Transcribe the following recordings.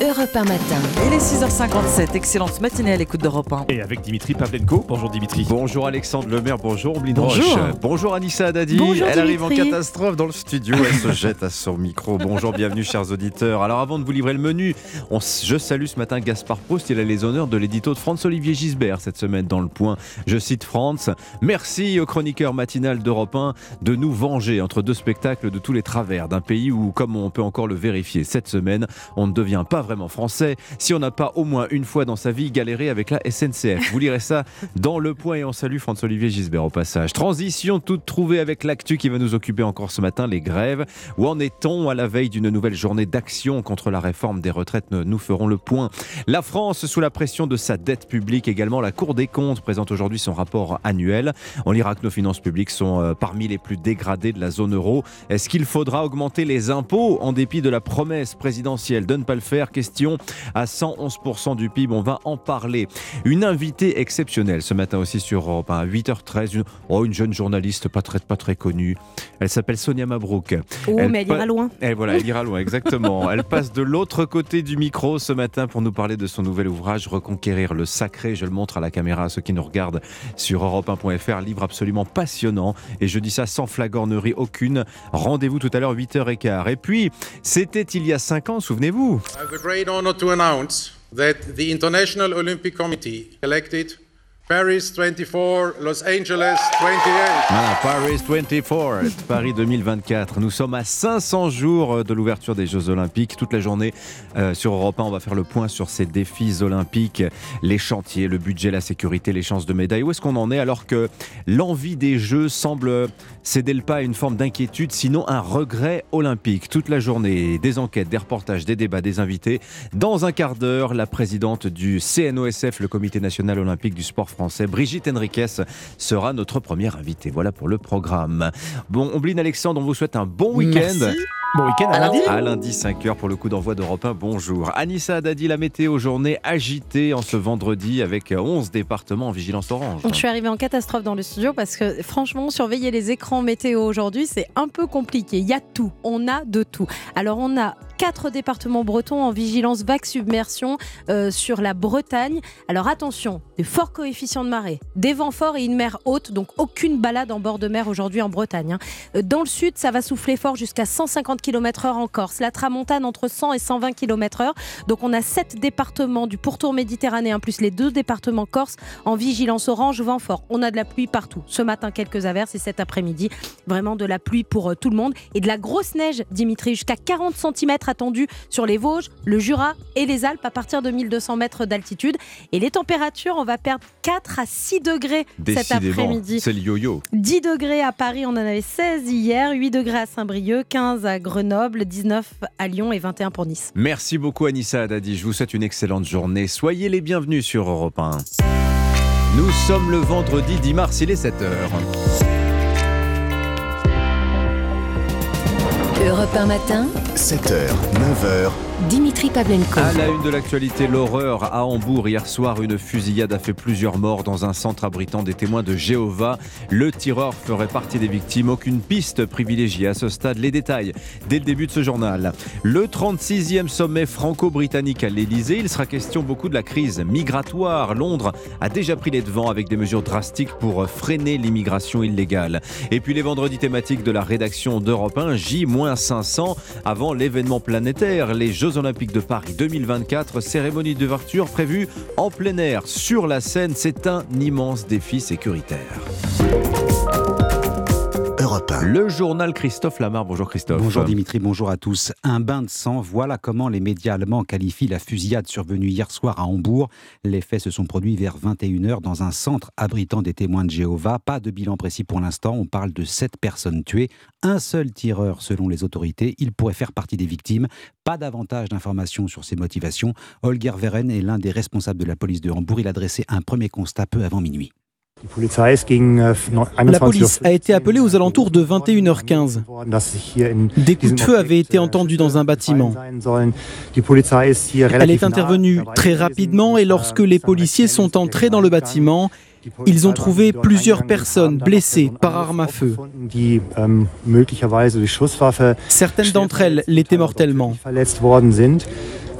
Europe 1 matin. Il est 6h57, excellente matinée à l'écoute d'Europe 1. Et avec Dimitri Pavlenko. Bonjour Dimitri. Bonjour Alexandre Lemaire, bonjour Ombline Roche. Bonjour Anissa Haddadi. Bonjour elle Dimitri. Arrive en catastrophe dans le studio, elle se jette à son micro. Bonjour, bienvenue chers auditeurs. Alors avant de vous livrer le menu, je salue ce matin Gaspard Proust. Il a les honneurs de l'édito de Franz-Olivier Gisbert cette semaine dans Le Point. Je cite Franz. Merci au chroniqueur matinal d'Europe 1 de nous venger entre deux spectacles de tous les travers d'un pays où, comme on peut encore le vérifier cette semaine, on ne devient pas vraiment français si on n'a pas au moins une fois dans sa vie galéré avec la SNCF. Vous lirez ça dans Le Point et on salue Franz-Olivier Gisbert au passage. Transition toute trouvée avec l'actu qui va nous occuper encore ce matin, les grèves. Où en est-on à la veille d'une nouvelle journée d'action contre la réforme des retraites? Nous ferons le point. La France sous la pression de sa dette publique également. La Cour des comptes présente aujourd'hui son rapport annuel. On lira que nos finances publiques sont parmi les plus dégradées de la zone euro. Est-ce qu'il faudra augmenter les impôts en dépit de la promesse présidentielle de ne pas le faire? Question à 111% du PIB, on va en parler. Une invitée exceptionnelle ce matin aussi sur Europe 1, à 8h13, une jeune journaliste pas très connue. Elle s'appelle Sonia Mabrouk. Elle ira loin. Elle ira loin, exactement. Elle passe de l'autre côté du micro ce matin pour nous parler de son nouvel ouvrage, Reconquérir le sacré. Je le montre à la caméra à ceux qui nous regardent sur Europe1.fr, livre absolument passionnant. Et je dis ça sans flagornerie aucune. Rendez-vous tout à l'heure 8h15. Et puis, c'était il y a 5 ans, souvenez-vous. Great honor to announce that the International Olympic Committee elected Paris 24, Los Angeles 28. Paris 24, Paris 2024. Nous sommes à 500 jours de l'ouverture des Jeux Olympiques. Toute la journée sur Europe 1, on va faire le point sur ces défis olympiques, les chantiers, le budget, la sécurité, les chances de médailles. Où est-ce qu'on en est alors que l'envie des Jeux semble céder le pas à une forme d'inquiétude, sinon un regret olympique? Toute la journée, des enquêtes, des reportages, des débats, des invités. Dans un quart d'heure, la présidente du CNOSF, le Comité National Olympique du Sport Français, Brigitte Henriques sera notre première invitée. Voilà pour le programme. Bon, Ombline, Alexandre, on vous souhaite un bon week-end. Merci. Bon week-end à lundi. À lundi 5h pour le coup d'envoi d'Europe 1. Bonjour. Anissa Haddadi, la météo, journée agitée en ce vendredi avec 11 départements en vigilance orange. Je suis arrivée en catastrophe dans le studio parce que franchement, surveiller les écrans météo aujourd'hui, c'est un peu compliqué. Il y a tout. On a de tout. Alors, on a 4 départements bretons en vigilance vague submersion sur la Bretagne. Alors, attention, des forts coefficients de marée, des vents forts et une mer haute. Donc, aucune balade en bord de mer aujourd'hui en Bretagne. Dans le sud, ça va souffler fort jusqu'à 150 km/h en Corse, la tramontane entre 100 et 120 km/h. Donc on a 7 départements du pourtour méditerranéen plus les 2 départements corse en vigilance orange, vent fort. On a de la pluie partout. Ce matin, quelques averses et cet après-midi, vraiment de la pluie pour tout le monde et de la grosse neige, Dimitri, jusqu'à 40 cm attendus sur les Vosges, le Jura et les Alpes à partir de 1200 mètres d'altitude. Et les températures, on va perdre 4 à 6 degrés cet après-midi. C'est le yo-yo. 10 degrés à Paris, on en avait 16 hier, 8 degrés à Saint-Brieuc, 15 à Grenoble, 19 à Lyon et 21 pour Nice. Merci beaucoup Anissa Haddadi, je vous souhaite une excellente journée. Soyez les bienvenus sur Europe 1. Nous sommes le vendredi 10 mars, il est 7h. Europe 1 matin, 7h, 9h. Dimitri Pavlenko. À la une de l'actualité, l'horreur à Hambourg. Hier soir, une fusillade a fait plusieurs morts dans un centre abritant des témoins de Jéhovah. Le tireur ferait partie des victimes. Aucune piste privilégiée à ce stade. Les détails dès le début de ce journal. Le 36e sommet franco-britannique à l'Élysée. Il sera question beaucoup de la crise migratoire. Londres a déjà pris les devants avec des mesures drastiques pour freiner l'immigration illégale. Et puis les vendredis thématiques de la rédaction d'Europe 1, J-500 avant l'événement planétaire. Les Jeux Olympiques de Paris 2024, cérémonie d'ouverture prévue en plein air sur la Seine. C'est un immense défi sécuritaire. Le journal Christophe Lamarre. Bonjour Christophe. Bonjour Dimitri, bonjour à tous. Un bain de sang, voilà comment les médias allemands qualifient la fusillade survenue hier soir à Hambourg. Les faits se sont produits vers 21h dans un centre abritant des témoins de Jéhovah. Pas de bilan précis pour l'instant, on parle de 7 personnes tuées. Un seul tireur selon les autorités, il pourrait faire partie des victimes. Pas davantage d'informations sur ses motivations. Holger Verren est l'un des responsables de la police de Hambourg. Il a dressé un premier constat peu avant minuit. La police a été appelée aux alentours de 21h15. Des coups de feu avaient été entendus dans un bâtiment. Elle est intervenue très rapidement et lorsque les policiers sont entrés dans le bâtiment, ils ont trouvé plusieurs personnes blessées par arme à feu. Certaines d'entre elles l'étaient mortellement.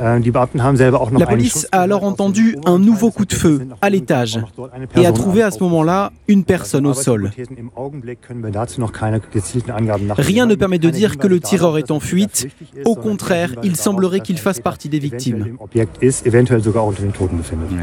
La police a alors entendu un nouveau coup de feu à l'étage et a trouvé à ce moment-là une personne au sol. Rien ne permet de dire que le tireur est en fuite. Au contraire, il semblerait qu'il fasse partie des victimes.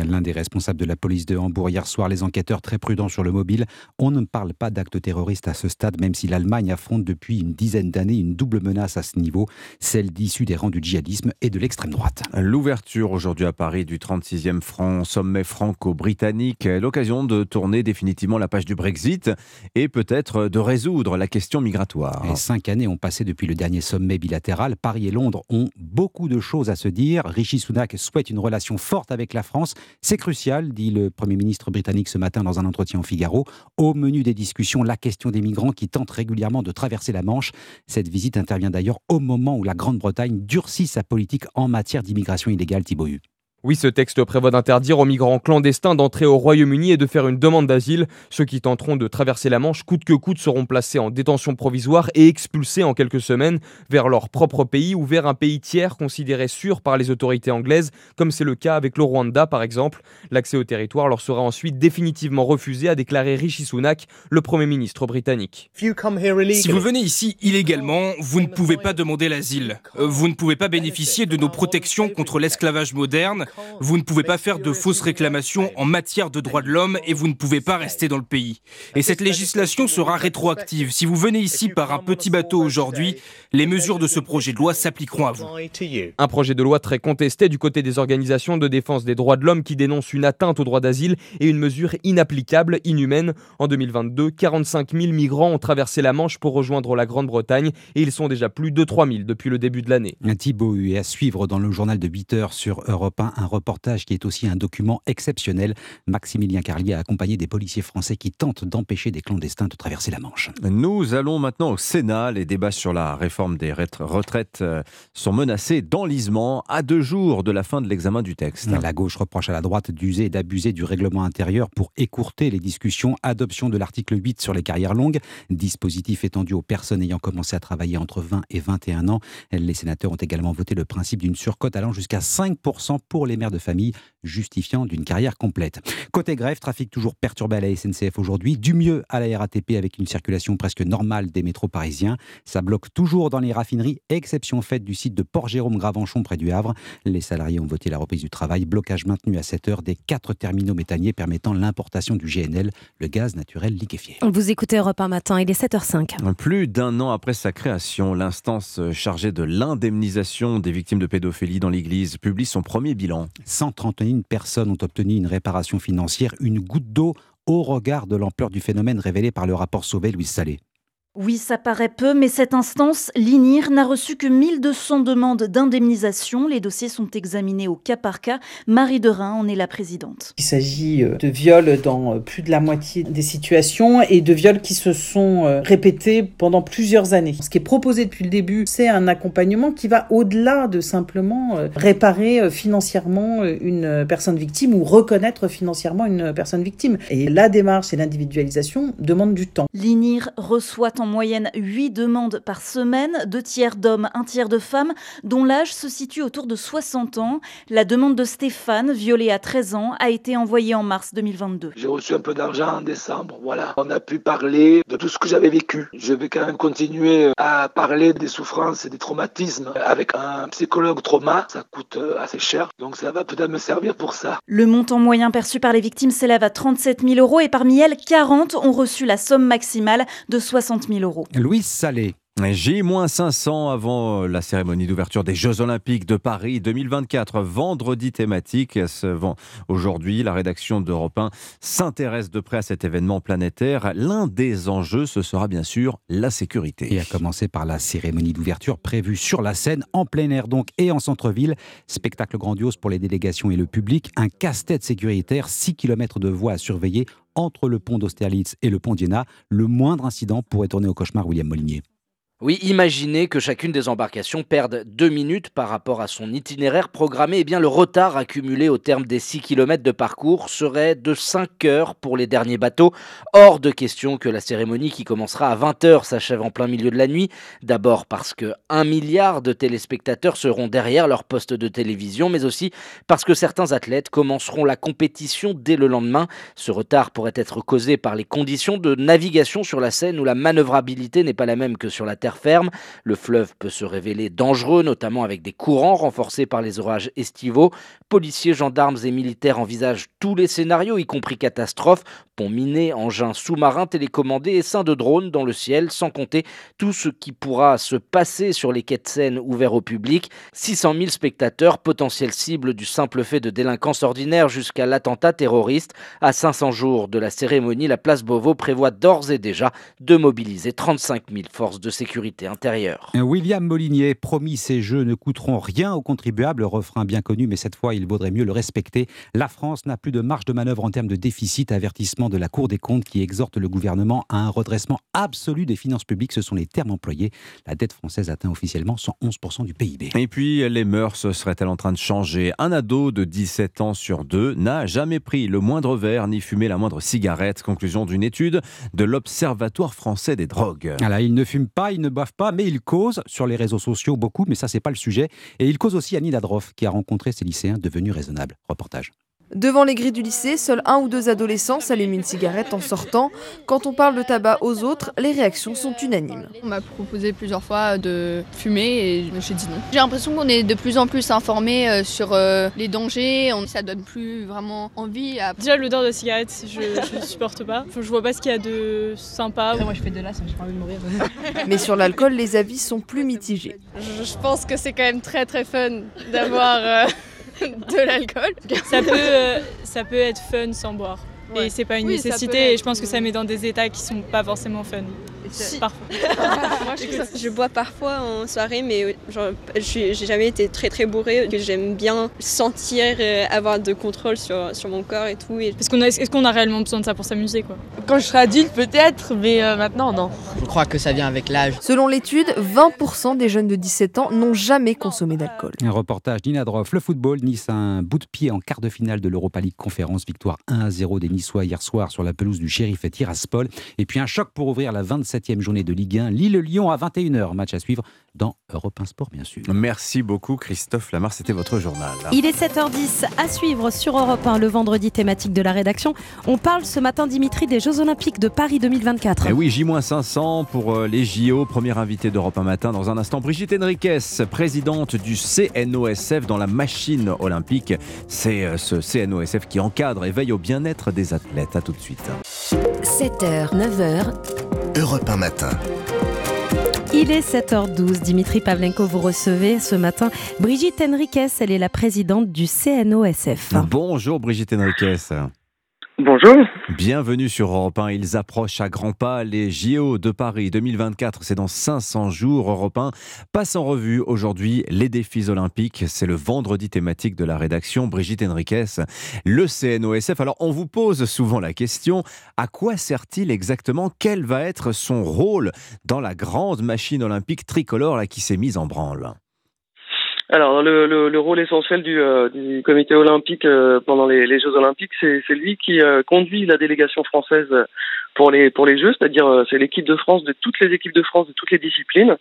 L'un des responsables de la police de Hambourg hier soir, les enquêteurs très prudents sur le mobile. On ne parle pas d'acte terroriste à ce stade, même si l'Allemagne affronte depuis une dizaine d'années une double menace à ce niveau, celle d'issue des rangs du djihadisme et de l'extrême droite. L'ouverture aujourd'hui à Paris du 36e sommet franco-britannique, l'occasion de tourner définitivement la page du Brexit et peut-être de résoudre la question migratoire. Et 5 années ont passé depuis le dernier sommet bilatéral. Paris et Londres ont beaucoup de choses à se dire. Rishi Sunak souhaite une relation forte avec la France. C'est crucial, dit le Premier ministre britannique ce matin dans un entretien au Figaro. Au menu des discussions, la question des migrants qui tentent régulièrement de traverser la Manche. Cette visite intervient d'ailleurs au moment où la Grande-Bretagne durcit sa politique en matière d'immigration illégale, Thibault Hua. Oui, ce texte prévoit d'interdire aux migrants clandestins d'entrer au Royaume-Uni et de faire une demande d'asile. Ceux qui tenteront de traverser la Manche coûte que coûte seront placés en détention provisoire et expulsés en quelques semaines vers leur propre pays ou vers un pays tiers considéré sûr par les autorités anglaises, comme c'est le cas avec le Rwanda par exemple. L'accès au territoire leur sera ensuite définitivement refusé, a déclaré Rishi Sunak, le Premier ministre britannique. Si vous venez ici illégalement, vous ne pouvez pas demander l'asile. Vous ne pouvez pas bénéficier de nos protections contre l'esclavage moderne. Vous ne pouvez pas faire de fausses réclamations en matière de droits de l'homme et vous ne pouvez pas rester dans le pays. Et cette législation sera rétroactive. Si vous venez ici par un petit bateau aujourd'hui, les mesures de ce projet de loi s'appliqueront à vous. Un projet de loi très contesté du côté des organisations de défense des droits de l'homme qui dénoncent une atteinte au droit d'asile et une mesure inapplicable, inhumaine. En 2022, 45 000 migrants ont traversé la Manche pour rejoindre la Grande-Bretagne et ils sont déjà plus de 3 000 depuis le début de l'année. Thibault Hua est à suivre dans le journal de 8h sur Europe 1. Un reportage qui est aussi un document exceptionnel. Maximilien Carlier a accompagné des policiers français qui tentent d'empêcher des clandestins de traverser la Manche. Nous allons maintenant au Sénat. Les débats sur la réforme des retraites sont menacés d'enlisement à 2 jours de la fin de l'examen du texte. La gauche reproche à la droite d'user et d'abuser du règlement intérieur pour écourter les discussions. Adoption de l'article 8 sur les carrières longues, dispositif étendu aux personnes ayant commencé à travailler entre 20 et 21 ans. Les sénateurs ont également voté le principe d'une surcote allant jusqu'à 5% pour les mères de famille, justifiant d'une carrière complète. Côté grève, trafic toujours perturbé à la SNCF aujourd'hui, du mieux à la RATP avec une circulation presque normale des métros parisiens. Ça bloque toujours dans les raffineries, exception faite du site de Port-Jérôme-Gravenchon près du Havre. Les salariés ont voté la reprise du travail, blocage maintenu à 7h des 4 terminaux méthaniers permettant l'importation du GNL, le gaz naturel liquéfié. Vous écoutez Europe 1 matin, il est 7h05. Plus d'1 an après sa création, l'instance chargée de l'indemnisation des victimes de pédophilie dans l'Église publie son premier bilan. 131 personnes ont obtenu une réparation financière, une goutte d'eau au regard de l'ampleur du phénomène révélé par le rapport Sauvé-Louis Salé. Oui, ça paraît peu, mais cette instance, l'INIR, n'a reçu que 1200 demandes d'indemnisation. Les dossiers sont examinés au cas par cas. Marie Derain en est la présidente. Il s'agit de viols dans plus de la moitié des situations et de viols qui se sont répétés pendant plusieurs années. Ce qui est proposé depuis le début, c'est un accompagnement qui va au-delà de simplement réparer financièrement une personne victime ou reconnaître financièrement une personne victime. Et la démarche et l'individualisation demandent du temps. L'INIR reçoit en moyenne 8 demandes par semaine, 2 tiers d'hommes, 1 tiers de femmes, dont l'âge se situe autour de 60 ans. La demande de Stéphane, violé à 13 ans, a été envoyée en mars 2022. J'ai reçu un peu d'argent en décembre, voilà. On a pu parler de tout ce que j'avais vécu. Je vais quand même continuer à parler des souffrances et des traumatismes. Avec un psychologue trauma, ça coûte assez cher, donc ça va peut-être me servir pour ça. Le montant moyen perçu par les victimes s'élève à 37 000 € et parmi elles, 40 ont reçu la somme maximale de 60 000 €. Louise Salé. J-500 avant la cérémonie d'ouverture des Jeux Olympiques de Paris 2024, vendredi thématique. Aujourd'hui, la rédaction d'Europe 1 s'intéresse de près à cet événement planétaire. L'un des enjeux, ce sera bien sûr la sécurité. Et à commencer par la cérémonie d'ouverture prévue sur la Seine, en plein air donc et en centre-ville. Spectacle grandiose pour les délégations et le public. Un casse-tête sécuritaire, 6 km de voies à surveiller entre le pont d'Austerlitz et le pont d'Iéna. Le moindre incident pourrait tourner au cauchemar, William Molinier. Oui, imaginez que chacune des embarcations perde 2 minutes par rapport à son itinéraire programmé. Eh bien, le retard accumulé au terme des 6 km de parcours serait de 5 heures pour les derniers bateaux. Hors de question que la cérémonie qui commencera à 20h s'achève en plein milieu de la nuit. D'abord parce que 1 milliard de téléspectateurs seront derrière leur poste de télévision, mais aussi parce que certains athlètes commenceront la compétition dès le lendemain. Ce retard pourrait être causé par les conditions de navigation sur la Seine où la manœuvrabilité n'est pas la même que sur la terre ferme. Le fleuve peut se révéler dangereux, notamment avec des courants renforcés par les orages estivaux. Policiers, gendarmes et militaires envisagent tous les scénarios, y compris catastrophes, ponts minés, engins sous-marins télécommandés, essaims de drones dans le ciel, sans compter tout ce qui pourra se passer sur les quais de Seine ouverts au public. 600 000 spectateurs, potentielles cibles du simple fait de délinquance ordinaire jusqu'à l'attentat terroriste. À 500 jours de la cérémonie, la place Beauvau prévoit d'ores et déjà de mobiliser 35 000 forces de sécurité intérieure. William Molinier, promis, ces Jeux ne coûteront rien aux contribuables. Refrain bien connu, mais cette fois, il vaudrait mieux le respecter. La France n'a plus de marge de manœuvre en termes de déficit. Avertissement de la Cour des comptes qui exhorte le gouvernement à un redressement absolu des finances publiques. Ce sont les termes employés. La dette française atteint officiellement 111% du PIB. Et puis, les mœurs seraient-elles en train de changer? Un ado de 17 ans sur 2 n'a jamais pris le moindre verre ni fumé la moindre cigarette. Conclusion d'une étude de l'Observatoire français des drogues. Alors, il ne fume pas, il ne boivent pas, mais ils causent sur les réseaux sociaux beaucoup, mais ça c'est pas le sujet. Et ils causent aussi à Annie Ladroff qui a rencontré ses lycéens devenus raisonnables. Reportage. Devant les grilles du lycée, seuls 1 ou 2 adolescents s'allument une cigarette en sortant. Quand on parle de tabac aux autres, les réactions sont unanimes. On m'a proposé plusieurs fois de fumer et j'ai dit non. J'ai l'impression qu'on est de plus en plus informés sur les dangers. Ça donne plus vraiment envie. Déjà l'odeur de la cigarette, je ne supporte pas. Je vois pas ce qu'il y a de sympa. Moi je fais de l'asthme, j'ai pas envie de mourir. Mais sur l'alcool, les avis sont plus mitigés. Je pense que c'est quand même très très fun d'avoir... de l'alcool. Ça peut être fun sans boire. Ouais. Et c'est pas une nécessité et je pense que ça met dans des états qui sont pas forcément fun. Si. Parfois. Moi, je bois parfois en soirée, mais genre, j'ai jamais été très très bourrée. J'aime bien sentir, avoir de contrôle sur mon corps et tout. Et... est-ce qu'on a réellement besoin de ça pour s'amuser quoi? Quand je serai adulte peut-être, mais maintenant non. Je crois que ça vient avec l'âge. Selon l'étude, 20% des jeunes de 17 ans n'ont jamais consommé d'alcool. Un reportage d'Ina Droff. Le football, Nice a un bout de pied en quart de finale de l'Europa League Conférence. Victoire 1-0 des Niçois hier soir sur la pelouse du Sheriff et Tiraspol. Et puis un choc pour ouvrir la 27e journée de Ligue 1, Lille-Lyon à 21h. Match à suivre dans Europe 1 Sport, bien sûr. Merci beaucoup, Christophe Lamarre. C'était votre journal. Il est 7h10 à suivre sur Europe 1, le vendredi thématique de la rédaction. On parle ce matin, Dimitri, des Jeux Olympiques de Paris 2024. Et oui, J-500 pour les JO. Première invitée d'Europe 1 Matin. Dans un instant, Brigitte Henriques, présidente du CNOSF dans la machine olympique. C'est ce CNOSF qui encadre et veille au bien-être des athlètes. À tout de suite. 7h, 9h. Europe 1 Matin. Il est 7h12, Dimitri Pavlenko, vous recevez ce matin Brigitte Henriques, elle est la présidente du CNOSF. Bonjour Brigitte Henriques. Bonjour. Bienvenue sur Europe 1. Ils approchent à grands pas les JO de Paris 2024. C'est dans 500 jours. Europe 1 passe en revue aujourd'hui les défis olympiques. C'est le vendredi thématique de la rédaction. Brigitte Henriques, le CNOSF. Alors, on vous pose souvent la question, à quoi sert-il exactement? Quel va être son rôle dans la grande machine olympique tricolore là, qui s'est mise en branle? Alors le rôle essentiel du comité olympique pendant les Jeux olympiques, c'est lui qui conduit la délégation française pour les Jeux, c'est-à-dire c'est l'équipe de France, de toutes les équipes de France, de toutes les disciplines.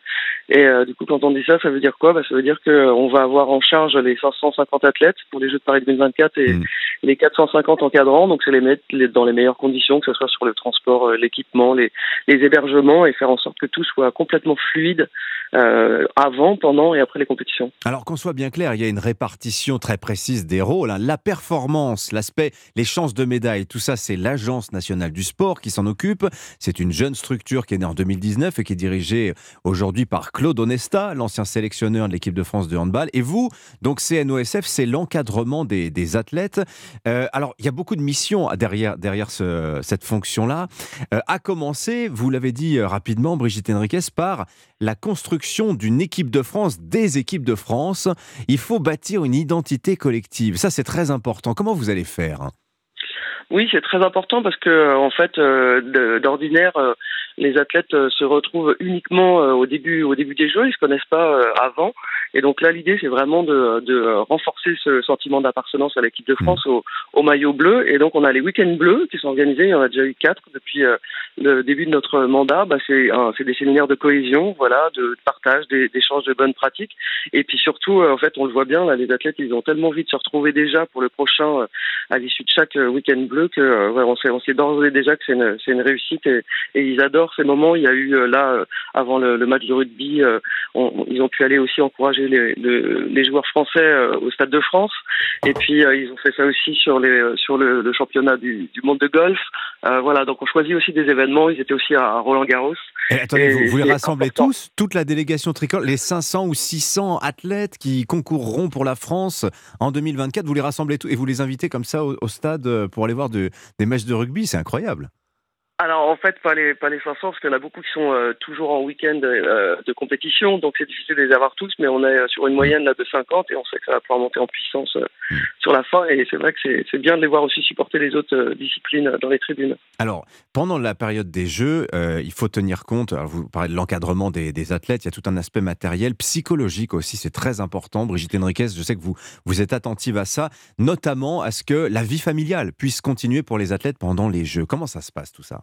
Et du coup, quand on dit ça, ça veut dire quoi? Ça veut dire qu'on va avoir en charge les 550 athlètes pour les Jeux de Paris 2024 et les 450 encadrants. Donc c'est les mettre dans les meilleures conditions, que ce soit sur le transport, l'équipement, les hébergements, et faire en sorte que tout soit complètement fluide avant, pendant et après les compétitions. Alors qu'on soit bien clair, il y a une répartition très précise des rôles, hein. La performance, l'aspect, les chances de médaille, tout ça c'est l'Agence nationale du sport qui s'en occupe. C'est une jeune structure qui est née en 2019 et qui est dirigée aujourd'hui par Claude Onesta, l'ancien sélectionneur de l'équipe de France de handball. Et vous, donc CNOSF, c'est l'encadrement des athlètes. Alors il y a beaucoup de missions derrière cette fonction-là. À commencer, vous l'avez dit rapidement, Brigitte Henriques, par la construction d'une équipe de France, des équipes de France. Il faut bâtir une identité collective. Ça, c'est très important. Comment vous allez faire? Oui, c'est très important parce que en fait, d'ordinaire, les athlètes se retrouvent uniquement au début des Jeux, ils ne se connaissent pas avant. Et donc là, l'idée, c'est vraiment de renforcer ce sentiment d'appartenance à l'équipe de France au maillot bleu. Et donc, on a les week-ends bleus qui sont organisés. On a déjà eu 4 depuis le début de notre mandat. Bah, c'est des séminaires de cohésion, voilà, de partage, d'échanges de bonnes pratiques. Et puis surtout, en fait, on le voit bien, là, les athlètes, ils ont tellement envie de se retrouver déjà pour le prochain à l'issue de chaque week-end bleu que ouais, on sait d'ores et déjà que c'est une réussite. Et ils adorent ces moments. Il y a eu là, avant le match de rugby, ils ont pu aller aussi encourager les joueurs français au Stade de France, et puis ils ont fait ça aussi sur le championnat du monde de golf, voilà, donc on choisit aussi des événements. Ils étaient aussi à Roland-Garros. Vous les rassemblez tous, toute la délégation tricolore, les 500 ou 600 athlètes qui concourront pour la France en 2024, vous les rassemblez tous et vous les invitez comme ça au stade pour aller voir des matchs de rugby, c'est incroyable. Alors en fait pas les 500 parce qu'il y en a beaucoup qui sont toujours en week-end de compétition, donc c'est difficile de les avoir tous, mais on est sur une moyenne là de 50 et on sait que ça va pouvoir monter en puissance sur la fin, et c'est vrai que c'est bien de les voir aussi supporter les autres disciplines dans les tribunes. Alors pendant la période des Jeux, il faut tenir compte, alors vous parlez de l'encadrement des athlètes, il y a tout un aspect matériel, psychologique aussi, c'est très important. Brigitte Henriques, je sais que vous êtes attentive à ça, notamment à ce que la vie familiale puisse continuer pour les athlètes pendant les Jeux. Comment ça se passe tout ça ?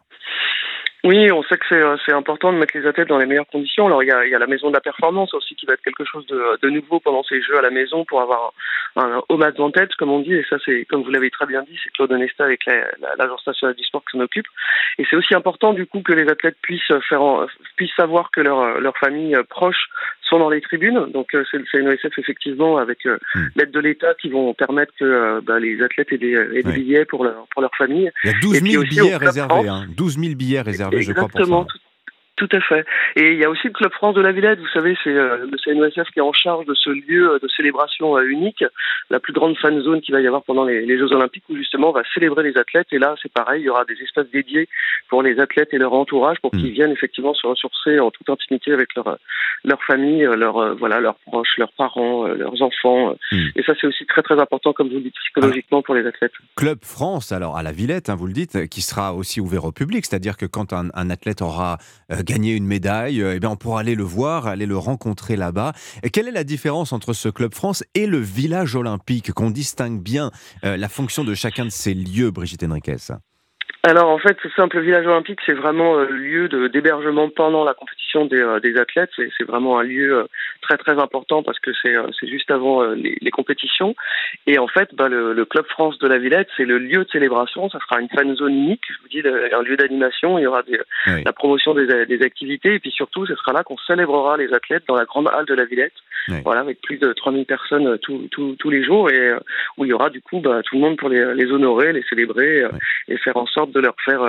Oui, on sait que c'est important de mettre les athlètes dans les meilleures conditions. Alors il y a la maison de la performance aussi qui va être quelque chose de nouveau pendant ces Jeux à la maison pour avoir un haut match en tête, comme on dit. Et ça, c'est comme vous l'avez très bien dit, c'est Claude Onesta avec l'Agence nationale du sport qui s'en occupe. Et c'est aussi important du coup que les athlètes puissent savoir que leur famille proche sont dans les tribunes. Donc c'est le CNOSF effectivement avec l'aide de l'État qui vont permettre que les athlètes aient des billets pour leur famille. Il y a 12 000 billets réservés. 12 000 billets réservés. Exactement, tout à fait. Et il y a aussi le Club France de la Villette, vous savez, c'est le CNOSF qui est en charge de ce lieu de célébration unique, la plus grande fan zone qu'il va y avoir pendant les Jeux Olympiques, où justement on va célébrer les athlètes. Et là, c'est pareil, il y aura des espaces dédiés pour les athlètes et leur entourage pour qu'ils viennent effectivement se ressourcer en toute intimité avec leur famille, leurs proches, leurs parents, leurs enfants. Et ça, c'est aussi très très important, comme vous le dites, psychologiquement pour les athlètes. Club France, alors à la Villette, hein, vous le dites, qui sera aussi ouvert au public, c'est-à-dire que quand un athlète aura gagner une médaille, eh bien on pourra aller le voir, aller le rencontrer là-bas. Et quelle est la différence entre ce Club France et le village olympique, qu'on distingue bien la fonction de chacun de ces lieux, Brigitte Henriques? Alors en fait, c'est simple, le village olympique, c'est vraiment le lieu d'hébergement pendant la compétition des athlètes. C'est vraiment un lieu très très important parce que c'est juste avant les compétitions. Et en fait, le Club France de la Villette, c'est le lieu de célébration. Ça sera une fan zone unique, je vous dis, un lieu d'animation. Il y aura la promotion des activités. Et puis surtout, ce sera là qu'on célébrera les athlètes dans la grande halle de la Villette. Oui. Voilà, avec plus de 3000 personnes tous les jours, et où il y aura du coup tout le monde pour les honorer, les célébrer, et faire en sorte de leur faire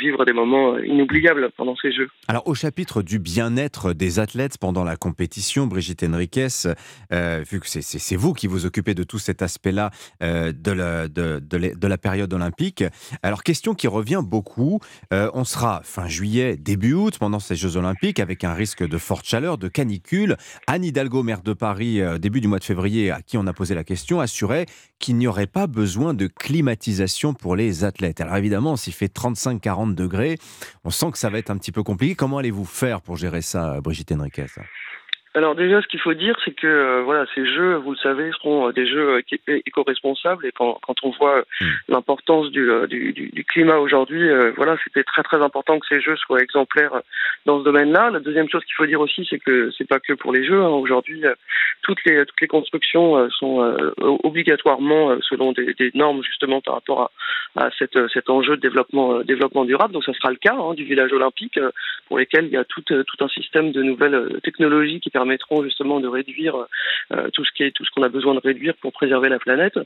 vivre des moments inoubliables pendant ces Jeux. Alors au chapitre du bien-être des athlètes pendant la compétition, Brigitte Henriques, vu que c'est vous qui vous occupez de tout cet aspect-là de la période olympique, alors question qui revient beaucoup, on sera fin juillet, début août pendant ces Jeux Olympiques avec un risque de forte chaleur, de canicule. Anne Hidalgo, maire de Paris, début du mois de février, à qui on a posé la question, assurait qu'il n'y aurait pas besoin de climatisation pour les athlètes. Alors évidemment, s'il fait 35-40 degrés, on sent que ça va être un petit peu compliqué. Comment allez-vous faire pour gérer ça, Brigitte Henriques ? Alors déjà, ce qu'il faut dire, c'est que ces Jeux, vous le savez, seront des Jeux éco-responsables. Et quand on voit l'importance du climat aujourd'hui, c'était très très important que ces Jeux soient exemplaires dans ce domaine-là. La deuxième chose qu'il faut dire aussi, c'est que c'est pas que pour les Jeux. Hein. Aujourd'hui, toutes les constructions sont obligatoirement selon des normes justement par rapport à cet enjeu de développement durable. Donc ça sera le cas du village olympique, pour lesquels il y a tout un système de nouvelles technologies qui permettront justement de réduire tout ce qu'on a besoin de réduire pour préserver la planète.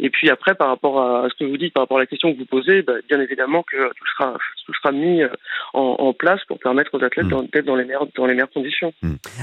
Et puis après, par rapport à ce que vous dites, par rapport à la question que vous posez, bien évidemment que tout sera mis en place pour permettre aux athlètes d'être dans les meilleures conditions.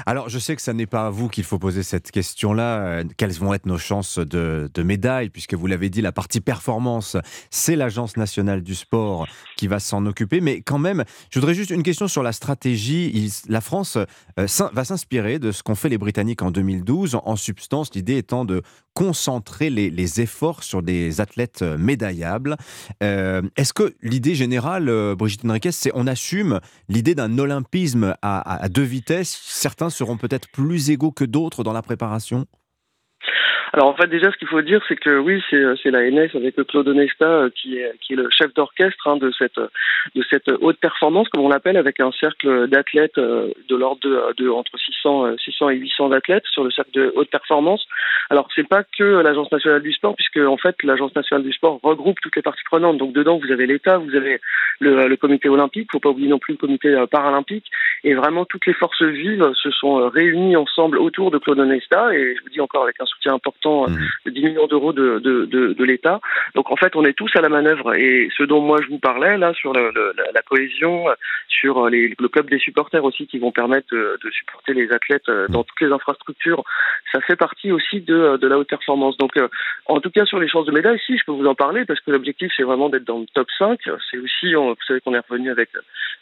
Alors, je sais que ça n'est pas à vous qu'il faut poser cette question-là. Quelles vont être nos chances de médailles, puisque vous l'avez dit, la partie performance, c'est l'Agence nationale du sport qui va s'en occuper. Mais quand même, je voudrais juste une question sur la stratégie. La France va s'inspirer inspiré de ce qu'ont fait les Britanniques en 2012. En substance, l'idée étant de concentrer les efforts sur des athlètes médaillables. Est-ce que l'idée générale, Brigitte Henriques, c'est on assume l'idée d'un olympisme à deux vitesses? Certains seront peut-être plus égaux que d'autres dans la préparation? Alors en fait déjà ce qu'il faut dire c'est que oui c'est la NS avec Claude Onesta qui est le chef d'orchestre hein, de cette haute performance comme on l'appelle, avec un cercle d'athlètes de l'ordre de entre 600 et 800 athlètes sur le cercle de haute performance. Alors c'est pas que l'Agence nationale du sport, puisque en fait l'Agence nationale du sport regroupe toutes les parties prenantes, donc dedans vous avez l'État, vous avez le comité olympique, faut pas oublier non plus le comité paralympique, et vraiment toutes les forces vives se sont réunies ensemble autour de Claude Onesta, et je vous dis encore avec un soutien important de 10 millions d'euros de l'État. Donc en fait on est tous à la manœuvre, et ce dont moi je vous parlais là sur la cohésion, sur le club des supporters aussi qui vont permettre de supporter les athlètes dans toutes les infrastructures, ça fait partie aussi de la haute performance. Donc en tout cas sur les chances de médaille, si je peux vous en parler, parce que l'objectif c'est vraiment d'être dans le top 5, c'est aussi, vous savez qu'on est revenu avec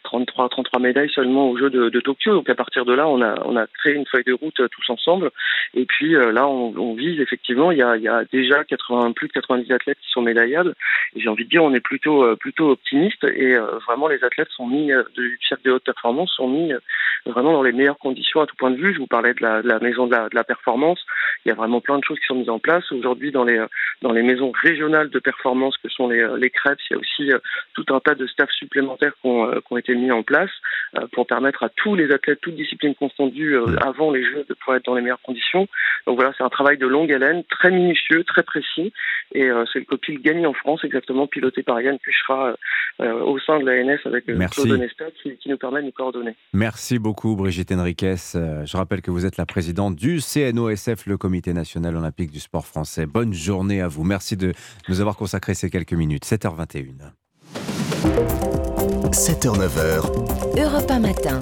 33 médailles seulement aux Jeux de Tokyo, donc à partir de là on a créé une feuille de route tous ensemble, et puis là on vise effectivement, il y a déjà plus de 90 athlètes qui sont médaillables, et j'ai envie de dire on est plutôt optimiste, et vraiment les athlètes sont mis du cercle de haute performance sont mis vraiment dans les meilleures conditions à tout point de vue. Je vous parlais de la maison de la performance, il y a vraiment plein de choses qui sont mises en place aujourd'hui dans les maisons régionales de performance que sont les CREPS. Il y a aussi tout un tas de staffs supplémentaires qui ont été mis en place pour permettre à tous les athlètes, toutes disciplines confondues avant les Jeux de pouvoir être dans les meilleures conditions. Donc voilà, c'est un travail de longue haleine, très minutieux, très précis, et c'est le copil gagné en France, exactement, piloté par Yann Cuchera au sein de l'ANS avec Claude Onesta qui nous permet de nous coordonner. Merci beaucoup Brigitte Henriques. Je rappelle que vous êtes la présidente du CNOSF, le Comité National Olympique du Sport Français. Bonne journée à vous. Merci de nous avoir consacré ces quelques minutes. 7h21. 7h-9h. Europe 1 Matin.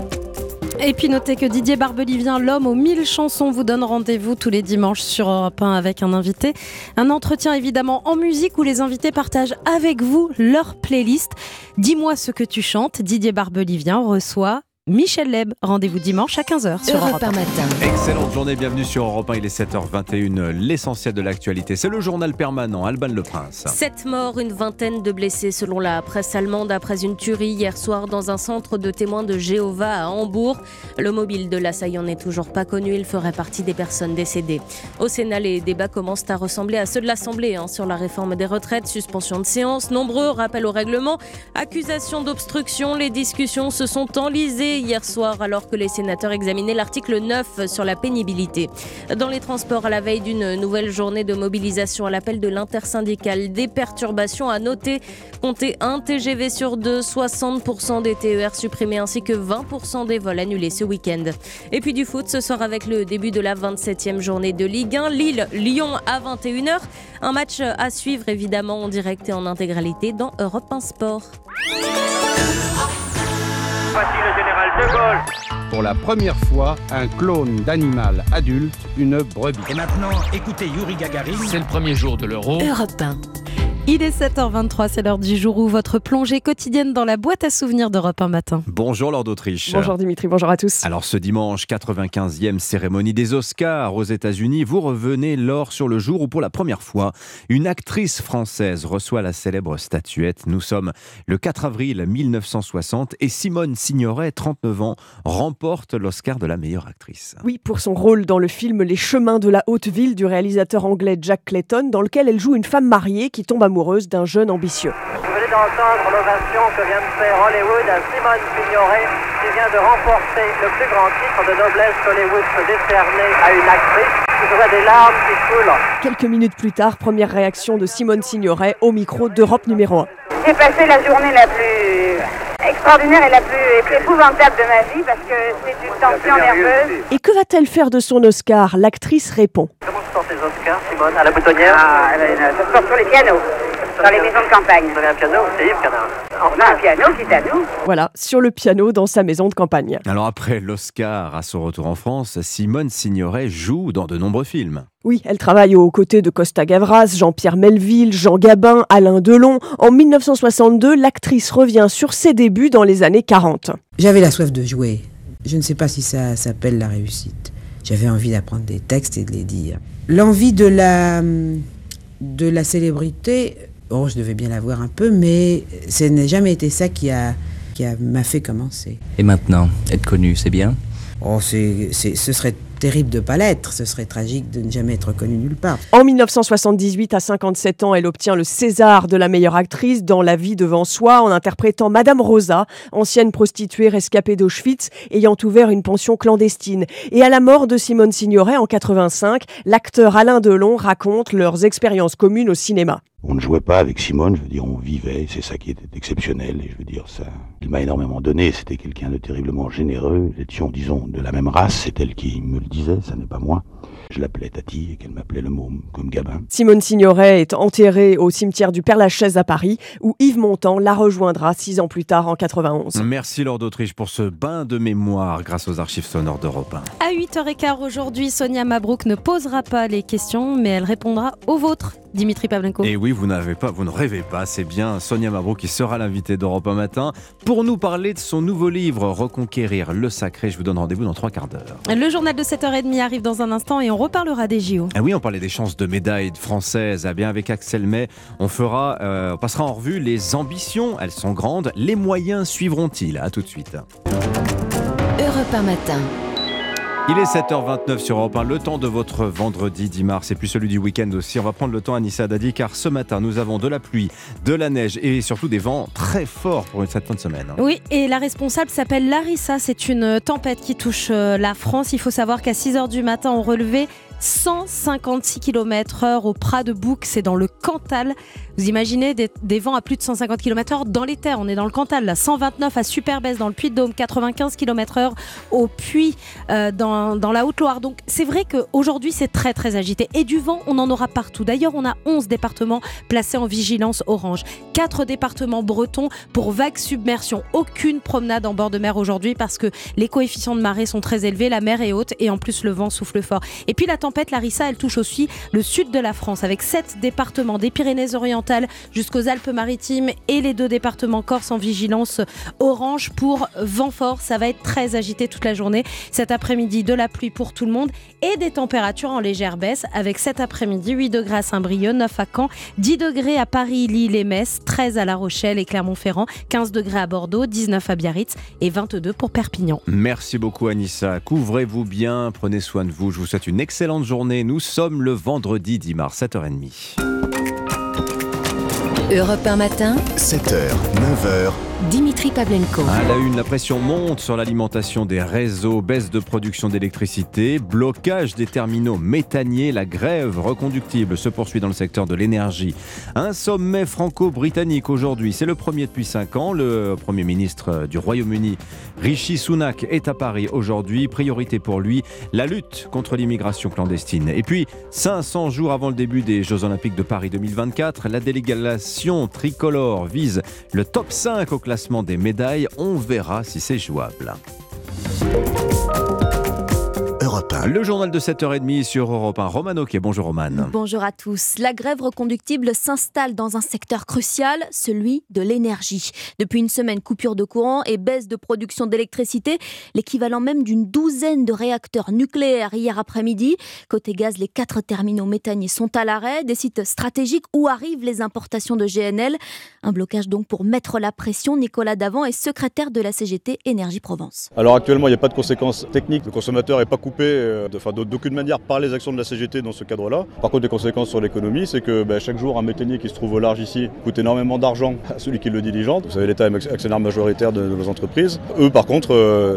Et puis notez que Didier Barbelivien, l'homme aux 1000 chansons, vous donne rendez-vous tous les dimanches sur Europe 1 avec un invité. Un entretien évidemment en musique où les invités partagent avec vous leur playlist. Dis-moi ce que tu chantes. Didier Barbelivien reçoit Michel Leb. Rendez-vous dimanche à 15h sur Europe 1 Matin. Excellente journée, bienvenue sur Europe 1, il est 7h21, l'essentiel de l'actualité. C'est le journal permanent, Alban Le Prince. 7 morts, une vingtaine de blessés selon la presse allemande après une tuerie hier soir dans un centre de témoins de Jéhovah à Hambourg. Le mobile de l'assaillant n'est toujours pas connu, il ferait partie des personnes décédées. Au Sénat, les débats commencent à ressembler à ceux de l'Assemblée sur la réforme des retraites, suspension de séance, nombreux rappels au règlement, accusations d'obstruction, les discussions se sont enlisées hier soir alors que les sénateurs examinaient l'article 9 sur la pénibilité. Dans les transports, à la veille d'une nouvelle journée de mobilisation à l'appel de l'intersyndicale, des perturbations à noter. Comptez un TGV sur deux, 60% des TER supprimés ainsi que 20% des vols annulés ce week-end. Et puis du foot ce soir avec le début de la 27e journée de Ligue 1, Lille-Lyon à 21h. Un match à suivre évidemment en direct et en intégralité dans Europe 1 Sport. Voici le général de Gaulle. Pour la première fois, un clone d'animal adulte, une brebis. Et maintenant, écoutez Yuri Gagarin. C'est le premier jour de l'Euro. Europe 1. Il est 7h23, c'est l'heure du jour où votre plongée quotidienne dans la boîte à souvenirs d'Europe 1 Matin. Bonjour Laure d'Autriche. Bonjour Dimitri, bonjour à tous. Alors ce dimanche, 95e cérémonie des Oscars aux États-Unis, vous revenez Laure sur le jour où pour la première fois, une actrice française reçoit la célèbre statuette. Nous sommes le 4 avril 1960 et Simone Signoret, 39 ans, remporte l'Oscar de la meilleure actrice. Oui, pour son rôle dans le film Les Chemins de la Haute Ville du réalisateur anglais Jack Clayton, dans lequel elle joue une femme mariée qui tombe amoureuse d'un jeune ambitieux. Vous venez d'entendre l'ovation que vient de faire Hollywood à Simone Signoret, qui vient de remporter le plus grand titre de noblesse qu'Hollywood peut décerner à une actrice. Je vois des larmes qui coulent. Quelques minutes plus tard, première réaction de Simone Signoret au micro d'Europe numéro 1. J'ai passé la journée la plus extraordinaire et la plus épouvantable de ma vie parce que c'est une tension nerveuse. Et que va-t-elle faire de son Oscar ? L'actrice répond. Comment se portent les Oscars, Simone ? À la boutonnière ? Ça se porte sur les pianos. Dans les maisons de campagne. Vous avez un piano, c'est Yves Canard. On a un piano, c'est à nous. Voilà, sur le piano dans sa maison de campagne. Alors après l'Oscar, à son retour en France, Simone Signoret joue dans de nombreux films. Oui, elle travaille aux côtés de Costa Gavras, Jean-Pierre Melville, Jean Gabin, Alain Delon. En 1962, l'actrice revient sur ses débuts dans les années 40. J'avais la soif de jouer. Je ne sais pas si ça s'appelle la réussite. J'avais envie d'apprendre des textes et de les dire. L'envie de la célébrité, oh, je devais bien l'avoir un peu, mais ce n'est jamais été ça qui m'a fait commencer. Et maintenant, être connu, c'est bien ? Oh, ce serait terrible de ne pas l'être, ce serait tragique de ne jamais être connue nulle part. En 1978, à 57 ans, elle obtient le César de la meilleure actrice dans La vie devant soi, en interprétant Madame Rosa, ancienne prostituée rescapée d'Auschwitz, ayant ouvert une pension clandestine. Et à la mort de Simone Signoret, en 85, l'acteur Alain Delon raconte leurs expériences communes au cinéma. On ne jouait pas avec Simone, je veux dire, on vivait, c'est ça qui était exceptionnel, et je veux dire, ça, il m'a énormément donné, c'était quelqu'un de terriblement généreux, nous étions, disons, de la même race, c'est elle qui me le disait, ça n'est pas moi. Je l'appelais Tati et qu'elle m'appelait le môme, comme Gabin. Simone Signoret est enterrée au cimetière du Père-Lachaise à Paris, où Yves Montand la rejoindra 6 ans plus tard, en 91. Merci Laure d'Autriche pour ce bain de mémoire grâce aux archives sonores d'Europe 1. À 8h15 aujourd'hui, Sonia Mabrouk ne posera pas les questions, mais elle répondra aux vôtres, Dimitri Pavlenko. Et oui, vous ne rêvez pas, c'est bien Sonia Mabrouk qui sera l'invitée d'Europe 1 matin pour nous parler de son nouveau livre, Reconquérir le sacré. Je vous donne rendez-vous dans 3 quarts d'heure. Le journal de 7h30 arrive dans un instant et on reparlera des JO. Ah oui, on parlait des chances de médailles françaises. Ah bien, avec Axel May, on passera en revue les ambitions. Elles sont grandes. Les moyens suivront-ils ? À tout de suite. Europe 1 matin. Il est 7h29 sur Europe 1, le temps de votre vendredi 10 mars et puis celui du week-end aussi. On va prendre le temps, Anissa Haddadi, car ce matin, nous avons de la pluie, de la neige et surtout des vents très forts pour cette fin de semaine. Oui, et la responsable s'appelle Larissa. C'est une tempête qui touche la France. Il faut savoir qu'à 6h du matin, on relevait 156 km/h au Prat de Bouc, c'est dans le Cantal. Vous imaginez des vents à plus de 150 km/h dans les terres, on est dans le Cantal là. 129 à Superbès dans le Puy-de-Dôme, 95 km/h au Puy dans la Haute-Loire. Donc c'est vrai qu'aujourd'hui c'est très très agité et du vent on en aura partout. D'ailleurs on a 11 départements placés en vigilance orange, 4 départements bretons pour vague submersion. Aucune promenade en bord de mer aujourd'hui parce que les coefficients de marée sont très élevés, la mer est haute et en plus le vent souffle fort. Et puis la tempête Larissa, elle touche aussi le sud de la France avec 7 départements, des Pyrénées-Orientales jusqu'aux Alpes-Maritimes et les 2 départements Corse en vigilance orange pour vent fort. Ça va être très agité toute la journée. Cet après-midi, de la pluie pour tout le monde et des températures en légère baisse avec cet après-midi 8 degrés à Saint-Brieuc, 9 à Caen, 10 degrés à Paris, Lille et Metz, 13 à La Rochelle et Clermont-Ferrand, 15 degrés à Bordeaux, 19 à Biarritz et 22 pour Perpignan. Merci beaucoup Anissa. Couvrez-vous bien, prenez soin de vous. Je vous souhaite une excellente journée. Nous sommes le vendredi 10 mars, 7h30. Europe 1 matin, 7h, 9h. Dimitri Pavlenko. À la une, la pression monte sur l'alimentation des réseaux, baisse de production d'électricité, blocage des terminaux méthaniers, la grève reconductible se poursuit dans le secteur de l'énergie. Un sommet franco-britannique aujourd'hui, c'est le premier depuis 5 ans. Le Premier ministre du Royaume-Uni, Rishi Sunak, est à Paris aujourd'hui. Priorité pour lui, la lutte contre l'immigration clandestine. Et puis, 500 jours avant le début des Jeux Olympiques de Paris 2024, la délégation tricolore vise le top 5 au classement des médailles, on verra si c'est jouable. Le journal de 7h30 sur Europe 1. Roman Oké, bonjour Roman. Bonjour à tous. La grève reconductible s'installe dans un secteur crucial, celui de l'énergie. Depuis une semaine, coupure de courant et baisse de production d'électricité, l'équivalent même d'une 12aine de réacteurs nucléaires hier après-midi. Côté gaz, les 4 terminaux méthaniers sont à l'arrêt, des sites stratégiques où arrivent les importations de GNL. Un blocage donc pour mettre la pression. Nicolas Davant est secrétaire de la CGT Énergie Provence. Alors actuellement, il n'y a pas de conséquences techniques. Le consommateur n'est pas coupé d'aucune manière par les actions de la CGT dans ce cadre-là. Par contre, les conséquences sur l'économie, c'est que chaque jour, un méthanier qui se trouve au large ici coûte énormément d'argent à celui qui le diligente. Vous savez, l'État est actionnaire majoritaire de nos entreprises. Eux, par contre,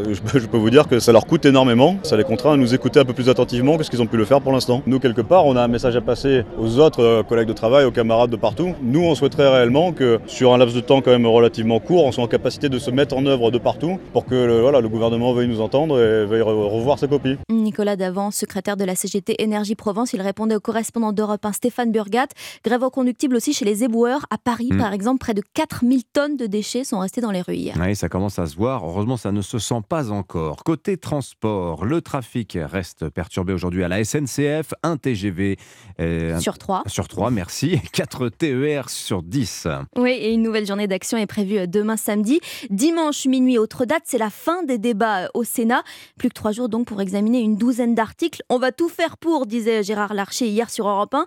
je peux vous dire que ça leur coûte énormément. Ça les contraint à nous écouter un peu plus attentivement que ce qu'ils ont pu le faire pour l'instant. Nous, quelque part, on a un message à passer aux autres collègues de travail, aux camarades de partout. Nous, on souhaiterait réellement que, sur un laps de temps quand même relativement court, on soit en capacité de se mettre en œuvre de partout pour que le gouvernement veuille nous entendre et veuille revoir ses copies. Nicolas Davant, secrétaire de la CGT Énergie Provence, il répondait au correspondant d'Europe 1 Stéphane Burgat. Grève reconductible aussi chez les éboueurs. À Paris, par exemple, près de 4000 tonnes de déchets sont restées dans les rues hier. Oui, ça commence à se voir. Heureusement, ça ne se sent pas encore. Côté transport, le trafic reste perturbé aujourd'hui à la SNCF. Un TGV sur 3, merci. 4 TER sur 10. Oui, et une nouvelle journée d'action est prévue demain samedi. Dimanche minuit, autre date, c'est la fin des débats au Sénat. Plus que 3 jours donc pour examiner une douzaine d'articles. On va tout faire pour, disait Gérard Larcher hier sur Europe 1.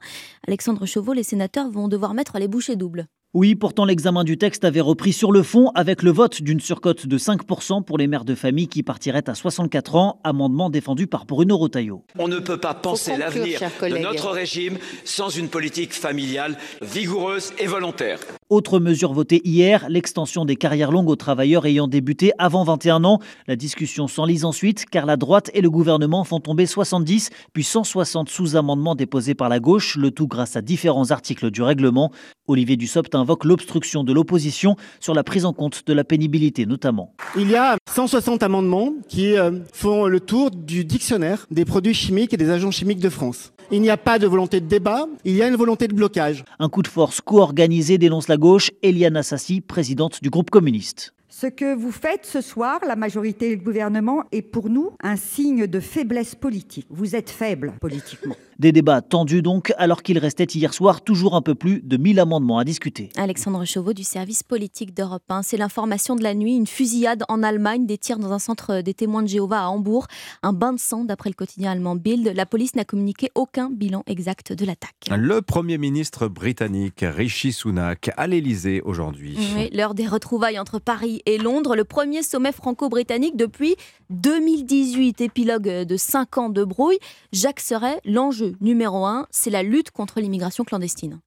Alexandre Chauveau, les sénateurs vont devoir mettre les bouchées doubles. Oui, pourtant l'examen du texte avait repris sur le fond avec le vote d'une surcote de 5% pour les mères de famille qui partiraient à 64 ans, amendement défendu par Bruno Retailleau. On ne peut pas penser l'avenir de notre régime sans une politique familiale vigoureuse et volontaire. Autre mesure votée hier, l'extension des carrières longues aux travailleurs ayant débuté avant 21 ans. La discussion s'enlise ensuite car la droite et le gouvernement font tomber 70 puis 160 sous-amendements déposés par la gauche, le tout grâce à différents articles du règlement. Olivier Dussopt invoque l'obstruction de l'opposition sur la prise en compte de la pénibilité notamment. Il y a 160 amendements qui font le tour du dictionnaire des produits chimiques et des agents chimiques de France. Il n'y a pas de volonté de débat, il y a une volonté de blocage. Un coup de force co-organisé dénonce la gauche, Éliane Assassi, présidente du groupe communiste. Ce que vous faites ce soir, la majorité et le gouvernement, est pour nous un signe de faiblesse politique. Vous êtes faible politiquement. Des débats tendus donc, alors qu'il restait hier soir toujours un peu plus de 1000 amendements à discuter. Alexandre Chauveau du service politique d'Europe 1. C'est l'information de la nuit, une fusillade en Allemagne, des tirs dans un centre des témoins de Jéhovah à Hambourg. Un bain de sang d'après le quotidien allemand Bild. La police n'a communiqué aucun bilan exact de l'attaque. Le Premier ministre britannique Rishi Sunak à l'Élysée aujourd'hui. Oui, l'heure des retrouvailles entre Paris et Londres, le premier sommet franco-britannique depuis 2018, épilogue de 5 ans de brouille. Jacques Serret, l'enjeu numéro 1, c'est la lutte contre l'immigration clandestine.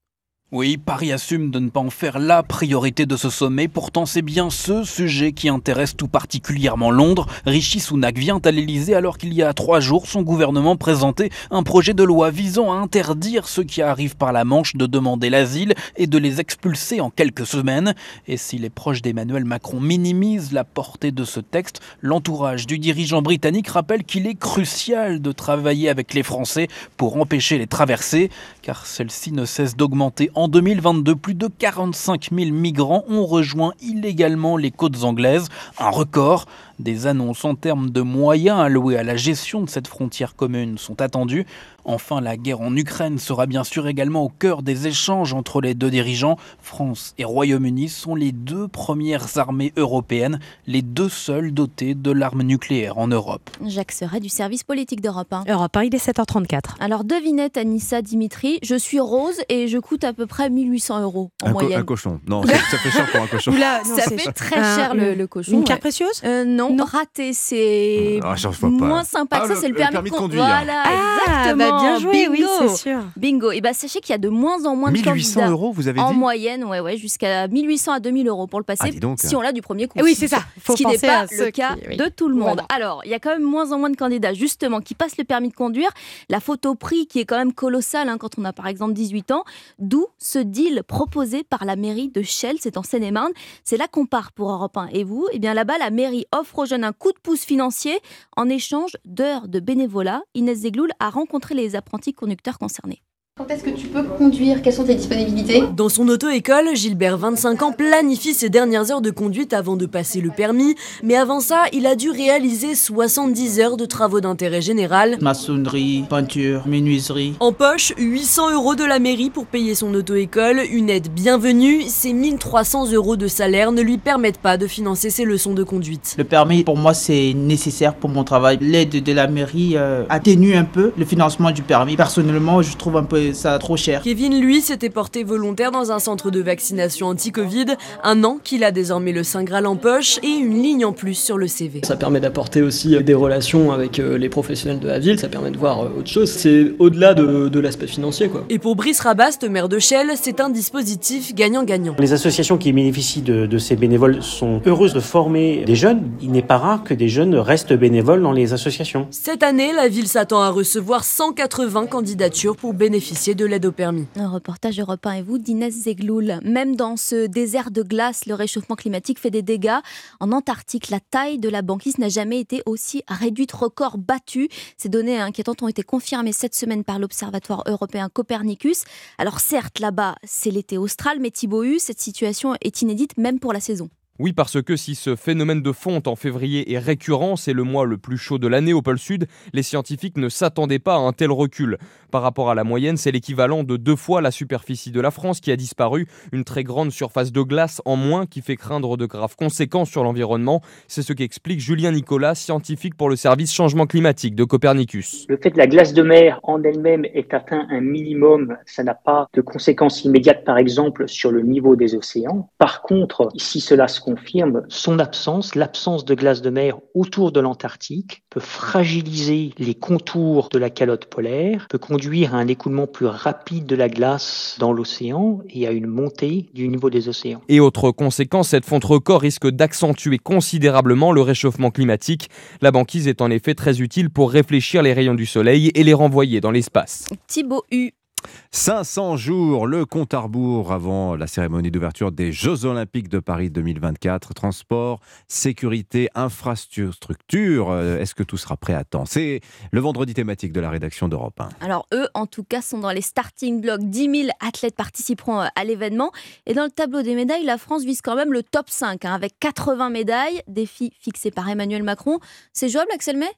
Oui, Paris assume de ne pas en faire la priorité de ce sommet. Pourtant, c'est bien ce sujet qui intéresse tout particulièrement Londres. Rishi Sunak vient à l'Élysée alors qu'il y a 3 jours, son gouvernement présentait un projet de loi visant à interdire ceux qui arrivent par la Manche de demander l'asile et de les expulser en quelques semaines. Et si les proches d'Emmanuel Macron minimisent la portée de ce texte, l'entourage du dirigeant britannique rappelle qu'il est crucial de travailler avec les Français pour empêcher les traversées, car celles-ci ne cessent d'augmenter. En 2022, plus de 45 000 migrants ont rejoint illégalement les côtes anglaises. Un record. Des annonces en termes de moyens alloués à la gestion de cette frontière commune sont attendues. Enfin, la guerre en Ukraine sera bien sûr également au cœur des échanges entre les deux dirigeants. France et Royaume-Uni sont les 2 premières armées européennes, les 2 seules dotées de l'arme nucléaire en Europe. Jacques Serret du service politique d'Europe 1. Europe 1, il est 7h34. Alors devinez, Anissa, Dimitri, je suis rose et je coûte à peu près 1 800 € en moyenne. Un cochon. Non, ça fait cher pour un cochon. Là, non, ça fait très cher le cochon. Une carte précieuse ? Non, raté, c'est moins sympa que ça, c'est le permis de conduire. Voilà, exactement. Bah bien joué, bingo. Oui, c'est sûr. Bingo. Et bien, sachez qu'il y a de moins en moins de candidats. 1 800 €, vous avez dit ? En moyenne, ouais, jusqu'à 1 800 à 2 000 € pour le passer, si on l'a du premier coup. Et oui, c'est ça. Faut ce qui n'est pas le cas de tout le monde. Voilà. Alors, il y a quand même moins en moins de candidats, justement, qui passent le permis de conduire. La faute au prix qui est quand même colossale quand on a, par exemple, 18 ans. D'où ce deal proposé par la mairie de Chelles, c'est en Seine-et-Marne. C'est là qu'on part pour Europe 1. Et vous ? Eh bien, là-bas, la mairie offre aux jeunes un coup de pouce financier en échange d'heures de bénévolat. Inès Zegloul a rencontré les apprentis conducteurs concernés. Quand est-ce que tu peux conduire ? Quelles sont tes disponibilités ? Dans son auto-école, Gilbert, 25 ans, planifie ses dernières heures de conduite avant de passer le permis. Mais avant ça, il a dû réaliser 70 heures de travaux d'intérêt général. Maçonnerie, peinture, menuiserie. En poche, 800 € de la mairie pour payer son auto-école, une aide bienvenue. Ses 1 300 € de salaire ne lui permettent pas de financer ses leçons de conduite. Le permis, pour moi, c'est nécessaire pour mon travail. L'aide de la mairie atténue un peu le financement du permis. Personnellement, je trouve un peu ça trop cher. Kevin, lui, s'était porté volontaire dans un centre de vaccination anti-Covid. 1 an qu'il a désormais le Saint Graal en poche et une ligne en plus sur le CV. Ça permet d'apporter aussi des relations avec les professionnels de la ville, ça permet de voir autre chose. C'est au-delà de l'aspect financier, quoi. Et pour Brice Rabast, maire de Chelles, c'est un dispositif gagnant-gagnant. Les associations qui bénéficient de ces bénévoles sont heureuses de former des jeunes. Il n'est pas rare que des jeunes restent bénévoles dans les associations. Cette année, la ville s'attend à recevoir 180 candidatures pour bénéficier de l'aide au permis. Un reportage Europe 1 et vous d'Inès Zegloul. Même dans ce désert de glace, le réchauffement climatique fait des dégâts. En Antarctique, la taille de la banquise n'a jamais été aussi réduite, record battu. Ces données inquiétantes ont été confirmées cette semaine par l'Observatoire européen Copernicus. Alors certes, là-bas, c'est l'été austral, mais Thibault Hua, cette situation est inédite même pour la saison. Oui, parce que si ce phénomène de fonte en février est récurrent, c'est le mois le plus chaud de l'année au pôle sud, les scientifiques ne s'attendaient pas à un tel recul. Par rapport à la moyenne, c'est l'équivalent de 2 fois la superficie de la France qui a disparu, une très grande surface de glace en moins qui fait craindre de graves conséquences sur l'environnement. C'est ce qu'explique Julien Nicolas, scientifique pour le service changement climatique de Copernicus. Le fait que la glace de mer en elle-même ait atteint un minimum, ça n'a pas de conséquences immédiates, par exemple, sur le niveau des océans. Par contre, si cela se confirme, son absence, l'absence de glace de mer autour de l'Antarctique peut fragiliser les contours de la calotte polaire, peut conduire à un écoulement plus rapide de la glace dans l'océan et à une montée du niveau des océans. Et autre conséquence, cette fonte record risque d'accentuer considérablement le réchauffement climatique. La banquise est en effet très utile pour réfléchir les rayons du soleil et les renvoyer dans l'espace. Thibault Hua. 500 jours, le compte à rebours avant la cérémonie d'ouverture des Jeux Olympiques de Paris 2024. Transport, sécurité, infrastructure, est-ce que tout sera prêt à temps ? C'est le vendredi thématique de la rédaction d'Europe 1. Alors eux, en tout cas, sont dans les starting blocks. 10 000 athlètes participeront à l'événement. Et dans le tableau des médailles, la France vise quand même le top 5, avec 80 médailles. Défi fixé par Emmanuel Macron. C'est jouable, Axel May ?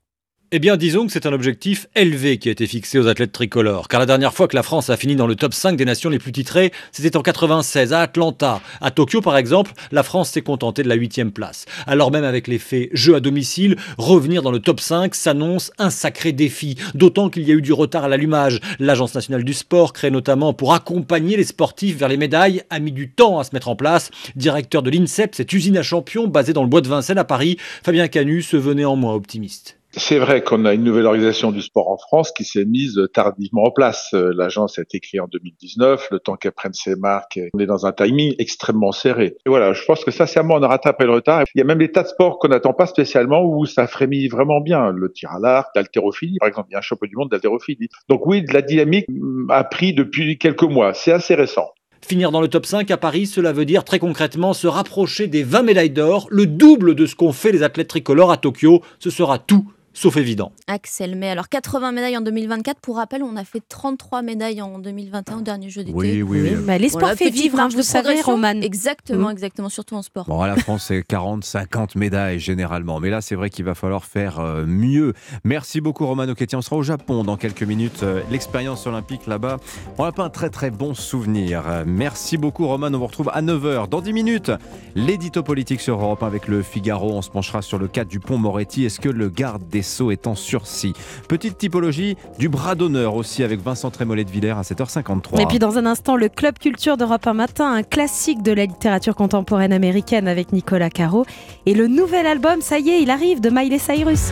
Eh bien, disons que c'est un objectif élevé qui a été fixé aux athlètes tricolores. Car la dernière fois que la France a fini dans le top 5 des nations les plus titrées, c'était en 96, à Atlanta. À Tokyo, par exemple, la France s'est contentée de la 8e place. Alors même avec l'effet jeu à domicile, revenir dans le top 5 s'annonce un sacré défi. D'autant qu'il y a eu du retard à l'allumage. L'Agence nationale du sport, créée notamment pour accompagner les sportifs vers les médailles, a mis du temps à se mettre en place. Directeur de l'INSEP, cette usine à champions basée dans le bois de Vincennes à Paris, Fabien Canu se veut néanmoins optimiste. C'est vrai qu'on a une nouvelle organisation du sport en France qui s'est mise tardivement en place. L'agence a été créée en 2019, le temps qu'elle prenne ses marques, on est dans un timing extrêmement serré. Et voilà, je pense que sincèrement, on a rattrapé le retard. Il y a même des tas de sports qu'on n'attend pas spécialement où ça frémit vraiment bien. Le tir à l'arc, l'haltérophilie, par exemple, il y a un championnat du monde d'haltérophilie. Donc oui, la dynamique a pris depuis quelques mois, c'est assez récent. Finir dans le top 5 à Paris, cela veut dire très concrètement se rapprocher des 20 médailles d'or, le double de ce qu'ont fait les athlètes tricolores à Tokyo. Ce sera tout sauf évident. Axel May, alors 80 médailles en 2024. Pour rappel, on a fait 33 médailles en 2021 au dernier jeu d'été. Oui. Bah, les sports fait vivre, vous savez, Roman. Exactement, surtout en sport. Bon, à la France, c'est 40-50 médailles généralement. Mais là, c'est vrai qu'il va falloir faire mieux. Merci beaucoup, Romano Ketty. On sera au Japon dans quelques minutes. L'expérience olympique là-bas, on n'a pas un très très bon souvenir. Merci beaucoup, Roman. On vous retrouve à 9h. Dans 10 minutes, l'édito politique sur Europe 1 avec le Figaro. On se penchera sur le cas Dupond-Moretti. Est-ce que le garde des Sceaux est en sursis. Petite typologie du bras d'honneur aussi avec Vincent Trémollet de Villers à 7h53. Et puis dans un instant, le Club Culture d'Europe un matin, un classique de la littérature contemporaine américaine avec Nicolas Caro. Et le nouvel album, ça y est, il arrive, de Miley Cyrus.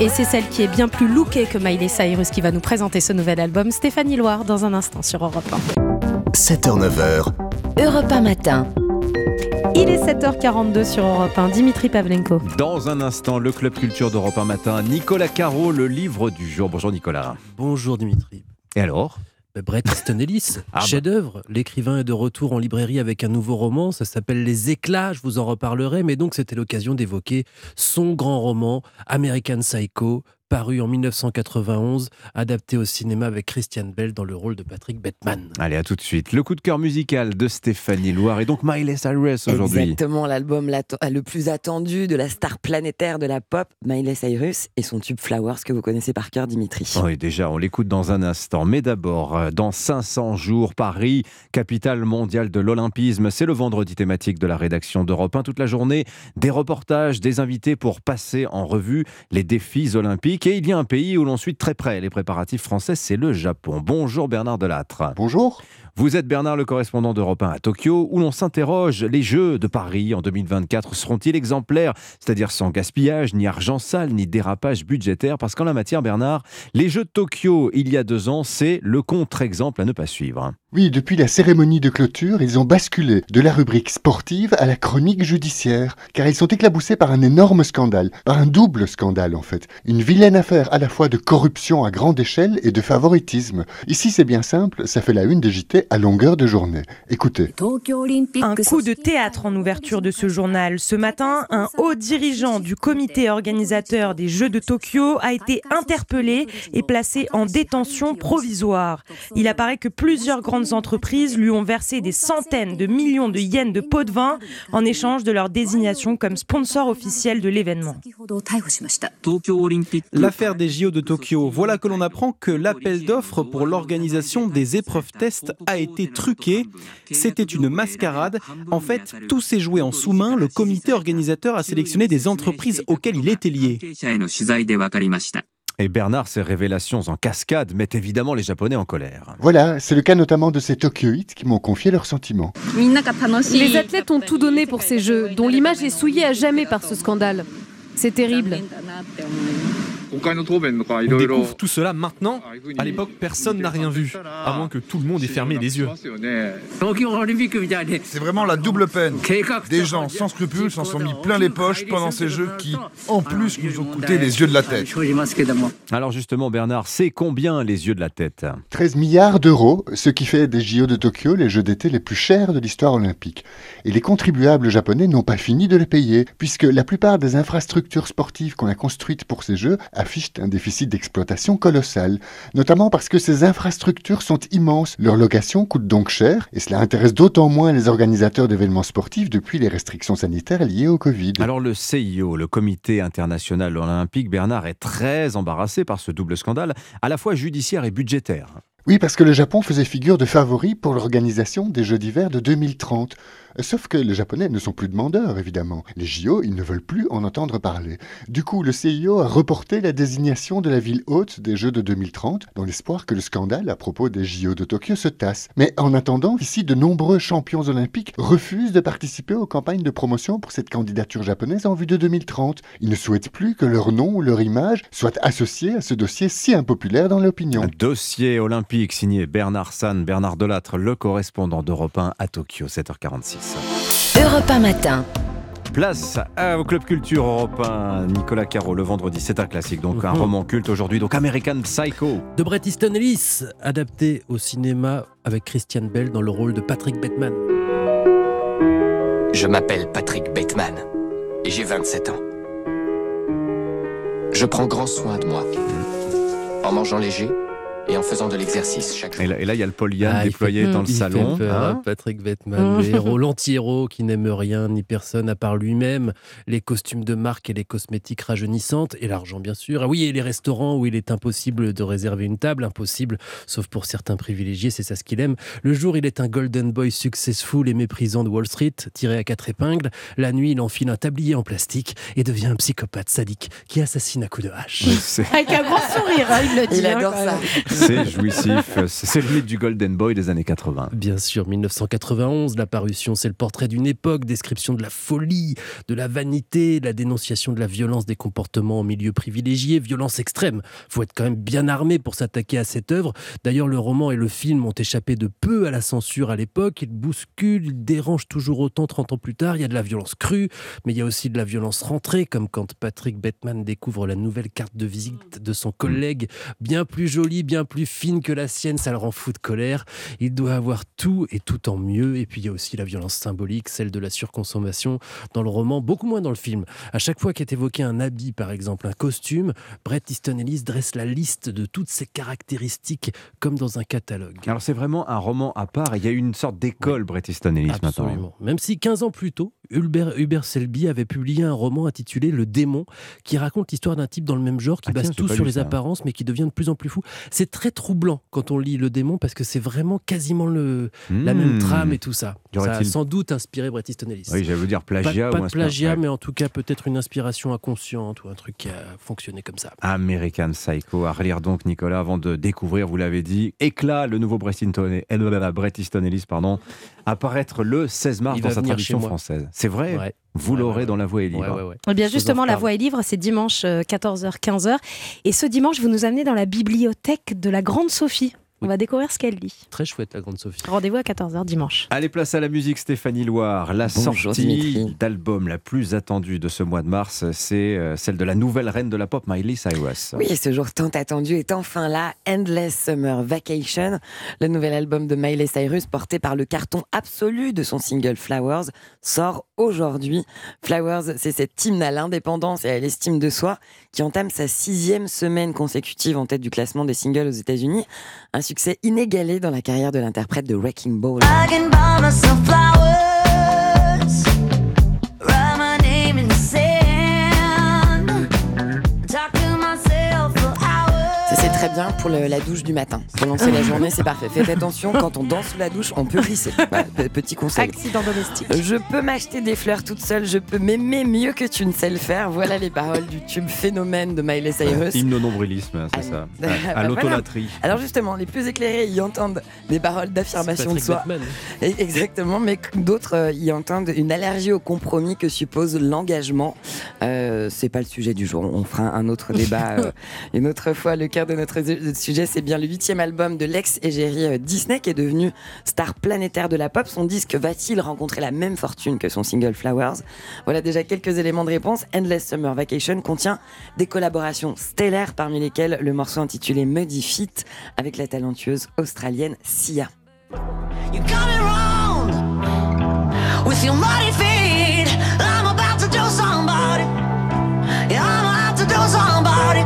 Et c'est celle qui est bien plus lookée que Miley Cyrus qui va nous présenter ce nouvel album, Stéphanie Loire, dans un instant sur Europe 1. 7h-9h, Europe 1 matin. Il est 7h42 sur Europe 1, Dimitri Pavlenko. Dans un instant, le Club Culture d'Europe 1 matin, Nicolas Caro, le livre du jour. Bonjour Nicolas. Bonjour Dimitri. Et alors ? Bret Easton Ellis, chef-d'œuvre. L'écrivain est de retour en librairie avec un nouveau roman, ça s'appelle Les Éclats, je vous en reparlerai, mais donc c'était l'occasion d'évoquer son grand roman American Psycho, paru en 1991, adapté au cinéma avec Christian Bale dans le rôle de Patrick Bateman. Allez, à tout de suite. Le coup de cœur musical de Stéphanie Loire et donc Miley Cyrus aujourd'hui. Exactement, l'album le plus attendu de la star planétaire de la pop, Miley Cyrus et son tube Flowers que vous connaissez par cœur, Dimitri. Oui, déjà, on l'écoute dans un instant. Mais d'abord, dans 500 jours, Paris, capitale mondiale de l'olympisme. C'est le vendredi thématique de la rédaction d'Europe 1. Toute la journée, des reportages, des invités pour passer en revue les défis olympiques. Et il y a un pays où l'on suit très près les préparatifs français, c'est le Japon. Bonjour Bernard Delattre. Bonjour. Vous êtes Bernard, le correspondant d'Europe 1 à Tokyo, où l'on s'interroge, les Jeux de Paris en 2024 seront-ils exemplaires ? C'est-à-dire sans gaspillage, ni argent sale, ni dérapage budgétaire, parce qu'en la matière, Bernard, les Jeux de Tokyo, il y a 2 ans, c'est le contre-exemple à ne pas suivre. Oui, depuis la cérémonie de clôture, ils ont basculé de la rubrique sportive à la chronique judiciaire, car ils sont éclaboussés par un énorme scandale, par un double scandale en fait. Une vilaine affaire à la fois de corruption à grande échelle et de favoritisme. Ici c'est bien simple, ça fait la une des JT à longueur de journée. Écoutez. Un coup de théâtre en ouverture de ce journal. Ce matin, un haut dirigeant du comité organisateur des Jeux de Tokyo a été interpellé et placé en détention provisoire. Il apparaît que plusieurs grandes entreprises lui ont versé des centaines de millions de yens de pots de vin en échange de leur désignation comme sponsor officiel de l'événement. L'affaire des JO de Tokyo. Voilà que l'on apprend que l'appel d'offres pour l'organisation des épreuves tests a été truqué. C'était une mascarade. En fait, tout s'est joué en sous-main. Le comité organisateur a sélectionné des entreprises auxquelles il était lié. Et Bernard, ces révélations en cascade mettent évidemment les Japonais en colère. Voilà, c'est le cas notamment de ces Tokyoïtes qui m'ont confié leurs sentiments. Les athlètes ont tout donné pour ces Jeux, dont l'image est souillée à jamais par ce scandale. C'est terrible. On découvre tout cela maintenant. À l'époque, personne n'a rien vu, à moins que tout le monde ait fermé les yeux. C'est vraiment la double peine. Des gens sans scrupules s'en sont mis plein les poches pendant ces Jeux qui, en plus, nous ont coûté les yeux de la tête. Alors justement, Bernard, c'est combien les yeux de la tête ? 13 milliards d'euros, ce qui fait des JO de Tokyo les Jeux d'été les plus chers de l'histoire olympique. Et les contribuables japonais n'ont pas fini de les payer, puisque la plupart des infrastructures sportives qu'on a construites pour ces Jeux affichent un déficit d'exploitation colossal, notamment parce que ces infrastructures sont immenses. Leur location coûte donc cher et cela intéresse d'autant moins les organisateurs d'événements sportifs depuis les restrictions sanitaires liées au Covid. Alors le CIO, le Comité international olympique, Bernard, est très embarrassé par ce double scandale, à la fois judiciaire et budgétaire. Oui, parce que le Japon faisait figure de favori pour l'organisation des Jeux d'hiver de 2030. Sauf que les Japonais ne sont plus demandeurs, évidemment. Les JO, ils ne veulent plus en entendre parler. Du coup, le CIO a reporté la désignation de la ville hôte des Jeux de 2030, dans l'espoir que le scandale à propos des JO de Tokyo se tasse. Mais en attendant, ici, de nombreux champions olympiques refusent de participer aux campagnes de promotion pour cette candidature japonaise en vue de 2030. Ils ne souhaitent plus que leur nom ou leur image soient associés à ce dossier si impopulaire dans l'opinion. Un dossier olympique signé Bernard San, Bernard Delattre, le correspondant d'Europe 1 à Tokyo, 7h46. Europe 1 matin. Place au Club Culture européen. Nicolas Caro, le vendredi, c'est un classique, donc un roman culte aujourd'hui, donc American Psycho. De Bret Easton Ellis, adapté au cinéma avec Christian Bale dans le rôle de Patrick Bateman. Je m'appelle Patrick Bateman et j'ai 27 ans. Je prends grand soin de moi, en mangeant léger, et en faisant de l'exercice chaque jour. Et là, il y a le Polian déployé dans le salon. Patrick Bateman, le héros, l'anti-héros qui n'aime rien ni personne à part lui-même, les costumes de marque et les cosmétiques rajeunissantes, et l'argent bien sûr. Ah oui, et les restaurants où il est impossible de réserver une table, impossible, sauf pour certains privilégiés, c'est ça ce qu'il aime. Le jour, il est un golden boy successful et méprisant de Wall Street, tiré à quatre épingles. La nuit, il enfile un tablier en plastique et devient un psychopathe sadique qui assassine à coups de hache. Avec un grand sourire, il le dit. Il adore ça. C'est jouissif, c'est le mythe du Golden Boy des années 80. Bien sûr, 1991, la parution, c'est le portrait d'une époque, description de la folie, de la vanité, de la dénonciation de la violence des comportements en milieu privilégié, violence extrême. Faut être quand même bien armé pour s'attaquer à cette œuvre. D'ailleurs, le roman et le film ont échappé de peu à la censure à l'époque. Ils bousculent, ils dérangent toujours autant 30 ans plus tard. Il y a de la violence crue, mais il y a aussi de la violence rentrée, comme quand Patrick Bateman découvre la nouvelle carte de visite de son collègue, bien plus jolie, bien plus fine que la sienne, ça le rend fou de colère. Il doit avoir tout et tout en mieux. Et puis il y a aussi la violence symbolique, celle de la surconsommation dans le roman, beaucoup moins dans le film. À chaque fois qu'est évoqué un habit, par exemple un costume, Bret Easton Ellis dresse la liste de toutes ses caractéristiques comme dans un catalogue. Alors c'est vraiment un roman à part. Il y a une sorte d'école, oui, Bret Easton Ellis maintenant. Absolument. Même si 15 ans plus tôt, Hubert Selby avait publié un roman intitulé Le Démon, qui raconte l'histoire d'un type dans le même genre qui base tout sur les apparences, mais qui devient de plus en plus fou. C'est très troublant quand on lit Le Démon parce que c'est vraiment quasiment la même trame et tout ça. Ça a sans doute inspiré Bret Easton Ellis. Oui, j'allais vous dire plagiat. Pas de plagiat, mais en tout cas peut-être une inspiration inconsciente ou un truc qui a fonctionné comme ça. American Psycho, à relire donc, Nicolas, avant de découvrir, vous l'avez dit, Éclat, le nouveau Bret Easton Ellis, apparaître le 16 mars dans sa traduction française. C'est vrai, ouais. Vous l'aurez dans La Voix est libre. Eh bien justement, La Voix est libre, c'est dimanche 14h-15h. Et ce dimanche, vous nous amenez dans la bibliothèque de la Grande Sophie. On va découvrir ce qu'elle dit. Très chouette, la grande Sophie. Rendez-vous à 14h dimanche. Allez, place à la musique, Stéphanie Loire. La sortie d'album la plus attendue de ce mois de mars, c'est celle de la nouvelle reine de la pop, Miley Cyrus. Oui, ce jour tant attendu est enfin là. Endless Summer Vacation, le nouvel album de Miley Cyrus, porté par le carton absolu de son single Flowers, sort aujourd'hui. Flowers, c'est cette hymne à l'indépendance et à l'estime de soi qui entame sa 6e semaine consécutive en tête du classement des singles aux États-Unis. Un succès inégalé dans la carrière de l'interprète de Wrecking Ball. Très bien pour la douche du matin. Pour lancer la journée, c'est parfait. Faites attention, quand on danse sous la douche, on peut glisser. Voilà, petit conseil. Accident domestique. Je peux m'acheter des fleurs toute seule, je peux m'aimer mieux que tu ne sais le faire. Voilà les paroles du tube phénomène de Miley Cyrus. Hymne au nombrilisme, c'est ça. À l'autolatrie. Voilà. Alors justement, les plus éclairés y entendent des paroles d'affirmation de soi. Exactement, mais d'autres y entendent une allergie au compromis que suppose l'engagement. C'est pas le sujet du jour. On fera un autre débat une autre fois. Le cœur de notre sujet, c'est bien le 8e album de l'ex-égérie Disney qui est devenu star planétaire de la pop. Son disque va-t-il rencontrer la même fortune que son single Flowers? Voilà déjà quelques éléments de réponse. Endless Summer Vacation contient des collaborations stellaires, parmi lesquelles le morceau intitulé Muddy Feet avec la talentueuse australienne Sia. You got me wrong with your muddy feet. I'm about to do somebody. Yeah, I'm about to do somebody.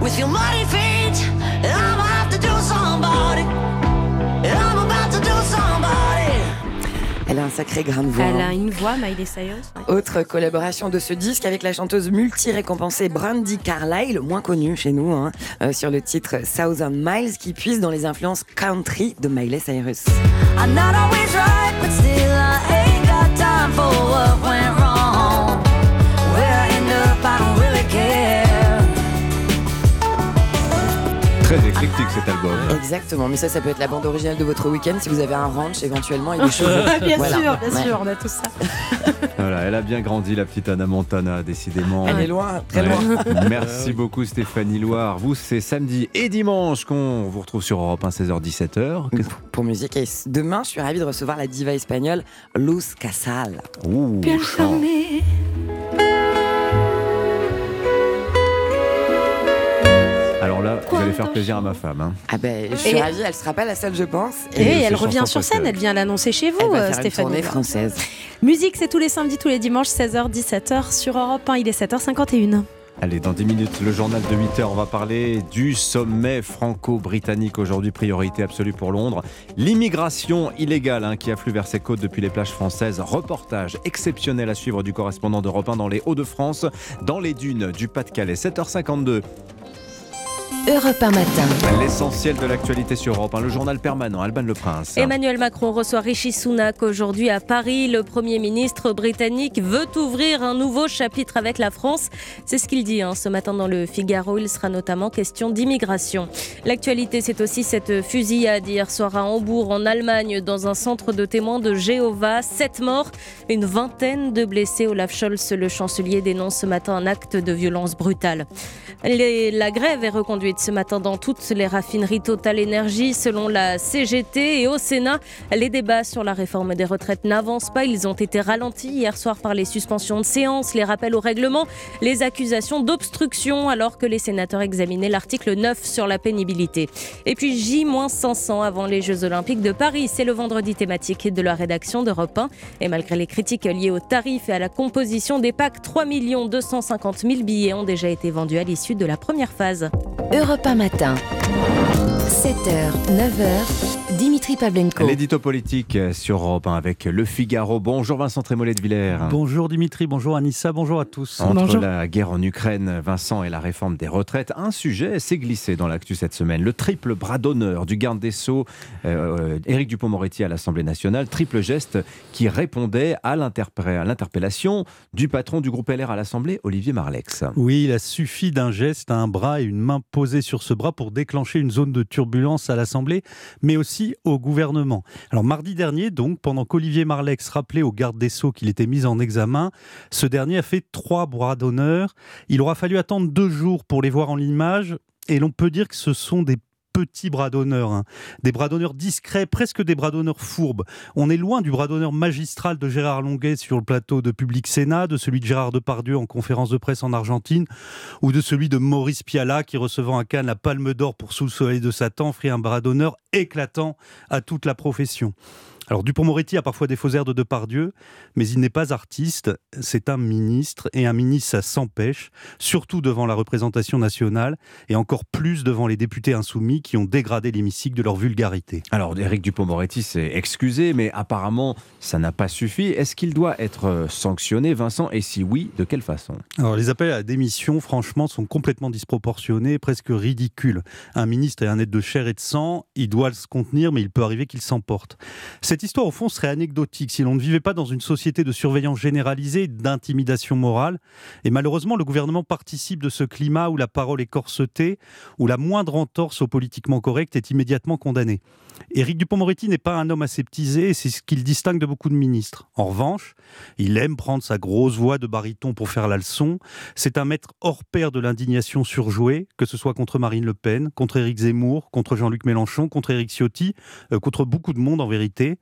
With your muddy feet, I'm about to do somebody. I'm about to do somebody. Elle a un sacré grain de voix. Elle a une voix, Miley Cyrus. Autre collaboration de ce disque avec la chanteuse multi-récompensée Brandy Carlile, moins connue chez nous, sur le titre Thousand Miles, qui puise dans les influences country de Miley Cyrus. I'm not always right, but still I ain't got time for what went wrong. Where I end up, I don't really care. Très éclectique cet album. Exactement, mais ça peut être la bande originale de votre week-end si vous avez un ranch éventuellement et des cheveux. bien sûr, on a tout ça. Voilà, elle a bien grandi, la petite Anna Montana, décidément. Elle est loin, très loin. Merci beaucoup Stéphanie Loire. Vous, c'est samedi et dimanche qu'on vous retrouve sur Europe 1, 16h-17h. Pour musique, et demain, je suis ravie de recevoir la diva espagnole Luz Casal. Ouh, alors là, vous allez faire plaisir à ma femme. Ah ben, je suis ravie, elle sera pas la seule, je pense. Et elle revient sur scène, elle vient l'annoncer chez vous, Stéphanie. Elle est française. Musique, c'est tous les samedis, tous les dimanches, 16h-17h sur Europe 1, il est 7h51. Allez, dans 10 minutes, le journal de 8h, on va parler du sommet franco-britannique. Aujourd'hui, priorité absolue pour Londres. L'immigration illégale qui afflue vers ses côtes depuis les plages françaises. Reportage exceptionnel à suivre du correspondant d'Europe 1 dans les Hauts-de-France, dans les dunes du Pas-de-Calais, 7h52. Europe 1 matin. L'essentiel de l'actualité sur Europe 1, le journal permanent, Alban Le Prince. Emmanuel Macron reçoit Rishi Sunak aujourd'hui à Paris. Le Premier ministre britannique veut ouvrir un nouveau chapitre avec la France. C'est ce qu'il dit ce matin dans le Figaro. Il sera notamment question d'immigration. L'actualité, c'est aussi cette fusillade hier soir à Hambourg, en Allemagne, dans un centre de témoins de Jéhovah. 7 morts, une vingtaine de blessés. Olaf Scholz, le chancelier, dénonce ce matin un acte de violence brutale. La grève est reconduite ce matin dans toutes les raffineries Total Énergie, selon la CGT. Et au Sénat, les débats sur la réforme des retraites n'avancent pas. Ils ont été ralentis hier soir par les suspensions de séance, les rappels au règlement, les accusations d'obstruction, alors que les sénateurs examinaient l'article 9 sur la pénibilité. Et puis J-500 avant les Jeux Olympiques de Paris. C'est le vendredi, thématique de la rédaction d'Europe 1. Et malgré les critiques liées aux tarifs et à la composition des packs, 3 250 000 billets ont déjà été vendus à l'issue de la première phase. Europe 1 matin, 7h, 9h, Dimitri Pavlenko. L'édito politique sur Europe 1 avec Le Figaro. Bonjour Vincent Trémollet de Villers. Bonjour Dimitri, bonjour Anissa, bonjour à tous. Entre la guerre en Ukraine, Vincent, et la réforme des retraites, un sujet s'est glissé dans l'actu cette semaine. Le triple bras d'honneur du garde des Sceaux, Eric Dupond-Moretti, à l'Assemblée nationale. Triple geste qui répondait à l'interpellation du patron du groupe LR à l'Assemblée, Olivier Marleix. Oui, il a suffi d'un geste, un bras et une main posée sur ce bras pour déclencher une zone de turbulence à l'Assemblée, mais aussi parti au gouvernement. Alors mardi dernier, donc, pendant qu'Olivier Marleix rappelait au garde des Sceaux qu'il était mis en examen, ce dernier a fait 3 bras d'honneur. Il aura fallu attendre 2 jours pour les voir en image, et l'on peut dire que ce sont des petits bras d'honneur, hein. Des bras d'honneur discrets, presque des bras d'honneur fourbes. On est loin du bras d'honneur magistral de Gérard Longuet sur le plateau de Public Sénat, de celui de Gérard Depardieu en conférence de presse en Argentine, ou de celui de Maurice Pialat qui, recevant à Cannes la Palme d'Or pour Sous le soleil de Satan, offrit un bras d'honneur éclatant à toute la profession. Alors Dupond-Moretti a parfois des faux airs de Depardieu, mais il n'est pas artiste, c'est un ministre, et un ministre ça s'empêche, surtout devant la représentation nationale, et encore plus devant les députés insoumis qui ont dégradé l'hémicycle de leur vulgarité. Alors Éric Dupond-Moretti s'est excusé, mais apparemment ça n'a pas suffi. Est-ce qu'il doit être sanctionné, Vincent, et si oui, de quelle façon? Alors les appels à démission, franchement, sont complètement disproportionnés, presque ridicules. Un ministre est un être de chair et de sang, il doit se contenir, mais il peut arriver qu'il s'emporte. Cette histoire, au fond, serait anecdotique si l'on ne vivait pas dans une société de surveillance généralisée, d'intimidation morale. Et malheureusement, le gouvernement participe de ce climat où la parole est corsetée, où la moindre entorse au politiquement correct est immédiatement condamnée. Éric Dupond-Moretti n'est pas un homme aseptisé, et c'est ce qu'il distingue de beaucoup de ministres. En revanche, il aime prendre sa grosse voix de baryton pour faire la leçon. C'est un maître hors pair de l'indignation surjouée, que ce soit contre Marine Le Pen, contre Éric Zemmour, contre Jean-Luc Mélenchon, contre Éric Ciotti, contre beaucoup de monde en vérité.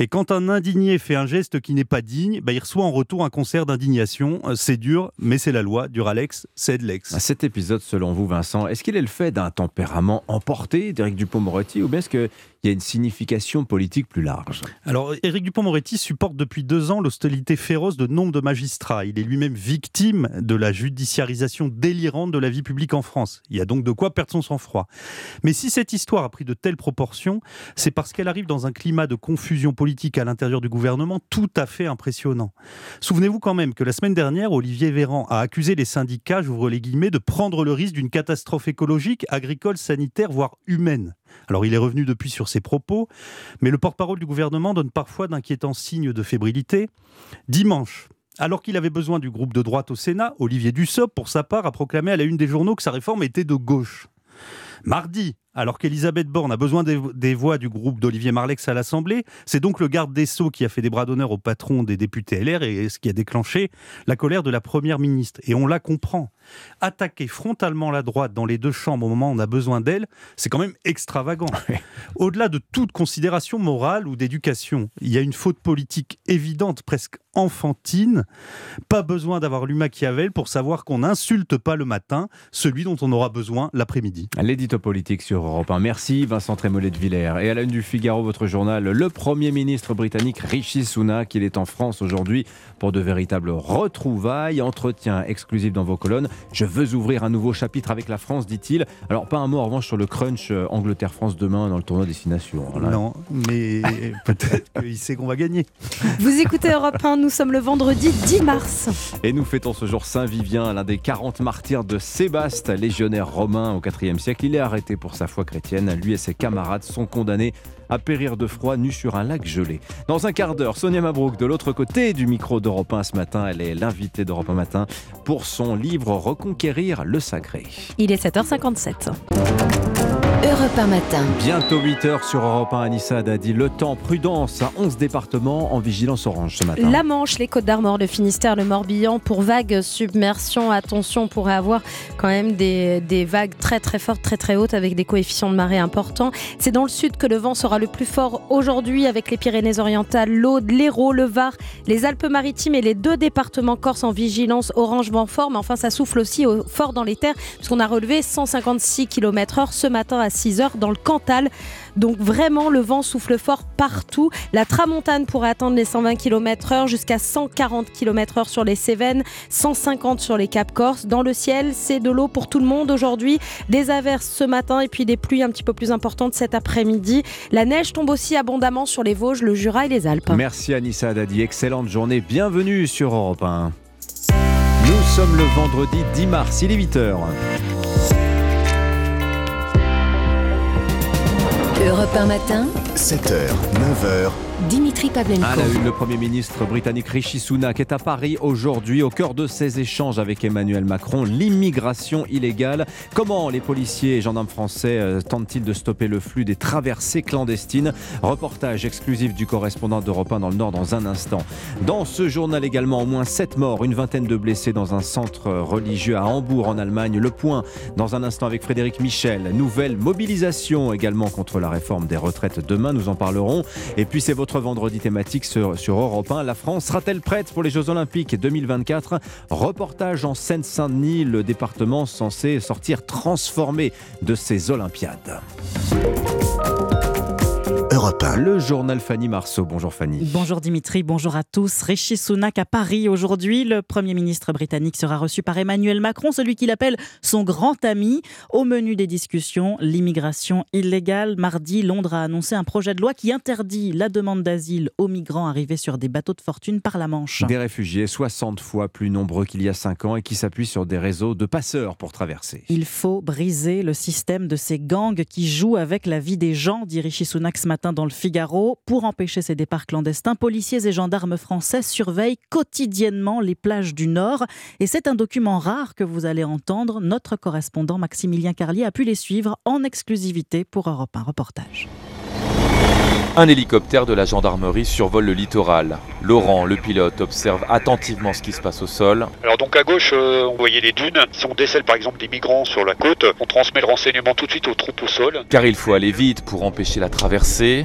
Et quand un indigné fait un geste qui n'est pas digne, bah il reçoit en retour un concert d'indignation. C'est dur, mais c'est la loi. Dur à l'ex, c'est de l'ex. Cet épisode, selon vous, Vincent, est-ce qu'il est le fait d'un tempérament emporté d'Éric Dupond-Moretti, ou bien est-ce que il y a une signification politique plus large? Alors, Éric Dupond-Moretti supporte depuis 2 ans l'hostilité féroce de nombre de magistrats. Il est lui-même victime de la judiciarisation délirante de la vie publique en France. Il y a donc de quoi perdre son sang-froid. Mais si cette histoire a pris de telles proportions, c'est parce qu'elle arrive dans un climat de confusion politique à l'intérieur du gouvernement tout à fait impressionnant. Souvenez-vous quand même que la semaine dernière, Olivier Véran a accusé les syndicats, j'ouvre les guillemets, de prendre le risque d'une catastrophe écologique, agricole, sanitaire, voire humaine. Alors, il est revenu depuis sur ses propos, mais le porte-parole du gouvernement donne parfois d'inquiétants signes de fébrilité. Dimanche, alors qu'il avait besoin du groupe de droite au Sénat, Olivier Dussopt, pour sa part, a proclamé à la une des journaux que sa réforme était de gauche. Mardi, alors qu'Elisabeth Borne a besoin des voix du groupe d'Olivier Marleix à l'Assemblée, c'est donc le garde des Sceaux qui a fait des bras d'honneur au patron des députés LR, et ce qui a déclenché la colère de la Première ministre. Et on la comprend. Attaquer frontalement la droite dans les 2 chambres au moment où on a besoin d'elle, c'est quand même extravagant. Ouais. Au-delà de toute considération morale ou d'éducation, il y a une faute politique évidente, presque enfantine. Pas besoin d'avoir lu Machiavel pour savoir qu'on n'insulte pas le matin celui dont on aura besoin l'après-midi. L'édito politique sur Europe 1. Merci Vincent Trémollet de Villers. Et à la une du Figaro, votre journal, le Premier ministre britannique Rishi Sunak, il est en France aujourd'hui pour de véritables retrouvailles. Entretien exclusif dans vos colonnes. Je veux ouvrir un nouveau chapitre avec la France, dit-il. Alors, pas un mot en revanche sur le crunch Angleterre-France demain dans le tournoi Destination. Là. Non, mais peut-être qu'il sait qu'on va gagner. Vous écoutez Europe 1, nous sommes le vendredi 10 mars. Et nous fêtons ce jour Saint-Vivien, l'un des 40 martyrs de Sébaste, légionnaire romain au IVe siècle. Il est arrêté pour sa foi chrétienne. Lui et ses camarades sont condamnés à périr de froid, nus sur un lac gelé. Dans un quart d'heure, Sonia Mabrouk, de l'autre côté du micro d'Europe 1 ce matin. Elle est l'invitée d'Europe 1 Matin pour son livre Reconquérir le sacré. Il est 7h57. Europe 1 Matin. Bientôt 8h sur Europe 1, Anissa Haddadi. Le temps, prudence à 11 départements en vigilance orange ce matin. La Manche, les Côtes-d'Armor, le Finistère, le Morbihan. Pour vagues, submersion, attention, on pourrait avoir quand même des vagues très très fortes, très très hautes avec des coefficients de marée importants. C'est dans le sud que le vent sera le plus fort aujourd'hui avec les Pyrénées-Orientales, l'Aude, l'Hérault, le Var, les Alpes-Maritimes et les 2 départements corse en vigilance orange vent fort. Mais enfin, ça souffle aussi fort dans les terres puisqu'on a relevé 156 km/h ce matin à 6h dans le Cantal. Donc vraiment, le vent souffle fort partout. La tramontane pourrait atteindre les 120 km/h jusqu'à 140 km/h sur les Cévennes, 150 sur les Caps Corse. Dans le ciel, c'est de l'eau pour tout le monde aujourd'hui. Des averses ce matin et puis des pluies un petit peu plus importantes cet après-midi. La neige tombe aussi abondamment sur les Vosges, le Jura et les Alpes. Merci Anissa Haddadi. Excellente journée. Bienvenue sur Europe 1. Nous sommes le vendredi 10 mars, il est 8h. Europe 1 Matin, 7h, 9h. Dimitri Pavlenko. À la une, le Premier ministre britannique Rishi Sunak est à Paris aujourd'hui, au cœur de ses échanges avec Emmanuel Macron. L'immigration illégale. Comment les policiers et gendarmes français tentent-ils de stopper le flux des traversées clandestines? Reportage exclusif du correspondant d'Europe 1 dans le Nord dans un instant. Dans ce journal également, au moins 7 morts, une vingtaine de blessés dans un centre religieux à Hambourg en Allemagne. Le Point dans un instant avec Frédéric Michel. Nouvelle mobilisation également contre la réforme des retraites. Demain, nous en parlerons. Et puis c'est votre vendredi thématique sur Europe 1. La France sera-t-elle prête pour les Jeux Olympiques 2024? Reportage en Seine-Saint-Denis, le département censé sortir transformé de ces Olympiades. Le journal Fanny Marceau. Bonjour Fanny. Bonjour Dimitri, bonjour à tous. Rishi Sunak à Paris aujourd'hui. Le Premier ministre britannique sera reçu par Emmanuel Macron, celui qu'il appelle son grand ami. Au menu des discussions, l'immigration illégale. Mardi, Londres a annoncé un projet de loi qui interdit la demande d'asile aux migrants arrivés sur des bateaux de fortune par la Manche. Des réfugiés 60 fois plus nombreux qu'il y a 5 ans et qui s'appuient sur des réseaux de passeurs pour traverser. Il faut briser le système de ces gangs qui jouent avec la vie des gens, dit Rishi Sunak ce matin dans le Figaro. Pour empêcher ces départs clandestins, policiers et gendarmes français surveillent quotidiennement les plages du Nord. Et c'est un document rare que vous allez entendre. Notre correspondant Maximilien Carlier a pu les suivre en exclusivité pour Europe 1. Reportage. Un hélicoptère de la gendarmerie survole le littoral. Laurent, le pilote, observe attentivement ce qui se passe au sol. Alors donc à gauche, on voyait les dunes. Si on décèle par exemple des migrants sur la côte, on transmet le renseignement tout de suite aux troupes au sol. Car il faut aller vite pour empêcher la traversée.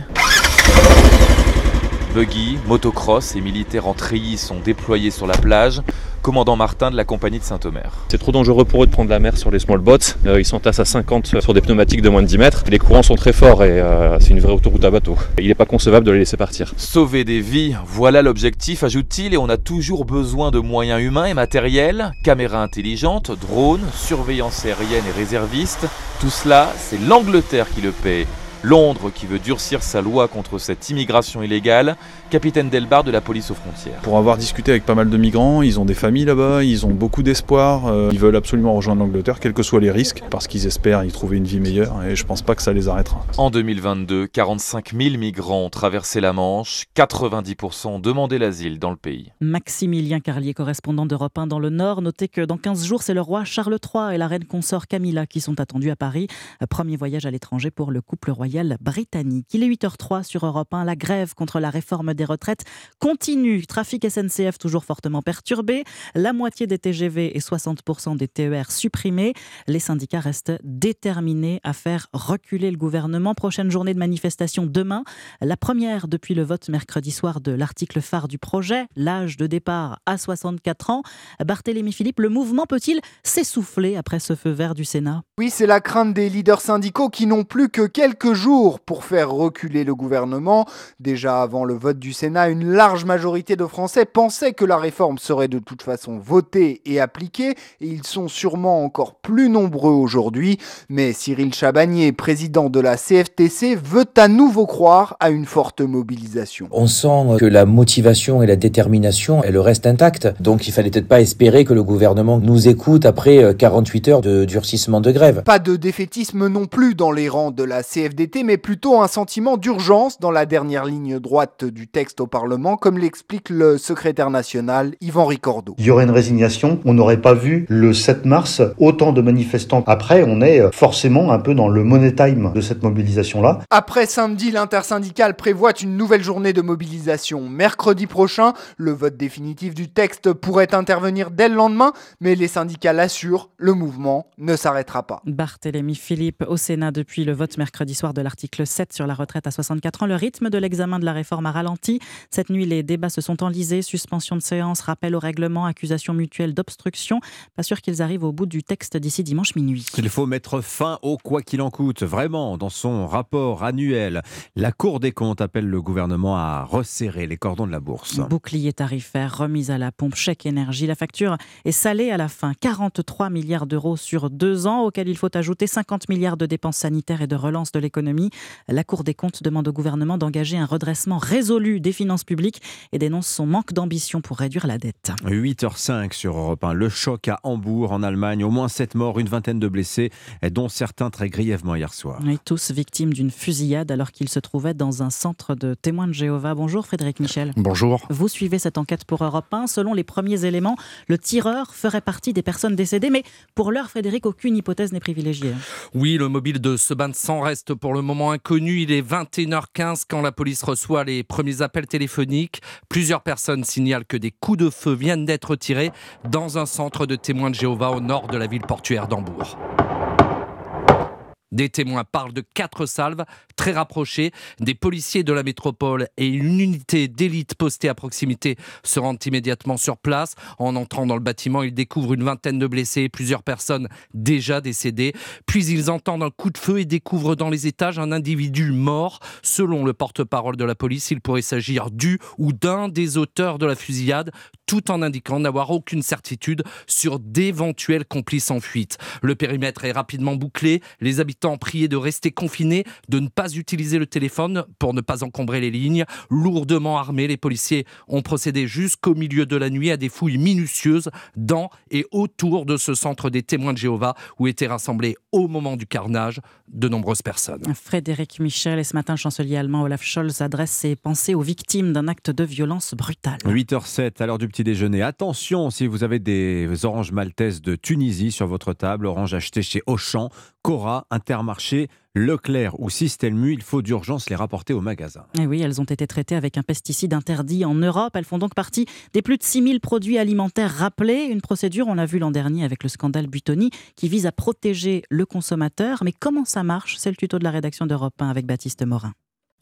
Buggy, motocross et militaires en treillis sont déployés sur la plage. Commandant Martin de la compagnie de Saint-Omer. C'est trop dangereux pour eux de prendre la mer sur les small boats. Ils s'entassent à 50 sur des pneumatiques de moins de 10 mètres. Les courants sont très forts et c'est une vraie autoroute à bateau. Il n'est pas concevable de les laisser partir. Sauver des vies, voilà l'objectif, ajoute-t-il, et on a toujours besoin de moyens humains et matériels, caméras intelligentes, drones, surveillance aérienne et réservistes. Tout cela, c'est l'Angleterre qui le paie. Londres qui veut durcir sa loi contre cette immigration illégale, capitaine Delbar de la police aux frontières. Pour avoir discuté avec pas mal de migrants, ils ont des familles là-bas, ils ont beaucoup d'espoir, ils veulent absolument rejoindre l'Angleterre, quels que soient les risques, parce qu'ils espèrent y trouver une vie meilleure et je pense pas que ça les arrêtera. En 2022, 45 000 migrants ont traversé la Manche, 90% ont demandé l'asile dans le pays. Maximilien Carlier, correspondant d'Europe 1 dans le Nord, notait que dans 15 jours, c'est le roi Charles III et la reine consort Camilla qui sont attendus à Paris. Premier voyage à l'étranger pour le couple royal britannique. Il est 8h03 sur Europe 1. La grève contre la réforme des retraites continue. Trafic SNCF toujours fortement perturbé. La moitié des TGV et 60% des TER supprimés. Les syndicats restent déterminés à faire reculer le gouvernement. Prochaine journée de manifestation demain. La première depuis le vote mercredi soir de l'article phare du projet. L'âge de départ à 64 ans. Barthélémy Philippe, le mouvement peut-il s'essouffler après ce feu vert du Sénat? Oui, c'est la crainte des leaders syndicaux qui n'ont plus que quelques jours pour faire reculer le gouvernement. Déjà avant le vote du Sénat, une large majorité de Français pensaient que la réforme serait de toute façon votée et appliquée. Et ils sont sûrement encore plus nombreux aujourd'hui. Mais Cyril Chabagnier, président de la CFTC, veut à nouveau croire à une forte mobilisation. On sent que la motivation et la détermination, elles restent intactes. Donc il fallait peut-être pas espérer que le gouvernement nous écoute après 48 heures de durcissement de grève. Pas de défaitisme non plus dans les rangs de la CFTC, mais plutôt un sentiment d'urgence dans la dernière ligne droite du texte au Parlement, comme l'explique le secrétaire national Yvan Ricordeau. Il y aurait une résignation, on n'aurait pas vu le 7 mars autant de manifestants. Après, on est forcément un peu dans le money time de cette mobilisation-là. Après samedi, l'intersyndicale prévoit une nouvelle journée de mobilisation. Mercredi prochain, le vote définitif du texte pourrait intervenir dès le lendemain, mais les syndicats l'assurent, le mouvement ne s'arrêtera pas. Barthélémy Philippe au Sénat depuis le vote mercredi soir de l'article 7 sur la retraite à 64 ans. Le rythme de l'examen de la réforme a ralenti. Cette nuit, les débats se sont enlisés. Suspension de séance, rappel au règlement, accusation mutuelle d'obstruction. Pas sûr qu'ils arrivent au bout du texte d'ici dimanche minuit. Il faut mettre fin au quoi qu'il en coûte. Vraiment, dans son rapport annuel, la Cour des comptes appelle le gouvernement à resserrer les cordons de la bourse. Bouclier tarifaire, remise à la pompe, chèque énergie. La facture est salée à la fin. 43 milliards d'euros sur 2 ans, auxquels il faut ajouter 50 milliards de dépenses sanitaires et de relance de l'économie. l'économie. La Cour des comptes demande au gouvernement d'engager un redressement résolu des finances publiques et dénonce son manque d'ambition pour réduire la dette. 8h05 sur Europe 1. Le choc à Hambourg, en Allemagne. Au moins 7 morts, une vingtaine de blessés, dont certains très grièvement hier soir. Et tous victimes d'une fusillade alors qu'ils se trouvaient dans un centre de témoins de Jéhovah. Bonjour Frédéric Michel. Bonjour. Vous suivez cette enquête pour Europe 1. Selon les premiers éléments, le tireur ferait partie des personnes décédées. Mais pour l'heure, Frédéric, aucune hypothèse n'est privilégiée. Oui, le mobile de ce bain de sang reste pour le moment inconnu. Il est 21h15 quand la police reçoit les premiers appels téléphoniques. Plusieurs personnes signalent que des coups de feu viennent d'être tirés dans un centre de témoins de Jéhovah au nord de la ville portuaire d'Hambourg. Des témoins parlent de 4 salves très rapprochées. Des policiers de la métropole et une unité d'élite postée à proximité se rendent immédiatement sur place. En entrant dans le bâtiment, ils découvrent une vingtaine de blessés et plusieurs personnes déjà décédées. Puis ils entendent un coup de feu et découvrent dans les étages un individu mort. Selon le porte-parole de la police, il pourrait s'agir du ou d'un des auteurs de la fusillade, tout en indiquant n'avoir aucune certitude sur d'éventuels complices en fuite. Le périmètre est rapidement bouclé. Les habitants priés de rester confinés, de ne pas utiliser le téléphone pour ne pas encombrer les lignes. Lourdement armés, les policiers ont procédé jusqu'au milieu de la nuit à des fouilles minutieuses dans et autour de ce centre des témoins de Jéhovah où étaient rassemblées au moment du carnage de nombreuses personnes. Frédéric Michel, et ce matin, le chancelier allemand Olaf Scholz adresse ses pensées aux victimes d'un acte de violence brutale. 8h07, à l'heure du petit déjeuner. Attention si vous avez des oranges maltaises de Tunisie sur votre table, oranges achetées chez Auchan, Cora, Intermarché, Leclerc ou Système U, il faut d'urgence les rapporter au magasin. Et oui, elles ont été traitées avec un pesticide interdit en Europe. Elles font donc partie des plus de 6000 produits alimentaires rappelés. Une procédure, on l'a vu l'an dernier avec le scandale Buitoni, qui vise à protéger le consommateur. Mais comment ça marche ? C'est le tuto de la rédaction d'Europe 1 avec Baptiste Morin.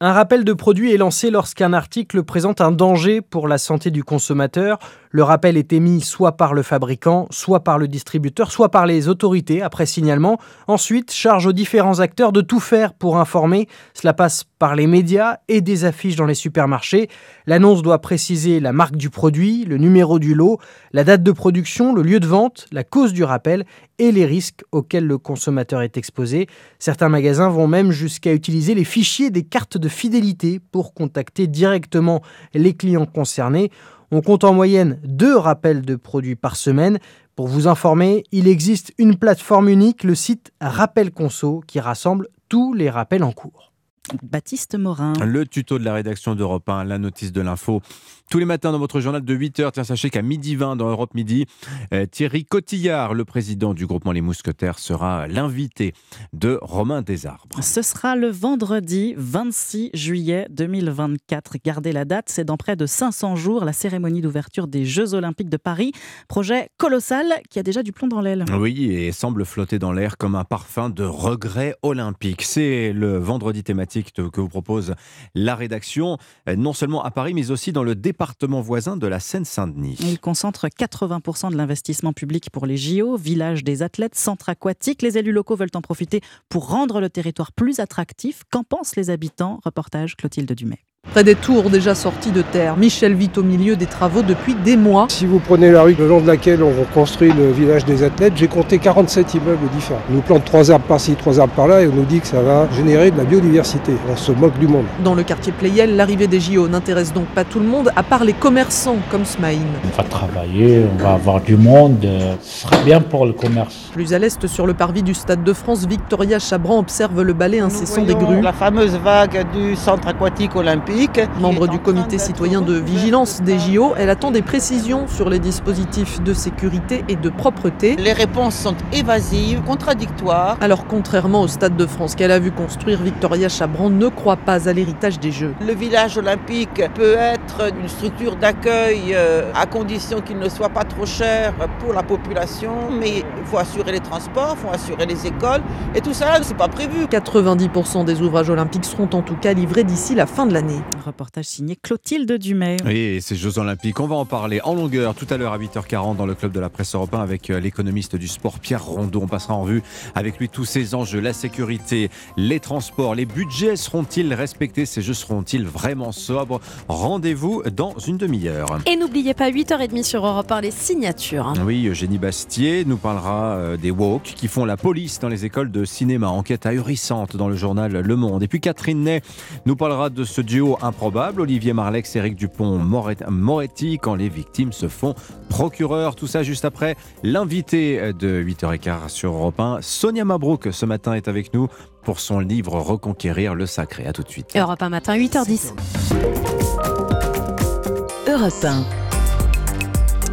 Un rappel de produit est lancé lorsqu'un article présente un danger pour la santé du consommateur. Le rappel est émis soit par le fabricant, soit par le distributeur, soit par les autorités après signalement. Ensuite, charge aux différents acteurs de tout faire pour informer. Cela passe par les médias et des affiches dans les supermarchés. L'annonce doit préciser la marque du produit, le numéro du lot, la date de production, le lieu de vente, la cause du rappel et les risques auxquels le consommateur est exposé. Certains magasins vont même jusqu'à utiliser les fichiers des cartes de fidélité pour contacter directement les clients concernés. On compte en moyenne 2 rappels de produits par semaine. Pour vous informer, il existe une plateforme unique, le site Rappel Conso, qui rassemble tous les rappels en cours. Baptiste Morin. Le tuto de la rédaction d'Europe 1, la notice de l'info. Tous les matins dans votre journal de 8h, tiens, sachez qu'à 12h20 dans Europe Midi, Thierry Cotillard, le président du groupement Les Mousquetaires, sera l'invité de Romain Desarbres. Ce sera le vendredi 26 juillet 2024. Gardez la date, c'est dans près de 500 jours la cérémonie d'ouverture des Jeux Olympiques de Paris. Projet colossal qui a déjà du plomb dans l'aile. Oui, et semble flotter dans l'air comme un parfum de regret olympique. C'est le vendredi thématique que vous propose la rédaction, non seulement à Paris, mais aussi dans le département voisin de la Seine-Saint-Denis. Il concentre 80% de l'investissement public pour les JO, village des athlètes, centre aquatique. Les élus locaux veulent en profiter pour rendre le territoire plus attractif. Qu'en pensent les habitants ? Reportage Clotilde Dumay. Près des tours déjà sorties de terre, Michel vit au milieu des travaux depuis des mois. Si vous prenez la rue le long de laquelle on reconstruit le village des athlètes, j'ai compté 47 immeubles différents. On nous plante 3 arbres par-ci, 3 arbres par-là et on nous dit que ça va générer de la biodiversité. On se moque du monde. Dans le quartier Pleyel, l'arrivée des JO n'intéresse donc pas tout le monde, à part les commerçants comme Smaïn. On va travailler, on va avoir du monde, ce sera bien pour le commerce. Plus à l'est, sur le parvis du Stade de France, Victoria Chabran observe le balai incessant des grues. La fameuse vague du centre aquatique olympique. Membre du comité citoyen de vigilance des JO, elle attend des précisions sur les dispositifs de sécurité et de propreté. Les réponses sont évasives, contradictoires. Alors contrairement au Stade de France qu'elle a vu construire, Victoria Chabran ne croit pas à l'héritage des Jeux. Le village olympique peut être une structure d'accueil à condition qu'il ne soit pas trop cher pour la population, mais il faut assurer les transports, il faut assurer les écoles et tout ça, c'est pas prévu. 90% des ouvrages olympiques seront en tout cas livrés d'ici la fin de l'année. Un reportage signé Clotilde Dumay. Oui, et ces Jeux Olympiques, on va en parler en longueur tout à l'heure à 8h40 dans le Club de la Presse Europe 1 avec l'économiste du sport Pierre Rondeau. On passera en revue avec lui tous ces enjeux, la sécurité, les transports, les budgets seront-ils respectés? Ces Jeux seront-ils vraiment sobres? Rendez-vous dans une demi-heure. Et n'oubliez pas, 8h30 sur Europe 1, les signatures. Oui, Eugénie Bastier nous parlera des woke qui font la police dans les écoles de cinéma. Enquête ahurissante dans le journal Le Monde. Et puis Catherine Ney nous parlera de ce duo improbable, Olivier Marleix, Eric Dupond-Moretti, quand les victimes se font procureurs. Tout ça juste après l'invité de 8h15 sur Europe 1, Sonia Mabrouk, ce matin est avec nous pour son livre Reconquérir le sacré. À tout de suite. Europe 1 matin, 8h10. Europe 1.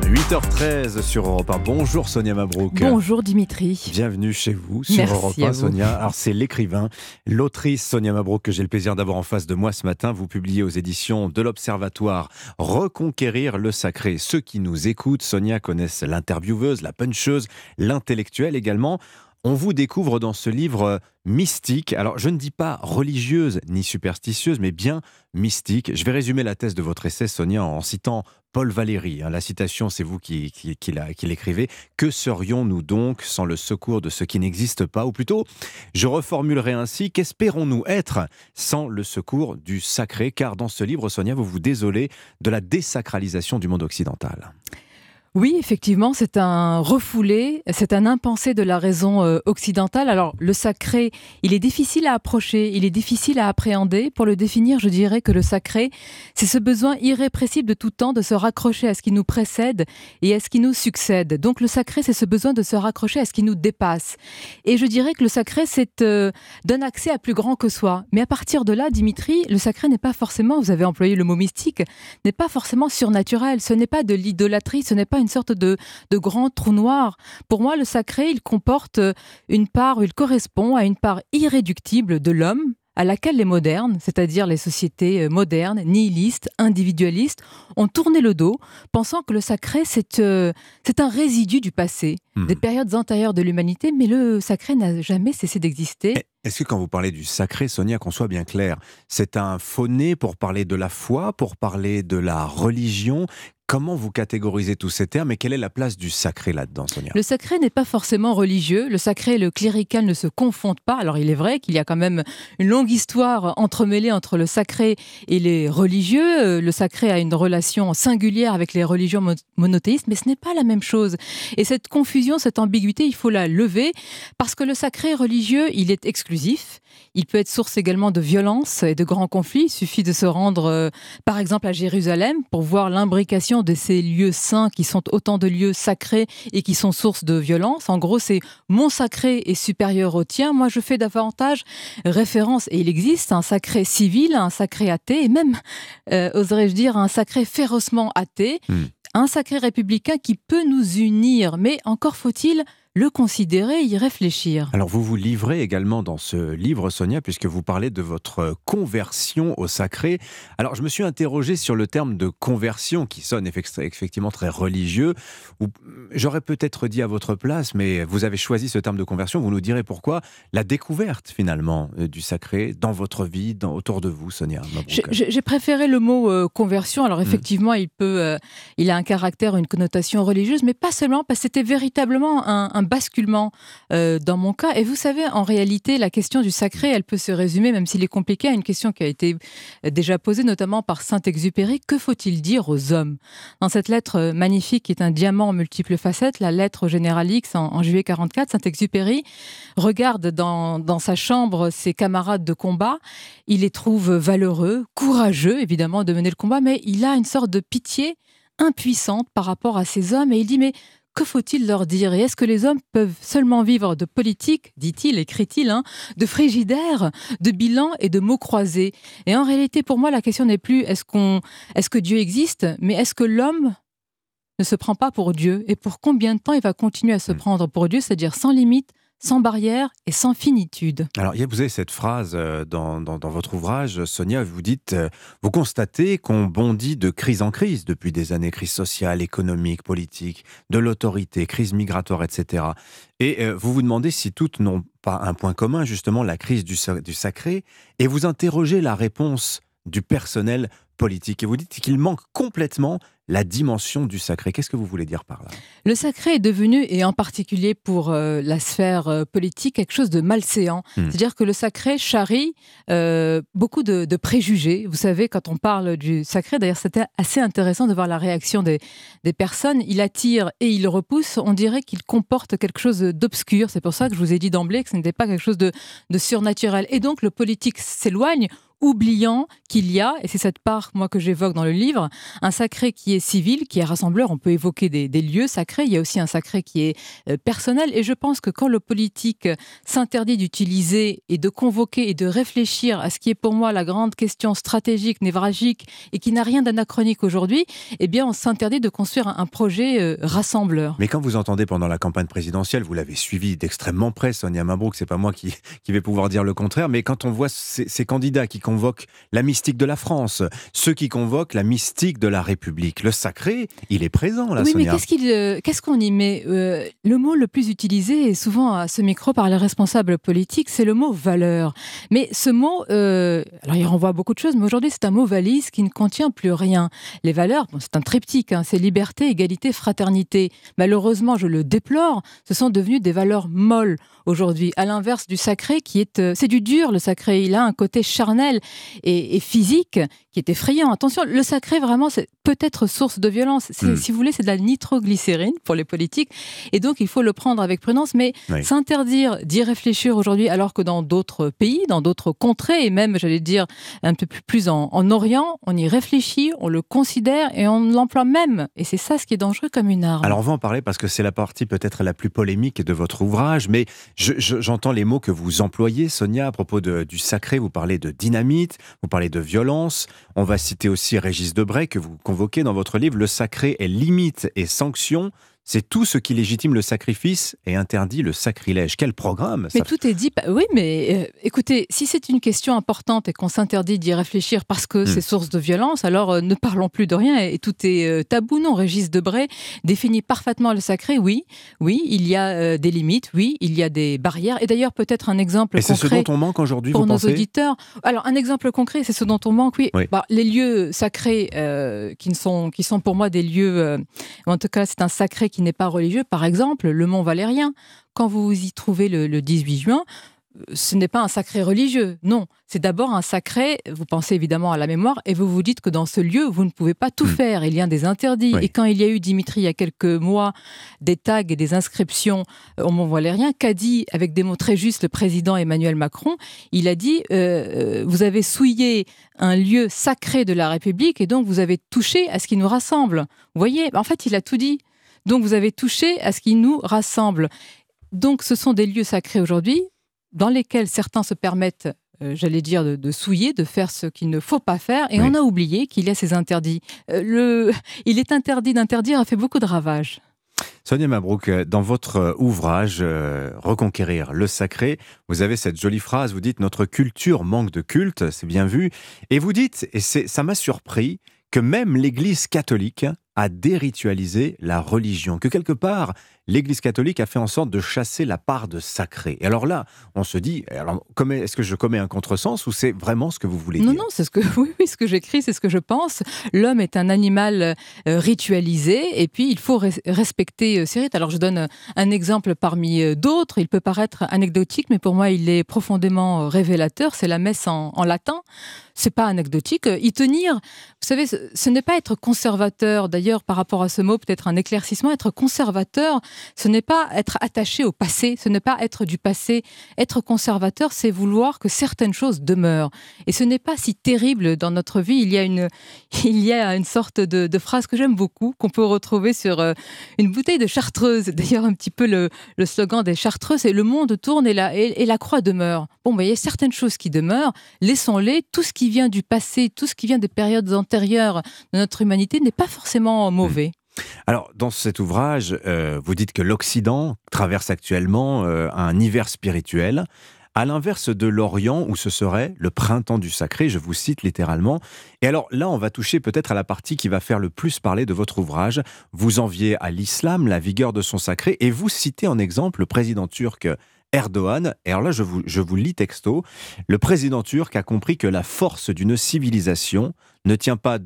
8h13 sur Europe 1. Bonjour Sonia Mabrouk. Bonjour Dimitri. Bienvenue chez vous sur Merci Europe 1, Sonia. Alors c'est l'écrivain, l'autrice Sonia Mabrouk que j'ai le plaisir d'avoir en face de moi ce matin. Vous publiez aux éditions de l'Observatoire Reconquérir le sacré. Ceux qui nous écoutent, Sonia, connaissent l'intervieweuse, la puncheuse, l'intellectuelle également. On vous découvre dans ce livre mystique. Alors, je ne dis pas religieuse ni superstitieuse, mais bien mystique. Je vais résumer la thèse de votre essai, Sonia, en citant Paul Valéry. La citation, c'est vous qui l'écrivez. « Que serions-nous donc sans le secours de ce qui n'existe pas ?» Ou plutôt, je reformulerai ainsi « Qu'espérons-nous être sans le secours du sacré ?» Car dans ce livre, Sonia, vous vous désolez de la désacralisation du monde occidental. Oui, effectivement, c'est un refoulé, c'est un impensé de la raison occidentale. Alors, le sacré, il est difficile à approcher, il est difficile à appréhender. Pour le définir, je dirais que le sacré, c'est ce besoin irrépressible de tout temps de se raccrocher à ce qui nous précède et à ce qui nous succède. Donc, le sacré, c'est ce besoin de se raccrocher à ce qui nous dépasse. Et je dirais que le sacré, c'est donne accès à plus grand que soi. Mais à partir de là, Dimitri, le sacré n'est pas forcément, vous avez employé le mot mystique, n'est pas forcément surnaturel. Ce n'est pas de l'idolâtrie, ce n'est pas une sorte de grand trou noir. Pour moi, le sacré, il comporte une part, il correspond à une part irréductible de l'homme, à laquelle les modernes, c'est-à-dire les sociétés modernes, nihilistes, individualistes, ont tourné le dos, pensant que le sacré, c'est un résidu du passé, des périodes antérieures de l'humanité, mais le sacré n'a jamais cessé d'exister. Est-ce que quand vous parlez du sacré, Sonia, qu'on soit bien clair, c'est un faux-né pour parler de la foi, pour parler de la religion ? Comment vous catégorisez tous ces termes et quelle est la place du sacré là-dedans, Sonia ? Le sacré n'est pas forcément religieux. Le sacré et le clérical ne se confondent pas. Alors, il est vrai qu'il y a quand même une longue histoire entremêlée entre le sacré et les religieux. Le sacré a une relation singulière avec les religions monothéistes, mais ce n'est pas la même chose. Et cette confusion, cette ambiguïté, il faut la lever parce que le sacré religieux, il est exclusif. Il peut être source également de violences et de grands conflits. Il suffit de se rendre, par exemple, à Jérusalem pour voir l'imbrication de ces lieux saints qui sont autant de lieux sacrés et qui sont source de violence. En gros, c'est mon sacré est supérieur au tien. Moi, je fais davantage référence, et il existe un sacré civil, un sacré athée, et même, oserais-je dire, un sacré férocement athée, un sacré républicain qui peut nous unir. Mais encore faut-il le considérer, y réfléchir. Alors vous vous livrez également dans ce livre, Sonia, puisque vous parlez de votre conversion au sacré. Alors je me suis interrogé sur le terme de conversion, qui sonne effectivement très religieux. J'aurais peut-être dit à votre place, mais vous avez choisi ce terme de conversion, vous nous direz pourquoi. La découverte finalement du sacré dans votre vie, autour de vous, Sonia Mabrouk. J'ai préféré le mot conversion. Alors effectivement, il a un caractère, une connotation religieuse, mais pas seulement, parce que c'était véritablement un basculement dans mon cas. Et vous savez, en réalité, la question du sacré, elle peut se résumer, même s'il est compliqué, à une question qui a été déjà posée, notamment par Saint-Exupéry. Que faut-il dire aux hommes ? Dans cette lettre magnifique qui est un diamant en multiples facettes, la lettre au général X en juillet 44, Saint-Exupéry regarde dans sa chambre ses camarades de combat. Il les trouve valeureux, courageux, évidemment, de mener le combat, mais il a une sorte de pitié impuissante par rapport à ces hommes. Et il dit, mais que faut-il leur dire ? Et est-ce que les hommes peuvent seulement vivre de politique, dit-il, écrit-il, de frigidaires, de bilans et de mots croisés ? Et en réalité, pour moi, la question n'est plus est-ce que Dieu existe, mais est-ce que l'homme ne se prend pas pour Dieu ? Et pour combien de temps il va continuer à se prendre pour Dieu, c'est-à-dire sans limite, sans barrière et sans finitude. Alors, vous avez cette phrase dans votre ouvrage, Sonia, vous dites, vous constatez qu'on bondit de crise en crise depuis des années, crise sociale, économique, politique, de l'autorité, crise migratoire, etc. Et vous vous demandez si toutes n'ont pas un point commun, justement, la crise du sacré, et vous interrogez la réponse du personnel politique. Et vous dites qu'il manque complètement la dimension du sacré. Qu'est-ce que vous voulez dire par là ? Le sacré est devenu, et en particulier pour la sphère politique, quelque chose de malséant. C'est-à-dire que le sacré charrie beaucoup de préjugés. Vous savez, quand on parle du sacré, d'ailleurs c'était assez intéressant de voir la réaction des personnes. Il attire et il repousse. On dirait qu'il comporte quelque chose d'obscur. C'est pour ça que je vous ai dit d'emblée que ce n'était pas quelque chose de surnaturel. Et donc le politique s'éloigne, oubliant qu'il y a, et c'est cette part moi que j'évoque dans le livre, un sacré qui est civil, qui est rassembleur. On peut évoquer des lieux sacrés, il y a aussi un sacré qui est personnel, et je pense que quand le politique s'interdit d'utiliser et de convoquer et de réfléchir à ce qui est pour moi la grande question stratégique, névralgique, et qui n'a rien d'anachronique aujourd'hui, eh bien on s'interdit de construire un projet rassembleur. Mais quand vous entendez pendant la campagne présidentielle, vous l'avez suivi d'extrêmement près, Sonia Mabrouk, c'est pas moi qui vais pouvoir dire le contraire, mais quand on voit ces candidats qui convoquent la mystique de la France, ceux qui convoquent la mystique de la République. Le sacré, il est présent, là, oui, Sonia. Oui, mais qu'est-ce qu'on y met ? Le mot le plus utilisé, et souvent à ce micro par les responsables politiques, c'est le mot « valeur ». Mais ce mot, alors il renvoie à beaucoup de choses, mais aujourd'hui c'est un mot valise qui ne contient plus rien. Les valeurs, bon, c'est un triptyque, hein, c'est liberté, égalité, fraternité. Malheureusement, je le déplore, ce sont devenues des valeurs molles aujourd'hui, à l'inverse du sacré qui est... c'est du dur, le sacré, il a un côté charnel et physique qui est effrayant. Attention, le sacré, vraiment, c'est peut-être source de violence. Si vous voulez, c'est de la nitroglycérine pour les politiques. Et donc, il faut le prendre avec prudence. Mais s'interdire d'y réfléchir aujourd'hui, alors que dans d'autres pays, dans d'autres contrées, et même, j'allais dire, un peu plus en Orient, on y réfléchit, on le considère et on l'emploie même. Et c'est ça ce qui est dangereux comme une arme. Alors, on va en parler parce que c'est la partie peut-être la plus polémique de votre ouvrage. Mais j'entends les mots que vous employez, Sonia, à propos du sacré. Vous parlez de dynamite, vous parlez de violence. On va citer aussi Régis Debray, que vous convoquez dans votre livre. Le sacré est limite et sanction. C'est tout ce qui légitime le sacrifice et interdit le sacrilège. Quel programme, ça. Mais tout est dit... Oui, mais écoutez, si c'est une question importante et qu'on s'interdit d'y réfléchir parce que c'est source de violence, alors ne parlons plus de rien et tout est tabou. Non, Régis Debray définit parfaitement le sacré. Oui, il y a des limites, oui, il y a des barrières. Et d'ailleurs, peut-être un exemple concret... Et c'est ce dont on manque aujourd'hui, vous pensez ? Pour nos auditeurs. Alors, un exemple concret, c'est ce dont on manque, oui. Bah, les lieux sacrés qui sont pour moi des lieux... en tout cas, c'est un sacré qui n'est pas religieux, par exemple le Mont Valérien. Quand vous y trouvez le 18 juin, ce n'est pas un sacré religieux, non. C'est d'abord un sacré, vous pensez évidemment à la mémoire, et vous vous dites que dans ce lieu, vous ne pouvez pas tout faire, il y a des interdits. Oui. Et quand il y a eu, Dimitri, il y a quelques mois, des tags et des inscriptions au Mont Valérien, qu'a dit, avec des mots très justes, le président Emmanuel Macron, il a dit, vous avez souillé un lieu sacré de la République, et donc vous avez touché à ce qui nous rassemble. Vous voyez, en fait, il a tout dit. Donc vous avez touché à ce qui nous rassemble. Donc ce sont des lieux sacrés aujourd'hui dans lesquels certains se permettent, j'allais dire, de souiller, de faire ce qu'il ne faut pas faire. Et on a oublié qu'il y a ces interdits. Il est interdit d'interdire a fait beaucoup de ravages. Sonia Mabrouk, dans votre ouvrage « Reconquérir le sacré », vous avez cette jolie phrase, vous dites « Notre culture manque de culte », c'est bien vu. Et vous dites, et ça m'a surpris, que même l'Église catholique a déritualisé la religion, que quelque part, l'Église catholique a fait en sorte de chasser la part de sacré. Et alors là, on se dit, alors, est-ce que je commets un contresens ou c'est vraiment ce que vous voulez dire ? Non, c'est ce que j'écris, c'est ce que je pense. L'homme est un animal ritualisé et puis il faut respecter ses rites. Alors je donne un exemple parmi d'autres, il peut paraître anecdotique, mais pour moi il est profondément révélateur, c'est la messe en latin. C'est pas anecdotique. Y tenir, vous savez, ce n'est pas être conservateur. D'ailleurs, par rapport à ce mot, peut-être un éclaircissement. Être conservateur, ce n'est pas être attaché au passé, ce n'est pas être du passé. Être conservateur, c'est vouloir que certaines choses demeurent. Et ce n'est pas si terrible dans notre vie. Il y a une sorte de phrase que j'aime beaucoup, qu'on peut retrouver sur une bouteille de chartreuse. D'ailleurs, un petit peu le slogan des chartreuses, c'est « Le monde tourne et la croix demeure ». Bon, ben, il y a certaines choses qui demeurent, laissons-les, tout ce qui vient du passé, tout ce qui vient des périodes antérieures de notre humanité n'est pas forcément mauvais. Alors, dans cet ouvrage, vous dites que l'Occident traverse actuellement un hiver spirituel, à l'inverse de l'Orient, où ce serait le printemps du sacré, je vous cite littéralement. Et alors là, on va toucher peut-être à la partie qui va faire le plus parler de votre ouvrage. Vous enviez à l'islam la vigueur de son sacré, et vous citez en exemple le président turc Erdogan. Et alors là, je vous lis texto. Le président turc a compris que la force d'une civilisation ne tient pas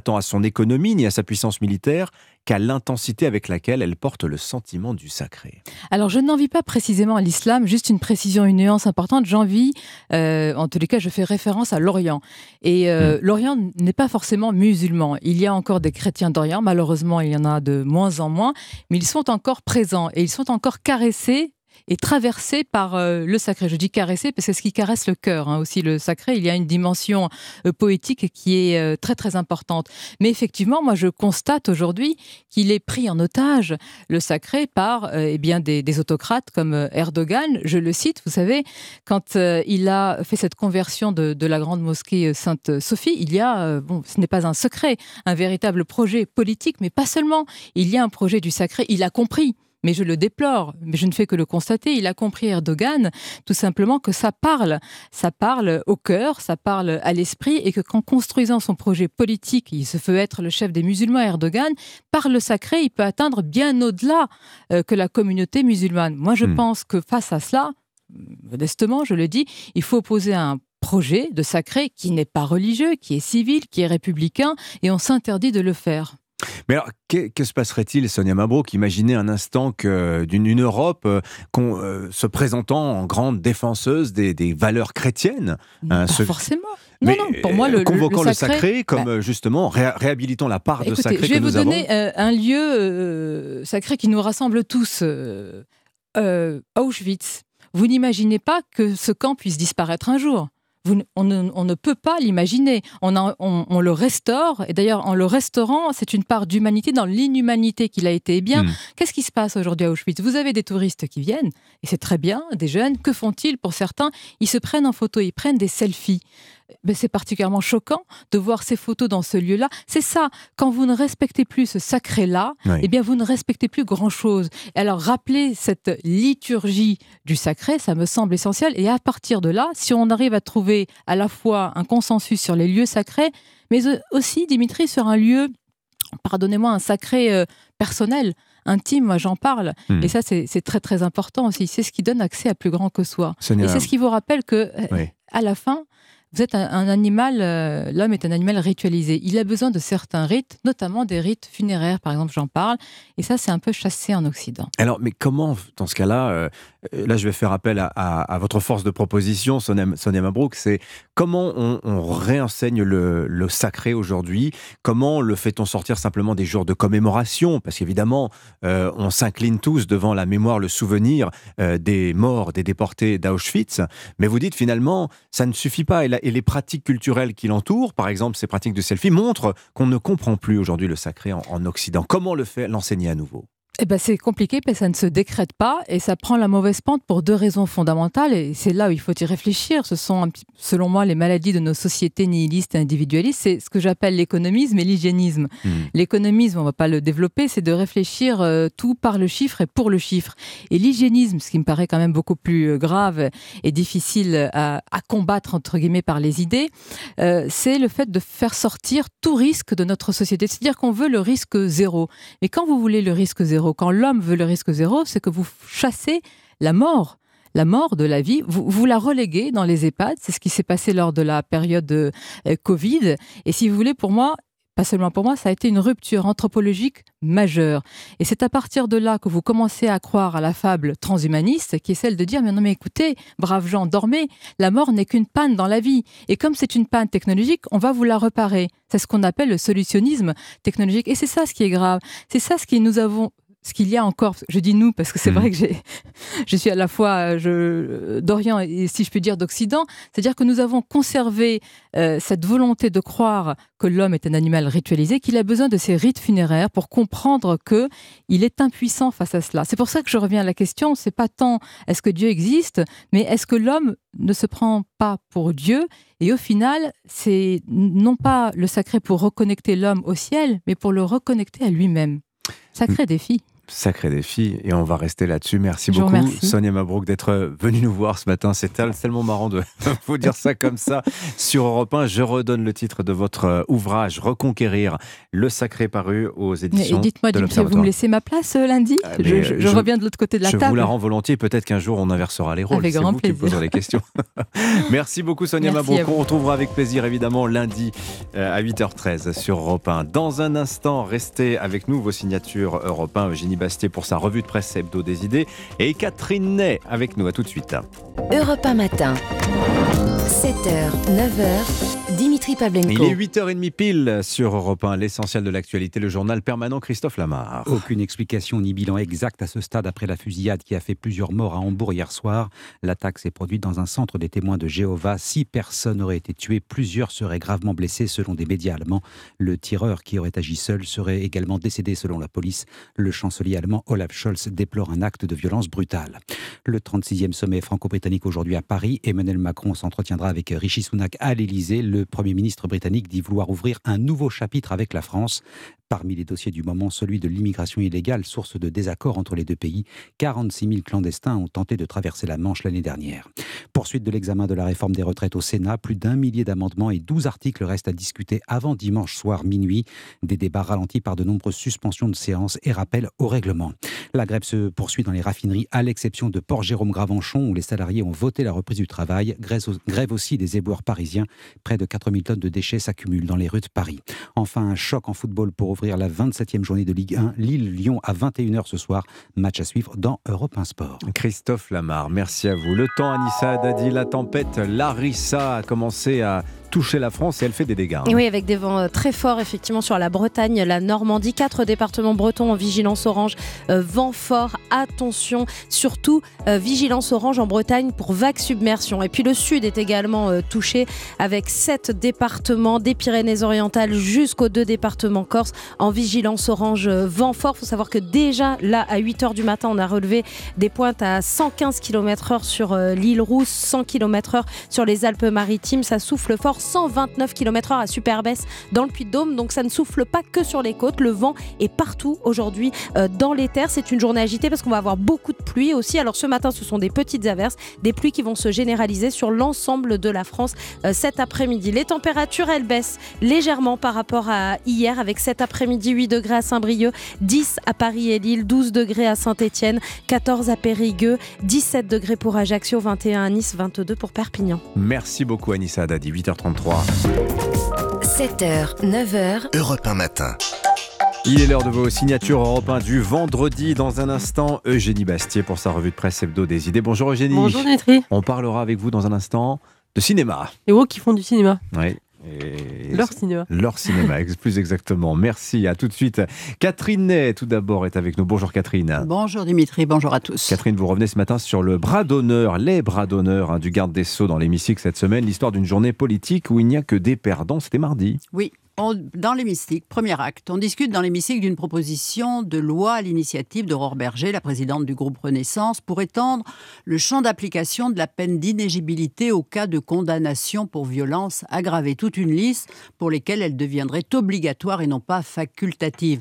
tant à son économie ni à sa puissance militaire qu'à l'intensité avec laquelle elle porte le sentiment du sacré. Alors, je n'envie pas précisément à l'islam, juste une précision, une nuance importante. J'envie, en tous les cas, je fais référence à l'Orient. Et l'Orient n'est pas forcément musulman. Il y a encore des chrétiens d'Orient. Malheureusement, il y en a de moins en moins. Mais ils sont encore présents et ils sont encore caressés et traversé par le sacré. Je dis caressé parce que c'est ce qui caresse le cœur, hein, aussi le sacré. Il y a une dimension poétique qui est très très importante. Mais effectivement, moi je constate aujourd'hui qu'il est pris en otage, le sacré, par des autocrates comme Erdogan. Je le cite, vous savez, quand il a fait cette conversion de la grande mosquée Sainte-Sophie, il y a, ce n'est pas un secret, un véritable projet politique, mais pas seulement. Il y a un projet du sacré, il a compris. Mais je le déplore, mais je ne fais que le constater. Il a compris, Erdogan, tout simplement que ça parle au cœur, ça parle à l'esprit, et que qu'en construisant son projet politique, il se veut être le chef des musulmans, Erdogan, par le sacré, il peut atteindre bien au-delà que la communauté musulmane. Moi, je pense que face à cela, modestement, je le dis, il faut opposer un projet de sacré qui n'est pas religieux, qui est civil, qui est républicain, et on s'interdit de le faire. Mais alors, que se passerait-il, Sonia Mabrouk, imaginez un instant que d'une Europe se présentant en grande défenseuse des valeurs chrétiennes, hein, forcément. Non, pour moi, convoquant le sacré comme justement réhabilitant la part de sacré que nous avons. Je vais vous donner un lieu sacré qui nous rassemble tous, Auschwitz. Vous n'imaginez pas que ce camp puisse disparaître un jour. On ne peut pas l'imaginer. On le restaure, et d'ailleurs, en le restaurant, c'est une part d'humanité dans l'inhumanité qu'il a été. Eh bien, qu'est-ce qui se passe aujourd'hui à Auschwitz ? Vous avez des touristes qui viennent, et c'est très bien, des jeunes. Que font-ils pour certains ? Ils se prennent en photo, ils prennent des selfies. Ben, c'est particulièrement choquant de voir ces photos dans ce lieu-là. C'est ça, quand vous ne respectez plus ce sacré-là, eh bien vous ne respectez plus grand-chose. Alors rappeler cette liturgie du sacré, ça me semble essentiel. Et à partir de là, si on arrive à trouver à la fois un consensus sur les lieux sacrés, mais aussi, Dimitri, sur un lieu, pardonnez-moi, un sacré personnel, intime, moi j'en parle. Et ça, c'est très très important aussi. C'est ce qui donne accès à plus grand que soi. Seigneur. Et c'est ce qui vous rappelle que, à la fin, vous êtes un animal, l'homme est un animal ritualisé. Il a besoin de certains rites, notamment des rites funéraires, par exemple, j'en parle. Et ça, c'est un peu chassé en Occident. Alors, mais comment, dans ce cas-là, là, je vais faire appel à votre force de proposition, Sonia Mabrouk, c'est comment on réenseigne le sacré aujourd'hui ? Comment le fait-on sortir simplement des jours de commémoration ? Parce qu'évidemment, on s'incline tous devant la mémoire, le souvenir des morts, des déportés d'Auschwitz. Mais vous dites, finalement, ça ne suffit pas. Et les pratiques culturelles qui l'entourent, par exemple ces pratiques de selfie, montrent qu'on ne comprend plus aujourd'hui le sacré en Occident. Comment l'enseigner à nouveau ? Eh ben c'est compliqué parce que ça ne se décrète pas et ça prend la mauvaise pente pour deux raisons fondamentales et c'est là où il faut y réfléchir. Ce sont, selon moi, les maladies de nos sociétés nihilistes et individualistes. C'est ce que j'appelle l'économisme et l'hygiénisme. L'économisme, on ne va pas le développer, c'est de réfléchir tout par le chiffre et pour le chiffre. Et l'hygiénisme, ce qui me paraît quand même beaucoup plus grave et difficile à combattre, entre guillemets, par les idées, c'est le fait de faire sortir tout risque de notre société. C'est-à-dire qu'on veut le risque zéro. Mais quand vous voulez le risque zéro, quand l'homme veut le risque zéro, c'est que vous chassez la mort de la vie, vous la reléguez dans les EHPAD, c'est ce qui s'est passé lors de la période Covid, et si vous voulez, pour moi, pas seulement pour moi, ça a été une rupture anthropologique majeure. Et c'est à partir de là que vous commencez à croire à la fable transhumaniste, qui est celle de dire « mais non mais écoutez, braves gens, dormez, la mort n'est qu'une panne dans la vie. Et comme c'est une panne technologique, on va vous la réparer. » C'est ce qu'on appelle le solutionnisme technologique. Et c'est ça ce qui est grave. C'est ça ce que nous avons... Ce qu'il y a encore, je dis nous parce que c'est vrai que je suis à la fois d'Orient et si je puis dire d'Occident, c'est-à-dire que nous avons conservé cette volonté de croire que l'homme est un animal ritualisé, qu'il a besoin de ces rites funéraires pour comprendre qu'il est impuissant face à cela. C'est pour ça que je reviens à la question, c'est pas tant est-ce que Dieu existe, mais est-ce que l'homme ne se prend pas pour Dieu ? Et au final, c'est non pas le sacré pour reconnecter l'homme au ciel, mais pour le reconnecter à lui-même. Sacré défi. Sacré défi, et on va rester là-dessus. Merci beaucoup, Sonia Mabrouk, d'être venue nous voir ce matin. C'est tellement marrant de vous dire ça comme ça sur Europe 1. Je redonne le titre de votre ouvrage, Reconquérir le sacré, paru aux éditions de l'Observatoire. Vous me laissez ma place lundi ? je reviens de l'autre côté de la table. Je vous la rends volontiers. Peut-être qu'un jour, on inversera les rôles. Avec grand plaisir. Qui poserez les questions. Merci beaucoup, Sonia Mabrouk. On retrouvera avec plaisir, évidemment, lundi à 8h13 sur Europe 1. Dans un instant, restez avec nous. Vos signatures Europe 1, Eugénie Bastier pour sa revue de presse hebdo des idées, et Catherine Ney avec nous. À tout de suite. Europe 1 matin, 7h, 9h, Dimitri Pavlenko. Il est 8h30 pile sur Europe 1, l'essentiel de l'actualité, le journal permanent Christophe Lamarre. Aucune explication ni bilan exact à ce stade après la fusillade qui a fait plusieurs morts à Hambourg hier soir. L'attaque s'est produite dans un centre des témoins de Jéhovah. 6 personnes auraient été tuées, plusieurs seraient gravement blessées selon des médias allemands. Le tireur qui aurait agi seul serait également décédé selon la police. Le chancelier allemand Olaf Scholz déplore un acte de violence brutale. Le 36e sommet franco-britannique aujourd'hui à Paris. Emmanuel Macron s'entretiendra avec Rishi Sunak à l'Élysée. Le Premier ministre britannique dit vouloir ouvrir un nouveau chapitre avec la France. Parmi les dossiers du moment, celui de l'immigration illégale, source de désaccords entre les deux pays. 46 000 clandestins ont tenté de traverser la Manche l'année dernière. Poursuite de l'examen de la réforme des retraites au Sénat. Plus d'1 millier d'amendements et 12 articles restent à discuter avant dimanche soir minuit. Des débats ralentis par de nombreuses suspensions de séances et rappels au règlement. La grève se poursuit dans les raffineries, à l'exception de Port-Jérôme-Gravenchon, où les salariés ont voté la reprise du travail. Grève aussi des éboueurs parisiens. Près de 4 000 tonnes de déchets s'accumulent dans les rues de Paris. Enfin, un choc en football pour ouvrir la 27e journée de Ligue 1. Lille-Lyon à 21h ce soir. Match à suivre dans Europe 1 Sport. Christophe Lamarre, merci à vous. Le temps, Anissa Haddadi, la tempête Larissa a commencé à toucher la France et elle fait des dégâts. Et oui, avec des vents très forts effectivement sur la Bretagne, la Normandie, 4 départements bretons en vigilance orange, vent fort, attention, surtout vigilance orange en Bretagne pour vague submersion. Et puis le sud est également touché avec 7 départements, des Pyrénées-Orientales jusqu'aux 2 départements corse en vigilance orange, vent fort. Il faut savoir que déjà là à 8h du matin, on a relevé des pointes à 115 km/h sur l'île Rousse, 100 km/h sur les Alpes-Maritimes, ça souffle fort. 129 km/h à Superbès dans le Puy-de-Dôme, donc ça ne souffle pas que sur les côtes, le vent est partout aujourd'hui dans les terres. C'est une journée agitée parce qu'on va avoir beaucoup de pluie aussi. Alors ce matin ce sont des petites averses, des pluies qui vont se généraliser sur l'ensemble de la France cet après-midi. Les températures elles baissent légèrement par rapport à hier, avec cet après-midi 8 degrés à Saint-Brieuc, 10 à Paris et Lille, 12 degrés à Saint-Étienne, 14 à Périgueux, 17 degrés pour Ajaccio, 21 à Nice, 22 pour Perpignan. Merci beaucoup Anissa Haddadi, 8h30 7h, 9h, Europe 1 matin. Il est l'heure de vos signatures Europe 1 du vendredi. Dans un instant, Eugénie Bastier pour sa revue de presse hebdo des idées. Bonjour Eugénie. Bonjour Dimitri. On parlera avec vous dans un instant de cinéma. Les hauts qui font du cinéma. Oui. Leur cinéma, plus exactement. Merci, à tout de suite. Catherine Ney, tout d'abord, est avec nous. Bonjour Catherine. Bonjour Dimitri, bonjour à tous. Catherine, vous revenez ce matin sur le bras d'honneur, les bras d'honneur du garde des Sceaux dans l'hémicycle cette semaine, l'histoire d'une journée politique où il n'y a que des perdants. C'était mardi. Oui. Dans l'hémicycle, premier acte, on discute dans l'hémicycle d'une proposition de loi à l'initiative d'Aurore Berger, la présidente du groupe Renaissance, pour étendre le champ d'application de la peine d'inéligibilité au cas de condamnation pour violence aggravée. Toute une liste pour lesquelles elle deviendrait obligatoire et non pas facultative.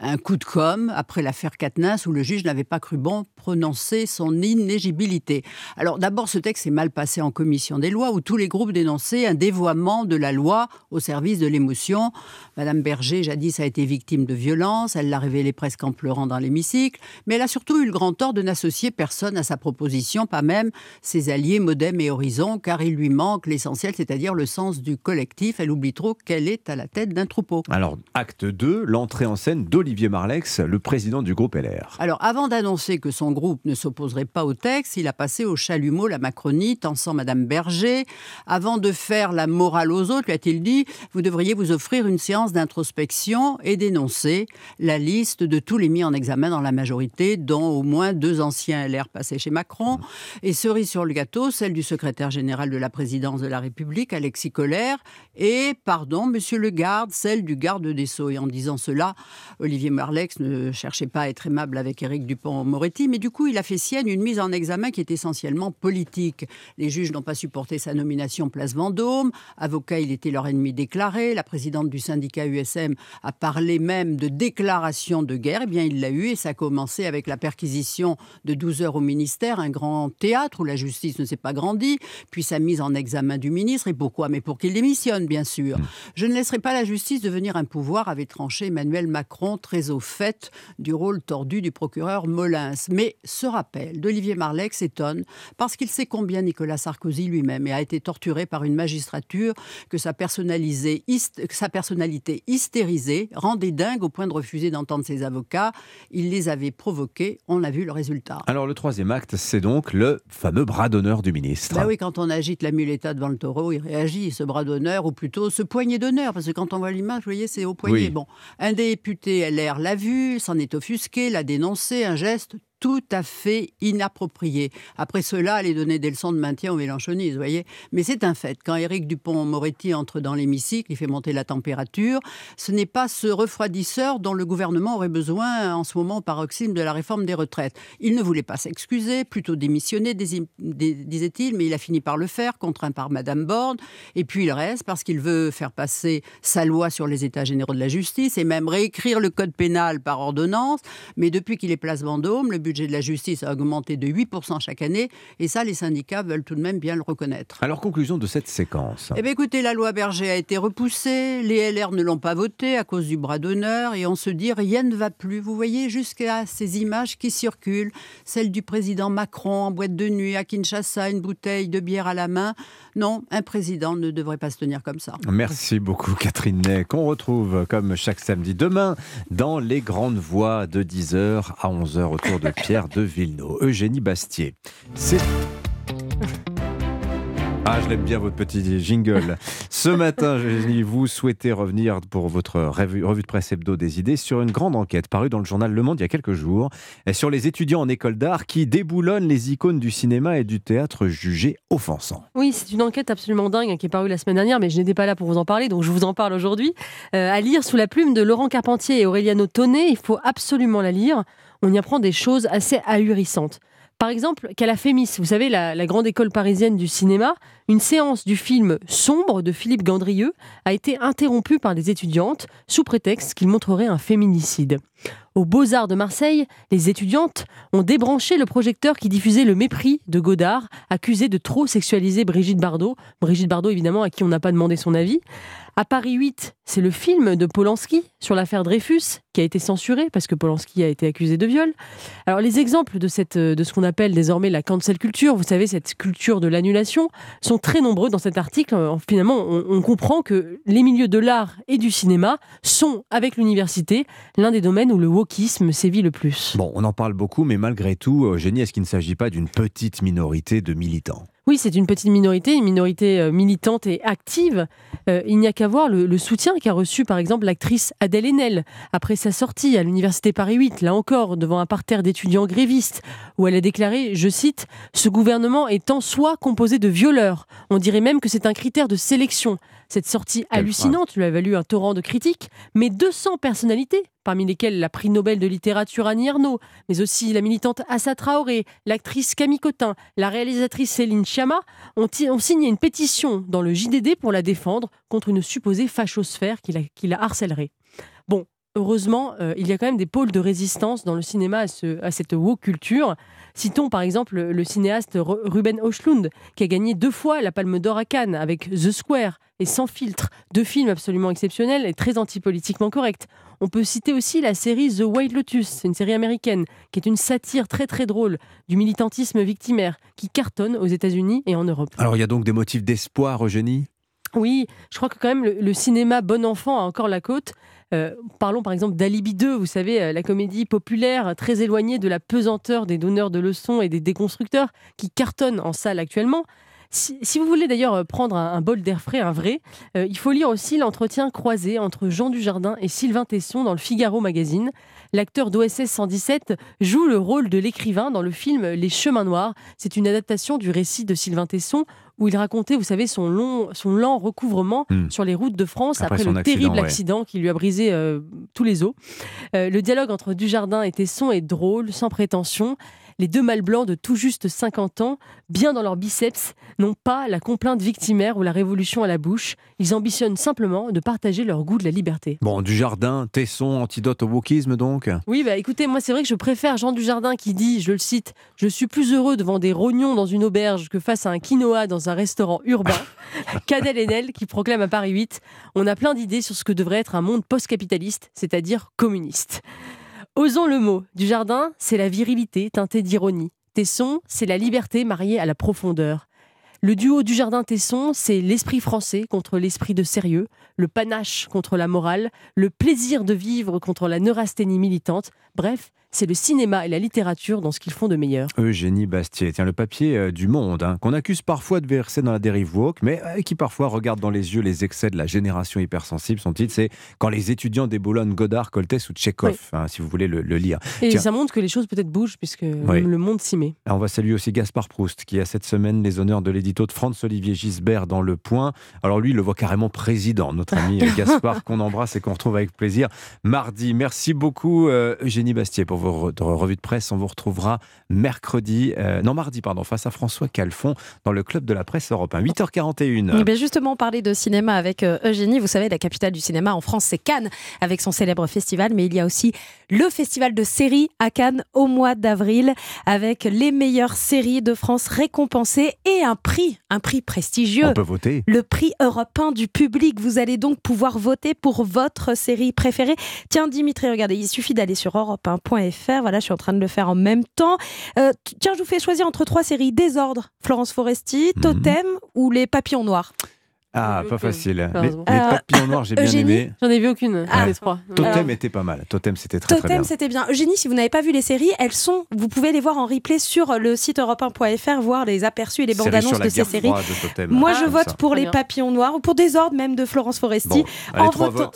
Un coup de com' après l'affaire Quatennens où le juge n'avait pas cru bon prononcer son inéligibilité. Alors d'abord, ce texte est mal passé en commission des lois où tous les groupes dénonçaient un dévoiement de la loi au service de l'émotion. Madame Berger, jadis, a été victime de violences. Elle l'a révélé presque en pleurant dans l'hémicycle. Mais elle a surtout eu le grand tort de n'associer personne à sa proposition, pas même ses alliés Modem et Horizon, car il lui manque l'essentiel, c'est-à-dire le sens du collectif. Elle oublie trop qu'elle est à la tête d'un troupeau. Alors, acte 2, l'entrée en scène de Olivier Marleix, le président du groupe LR. Alors, avant d'annoncer que son groupe ne s'opposerait pas au texte, il a passé au chalumeau la Macronie, tensant Madame Berger. Avant de faire la morale aux autres, lui a-t-il dit, vous devriez vous offrir une séance d'introspection et dénoncer la liste de tous les mis en examen dans la majorité, dont au moins 2 anciens LR passés chez Macron. Et cerise sur le gâteau, celle du secrétaire général de la présidence de la République, Alexis Collère, et, pardon, monsieur le garde, celle du garde des Sceaux. Et en disant cela, Olivier Marleix ne cherchait pas à être aimable avec Eric Dupond-Moretti, mais du coup, il a fait sienne une mise en examen qui est essentiellement politique. Les juges n'ont pas supporté sa nomination place Vendôme. Avocat, il était leur ennemi déclaré. La présidente présidente du syndicat USM, a parlé même de déclaration de guerre, eh bien il l'a eu et ça a commencé avec la perquisition de 12 heures au ministère, un grand théâtre où la justice ne s'est pas grandie, puis sa mise en examen du ministre. Et pourquoi ? Mais pour qu'il démissionne, bien sûr. Je ne laisserai pas la justice devenir un pouvoir, avait tranché Emmanuel Macron, très au fait du rôle tordu du procureur Molins. Mais ce rappel d'Olivier Marleix étonne parce qu'il sait combien Nicolas Sarkozy lui-même a été torturé par une magistrature que sa personnalité hystérisée rendait dingue au point de refuser d'entendre ses avocats. Il les avait provoqués, on a vu le résultat. Alors le troisième acte, c'est donc le fameux bras d'honneur du ministre. Ben oui, quand on agite la muleta devant le taureau, il réagit, ce bras d'honneur, ou plutôt ce poignet d'honneur, parce que quand on voit l'image, vous voyez, c'est au poignet. Oui. Bon, un député LR l'a vu, s'en est offusqué, l'a dénoncé, un geste tout à fait inapproprié. Après cela, aller donner des leçons de maintien aux mélenchonistes, vous voyez. Mais c'est un fait. Quand Eric Dupond-Moretti entre dans l'hémicycle, il fait monter la température. Ce n'est pas ce refroidisseur dont le gouvernement aurait besoin en ce moment, paroxysme de la réforme des retraites. Il ne voulait pas s'excuser, plutôt démissionner, disait-il, mais il a fini par le faire, contraint par Madame Borne. Et puis il reste parce qu'il veut faire passer sa loi sur les états généraux de la justice et même réécrire le code pénal par ordonnance. Mais depuis qu'il est place Vendôme, le budget de la justice a augmenté de 8% chaque année, et ça, les syndicats veulent tout de même bien le reconnaître. Alors, conclusion de cette séquence. Eh bien, écoutez, la loi Berger a été repoussée, les LR ne l'ont pas votée à cause du bras d'honneur, et on se dit, rien ne va plus. Vous voyez, jusqu'à ces images qui circulent, celle du président Macron en boîte de nuit, à Kinshasa, une bouteille de bière à la main. Non, un président ne devrait pas se tenir comme ça. Merci beaucoup, Catherine Ney, qu'on retrouve, comme chaque samedi, demain, dans les grandes voix de 10h à 11h autour de Pierre de Villeneuve, Eugénie Bastier. Ah, je l'aime bien votre petit jingle. Ce matin, Eugénie, vous souhaitez revenir pour votre revue de presse hebdo des idées sur une grande enquête parue dans le journal Le Monde il y a quelques jours sur les étudiants en école d'art qui déboulonnent les icônes du cinéma et du théâtre jugés offensants. Oui, c'est une enquête absolument dingue qui est parue la semaine dernière, mais je n'étais pas là pour vous en parler, donc je vous en parle aujourd'hui. À lire sous la plume de Laurent Carpentier et Aureliano Tonnet, il faut absolument la lire. On y apprend des choses assez ahurissantes. Par exemple, qu'à la Fémis, vous savez, la grande école parisienne du cinéma, une séance du film Sombre de Philippe Gandrieux a été interrompue par des étudiantes sous prétexte qu'il montrerait un féminicide. Aux Beaux-Arts de Marseille, les étudiantes ont débranché le projecteur qui diffusait Le Mépris de Godard, accusé de trop sexualiser Brigitte Bardot. Brigitte Bardot, évidemment, à qui on n'a pas demandé son avis. À Paris 8, c'est le film de Polanski sur l'affaire Dreyfus qui a été censuré parce que Polanski a été accusé de viol. Alors les exemples de ce qu'on appelle désormais la cancel culture, vous savez, cette culture de l'annulation, sont très nombreux dans cet article. Finalement, on comprend que les milieux de l'art et du cinéma sont, avec l'université, l'un des domaines où le wokisme sévit le plus. Bon, on en parle beaucoup, mais malgré tout, Eugénie, est-ce qu'il ne s'agit pas d'une petite minorité de militants ? Oui, c'est une petite minorité, une minorité militante et active. Il n'y a qu'à voir le soutien qu'a reçu, par exemple, l'actrice Adèle Haenel après sa sortie à l'université Paris 8, là encore, devant un parterre d'étudiants grévistes, où elle a déclaré, je cite, « Ce gouvernement est en soi composé de violeurs. On dirait même que c'est un critère de sélection. » Cette sortie hallucinante lui a valu un torrent de critiques, mais 200 personnalités, parmi lesquelles la prix Nobel de littérature Annie Ernaux, mais aussi la militante Assa Traoré, l'actrice Camille Cotin, la réalisatrice Céline Sciamma, ont signé une pétition dans le JDD pour la défendre contre une supposée fachosphère qui la harcèlerait. Bon, heureusement, il y a quand même des pôles de résistance dans le cinéma à cette woke culture. Citons par exemple le cinéaste Ruben Östlund, qui a gagné 2 fois la Palme d'Or à Cannes avec The Square et Sans filtre, 2 films absolument exceptionnels et très antipolitiquement corrects. On peut citer aussi la série The White Lotus, c'est une série américaine, qui est une satire très très drôle du militantisme victimaire, qui cartonne aux États-Unis et en Europe. Alors il y a donc des motifs d'espoir, Eugénie ? Oui, je crois que quand même le cinéma bon enfant a encore la cote. Parlons par exemple d'Alibi 2, vous savez, la comédie populaire très éloignée de la pesanteur des donneurs de leçons et des déconstructeurs qui cartonne en salle actuellement. Si vous voulez d'ailleurs prendre un bol d'air frais, un vrai, il faut lire aussi l'entretien croisé entre Jean Dujardin et Sylvain Tesson dans le Figaro magazine. L'acteur d'OSS 117 joue le rôle de l'écrivain dans le film Les Chemins Noirs. C'est une adaptation du récit de Sylvain Tesson où il racontait, vous savez, son lent recouvrement sur les routes de France après le terrible accident qui lui a brisé tous les os. Le dialogue entre Dujardin et Tesson est drôle, sans prétention. Les deux mâles blancs de tout juste 50 ans, bien dans leurs biceps, n'ont pas la complainte victimaire ou la révolution à la bouche. Ils ambitionnent simplement de partager leur goût de la liberté. Bon, Dujardin, Tesson, antidote au wokisme donc. Oui, bah écoutez, moi c'est vrai que je préfère Jean Dujardin qui dit, je le cite, « Je suis plus heureux devant des rognons dans une auberge que face à un quinoa dans un restaurant urbain. » Cadel Haenel qui proclame à Paris 8 « On a plein d'idées sur ce que devrait être un monde post-capitaliste, c'est-à-dire communiste. » Osons le mot. Dujardin, c'est la virilité teintée d'ironie. Tesson, c'est la liberté mariée à la profondeur. Le duo Dujardin-Tesson, c'est l'esprit français contre l'esprit de sérieux, le panache contre la morale, le plaisir de vivre contre la neurasthénie militante. Bref, c'est le cinéma et la littérature dans ce qu'ils font de meilleur. Eugénie Bastier, tiens, le papier du Monde, hein, qu'on accuse parfois de verser dans la dérive woke, mais qui parfois regarde dans les yeux les excès de la génération hypersensible. Son titre, c'est « Quand les étudiants déboulonnent Godard, Coltès ou Tchekhov oui. », hein, si vous voulez le lire. Et tiens, ça montre que les choses peut-être bougent, puisque oui. le monde s'y met. Alors, on va saluer aussi Gaspard Proust, qui a cette semaine les honneurs de l'édito de Franz-Olivier Gisbert dans Le Point. Alors lui, il le voit carrément président, notre ami Gaspard, qu'on embrasse et qu'on retrouve avec plaisir mardi. Merci beaucoup Eugénie Bastier pour votre revue de presse. On vous retrouvera mardi, face à François Calfon dans le Club de la Presse Europe 1, 8h41. Et bien justement, parler de cinéma avec Eugénie. Vous savez, la capitale du cinéma en France, c'est Cannes, avec son célèbre festival. Mais il y a aussi le festival de séries à Cannes au mois d'avril, avec les meilleures séries de France récompensées et un prix prestigieux. On peut voter. Le prix européen du public. Vous allez donc pouvoir voter pour votre série préférée. Tiens, Dimitri, regardez, il suffit d'aller sur europe1.fr. Voilà, je suis en train de le faire en même temps. Je vous fais choisir entre trois séries. Désordre, Florence Foresti, Totem ou Les Papillons Noirs. Ah, pas facile. Les Papillons Noirs, j'ai Eugénie, bien aimé. J'en ai vu aucune. Ah, les trois. Totem était pas mal. Totem, c'était très bien. Totem, c'était bien. Eugénie, si vous n'avez pas vu les séries, vous pouvez les voir en replay sur le site europe1.fr, voir les aperçus et les bandes annonces de ces séries. De Moi, je vote pour Les Papillons Noirs, ou pour Désordre même de Florence Foresti. Bon, allez, en votant,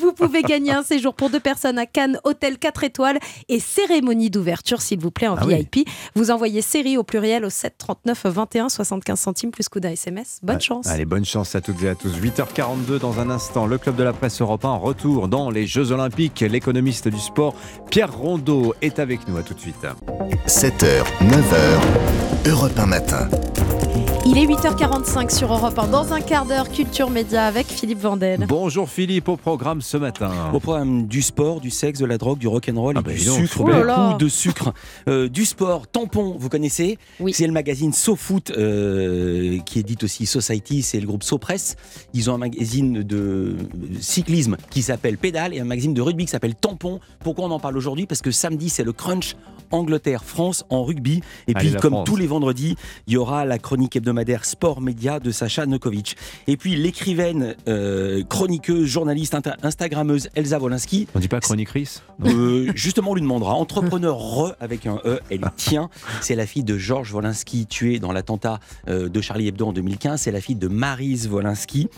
vous pouvez gagner un séjour pour 2 personnes à Cannes, hôtel 4 étoiles et cérémonie d'ouverture, s'il vous plaît, en VIP. Oui. Vous envoyez série au pluriel au 7 39 21 75 centimes plus coup d'un SMS. Bonne chance. Allez, bonne chance à toutes et à tous. 8h42 dans un instant. Le Club de la Presse Europe 1, retour dans les Jeux Olympiques. L'économiste du sport, Pierre Rondeau, est avec nous. À tout de suite. 7h, 9h, Europe 1 matin. Il est 8h45 sur Europe 1. Dans un quart d'heure, Culture Média avec Philippe Vandel. Bonjour Philippe, au programme ce matin. Au programme du sport, du sexe, de la drogue, du rock'n'roll, et du sucre, beaucoup de sucre. Du sport, tampon, vous connaissez ? Oui. C'est le magazine SoFoot, qui édite aussi Society, c'est le groupe SoPress. Ils ont un magazine de cyclisme qui s'appelle Pédale et un magazine de rugby qui s'appelle Tampon. Pourquoi on en parle aujourd'hui ? Parce que samedi, c'est le crunch Angleterre-France en rugby. Et puis, comme tous les vendredis, il y aura la chronique hebdomadaire Sport Média de Sacha Nokovic. Et puis l'écrivaine, chroniqueuse, journaliste, instagrammeuse Elsa Wolinski. On ne dit pas chroniqueuse justement, on lui demandera. Entrepreneur avec un E, elle tient. C'est la fille de Georges Wolinski, tué dans l'attentat de Charlie Hebdo en 2015. C'est la fille de Maryse Wolinski.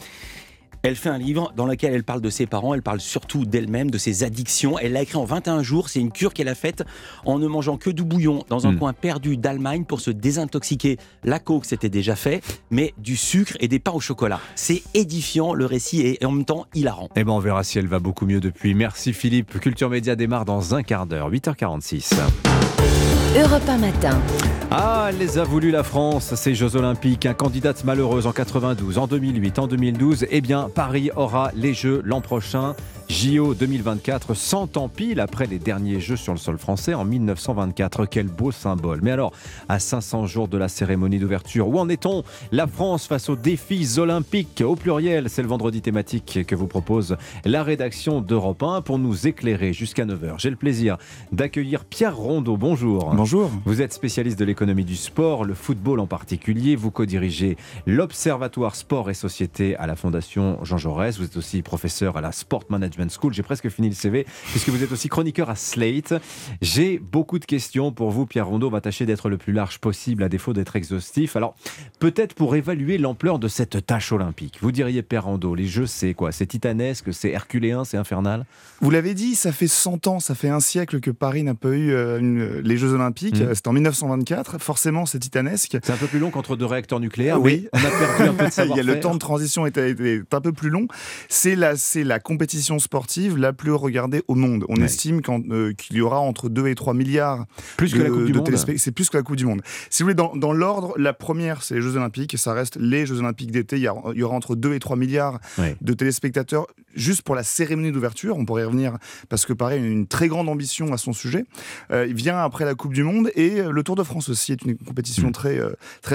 Elle fait un livre dans lequel elle parle de ses parents, elle parle surtout d'elle-même, de ses addictions. Elle l'a écrit en 21 jours, c'est une cure qu'elle a faite en ne mangeant que du bouillon dans un coin perdu d'Allemagne pour se désintoxiquer. La coke, c'était déjà fait, mais du sucre et des pains au chocolat. C'est édifiant, le récit est en même temps hilarant. Eh ben, on verra si elle va beaucoup mieux depuis. Merci Philippe. Culture Média démarre dans un quart d'heure, 8h46. Europe 1 matin. Ah, elle les a voulu la France, ces Jeux Olympiques. Candidate malheureuse en 92, en 2008, en 2012. Eh bien, Paris aura les Jeux l'an prochain. JO 2024, 100 ans pile après les derniers Jeux sur le sol français en 1924. Quel beau symbole. Mais alors, à 500 jours de la cérémonie d'ouverture, où en est-on ? La France face aux défis olympiques, au pluriel. C'est le vendredi thématique que vous propose la rédaction d'Europe 1 pour nous éclairer jusqu'à 9h. J'ai le plaisir d'accueillir Pierre Rondeau. Bonjour. Bonjour. Vous êtes spécialiste de l'économie du sport, le football en particulier. Vous co-dirigez l'Observatoire Sport et Société à la Fondation Jean Jaurès. Vous êtes aussi professeur à la Sport Management School. J'ai presque fini le CV puisque vous êtes aussi chroniqueur à Slate. J'ai beaucoup de questions pour vous, Pierre Rondeau. On va tâcher d'être le plus large possible à défaut d'être exhaustif. Alors, peut-être pour évaluer l'ampleur de cette tâche olympique. Vous diriez, Pierre Rondeau, les Jeux, c'est quoi ? C'est titanesque, c'est herculéen, c'est infernal ? Vous l'avez dit, ça fait 100 ans, ça fait un siècle que Paris n'a pas eu les Jeux Olympiques. C'était en 1924. Forcément, c'est titanesque. C'est un peu plus long qu'entre deux réacteurs nucléaires. Oui. On a perdu un peu de savoir-faire. Le temps de transition est un peu plus long. C'est la compétition sportive la plus regardée au monde. On estime qu'il y aura entre 2 et 3 milliards de téléspectateurs. C'est plus que la Coupe du Monde. Si vous voulez, dans l'ordre, la première, c'est les Jeux Olympiques. Ça reste les Jeux Olympiques d'été. Il y aura entre 2 et 3 milliards de téléspectateurs juste pour la cérémonie d'ouverture. On pourrait y revenir parce que Paris a une très grande ambition à son sujet. Il vient après la Coupe du Monde et le Tour de France aussi est une compétition très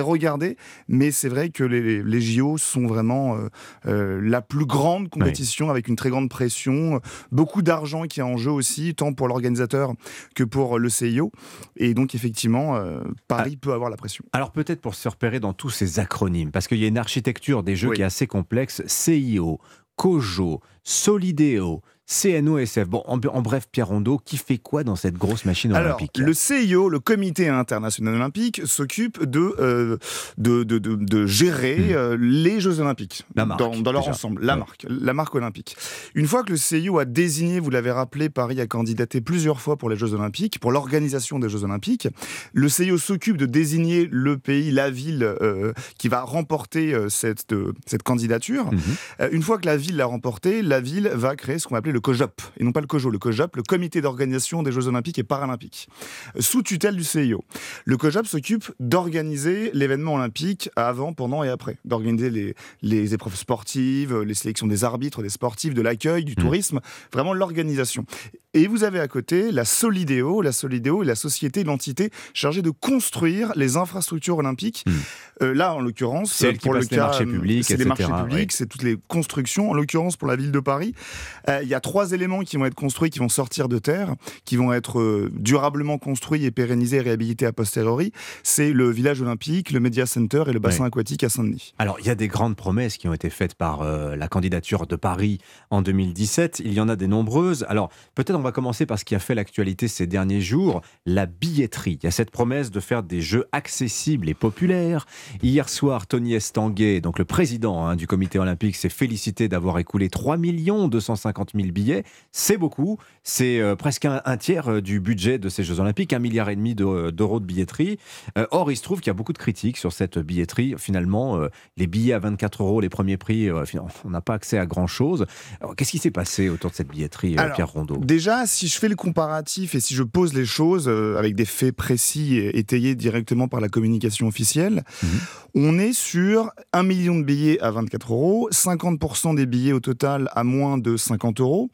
regardée. Mais c'est vrai que les JO sont vraiment la plus grande compétition avec une très grande pression, beaucoup d'argent qui est en jeu aussi, tant pour l'organisateur que pour le CIO. Et donc effectivement, Paris peut avoir la pression. Alors peut-être pour se repérer dans tous ces acronymes, parce qu'il y a une architecture des jeux qui est assez complexe, CIO, COJO, Solidéo, CNOSF. Bon, en bref, Pierre Rondeau, qui fait quoi dans cette grosse machine olympique ? Alors, le CIO, le Comité international olympique, s'occupe de gérer les Jeux olympiques dans leur ensemble, la marque olympique. Une fois que le CIO a désigné, vous l'avez rappelé, Paris a candidaté plusieurs fois pour les Jeux olympiques, pour l'organisation des Jeux olympiques. Le CIO s'occupe de désigner le pays, la ville qui va remporter cette candidature. Une fois que la ville l'a remportée, la ville va créer ce qu'on va appeler le COJOP, et non pas le COJO, le COJOP, le Comité d'organisation des Jeux Olympiques et Paralympiques, sous tutelle du CIO. Le COJOP s'occupe d'organiser l'événement olympique avant, pendant et après, d'organiser les épreuves sportives, les sélections des arbitres, des sportifs, de l'accueil, du tourisme, vraiment l'organisation. Et vous avez à côté la Solidéo. La Solidéo est la société, l'entité chargée de construire les infrastructures olympiques. Là, en l'occurrence, c'est pour le cas, marchés publics, c'est les marchés publics, c'est toutes les constructions. En l'occurrence, pour la ville de Paris, il y a 3 éléments qui vont être construits, qui vont sortir de terre, qui vont être durablement construits et pérennisés et réhabilités a posteriori. C'est le village olympique, le Media Center et le bassin aquatique à Saint-Denis. Alors, il y a des grandes promesses qui ont été faites par la candidature de Paris en 2017. Il y en a des nombreuses. Alors, peut-être on va commencer par ce qui a fait l'actualité ces derniers jours, la billetterie. Il y a cette promesse de faire des jeux accessibles et populaires. Hier soir, Tony Estanguet, donc le président du comité olympique, s'est félicité d'avoir écoulé 3 250 000 billets. C'est beaucoup, c'est presque un tiers du budget de ces Jeux Olympiques, 1,5 milliard d'euros de billetterie. Or, il se trouve qu'il y a beaucoup de critiques sur cette billetterie. Finalement, les billets à 24 €, les premiers prix, on n'a pas accès à grand-chose. Alors, qu'est-ce qui s'est passé autour de cette billetterie, Pierre Rondeau ? Déjà, si je fais le comparatif et si je pose les choses avec des faits précis et étayés directement par la communication officielle, on est sur 1 million de billets à 24 €, 50% des billets au total à moins de 50 €,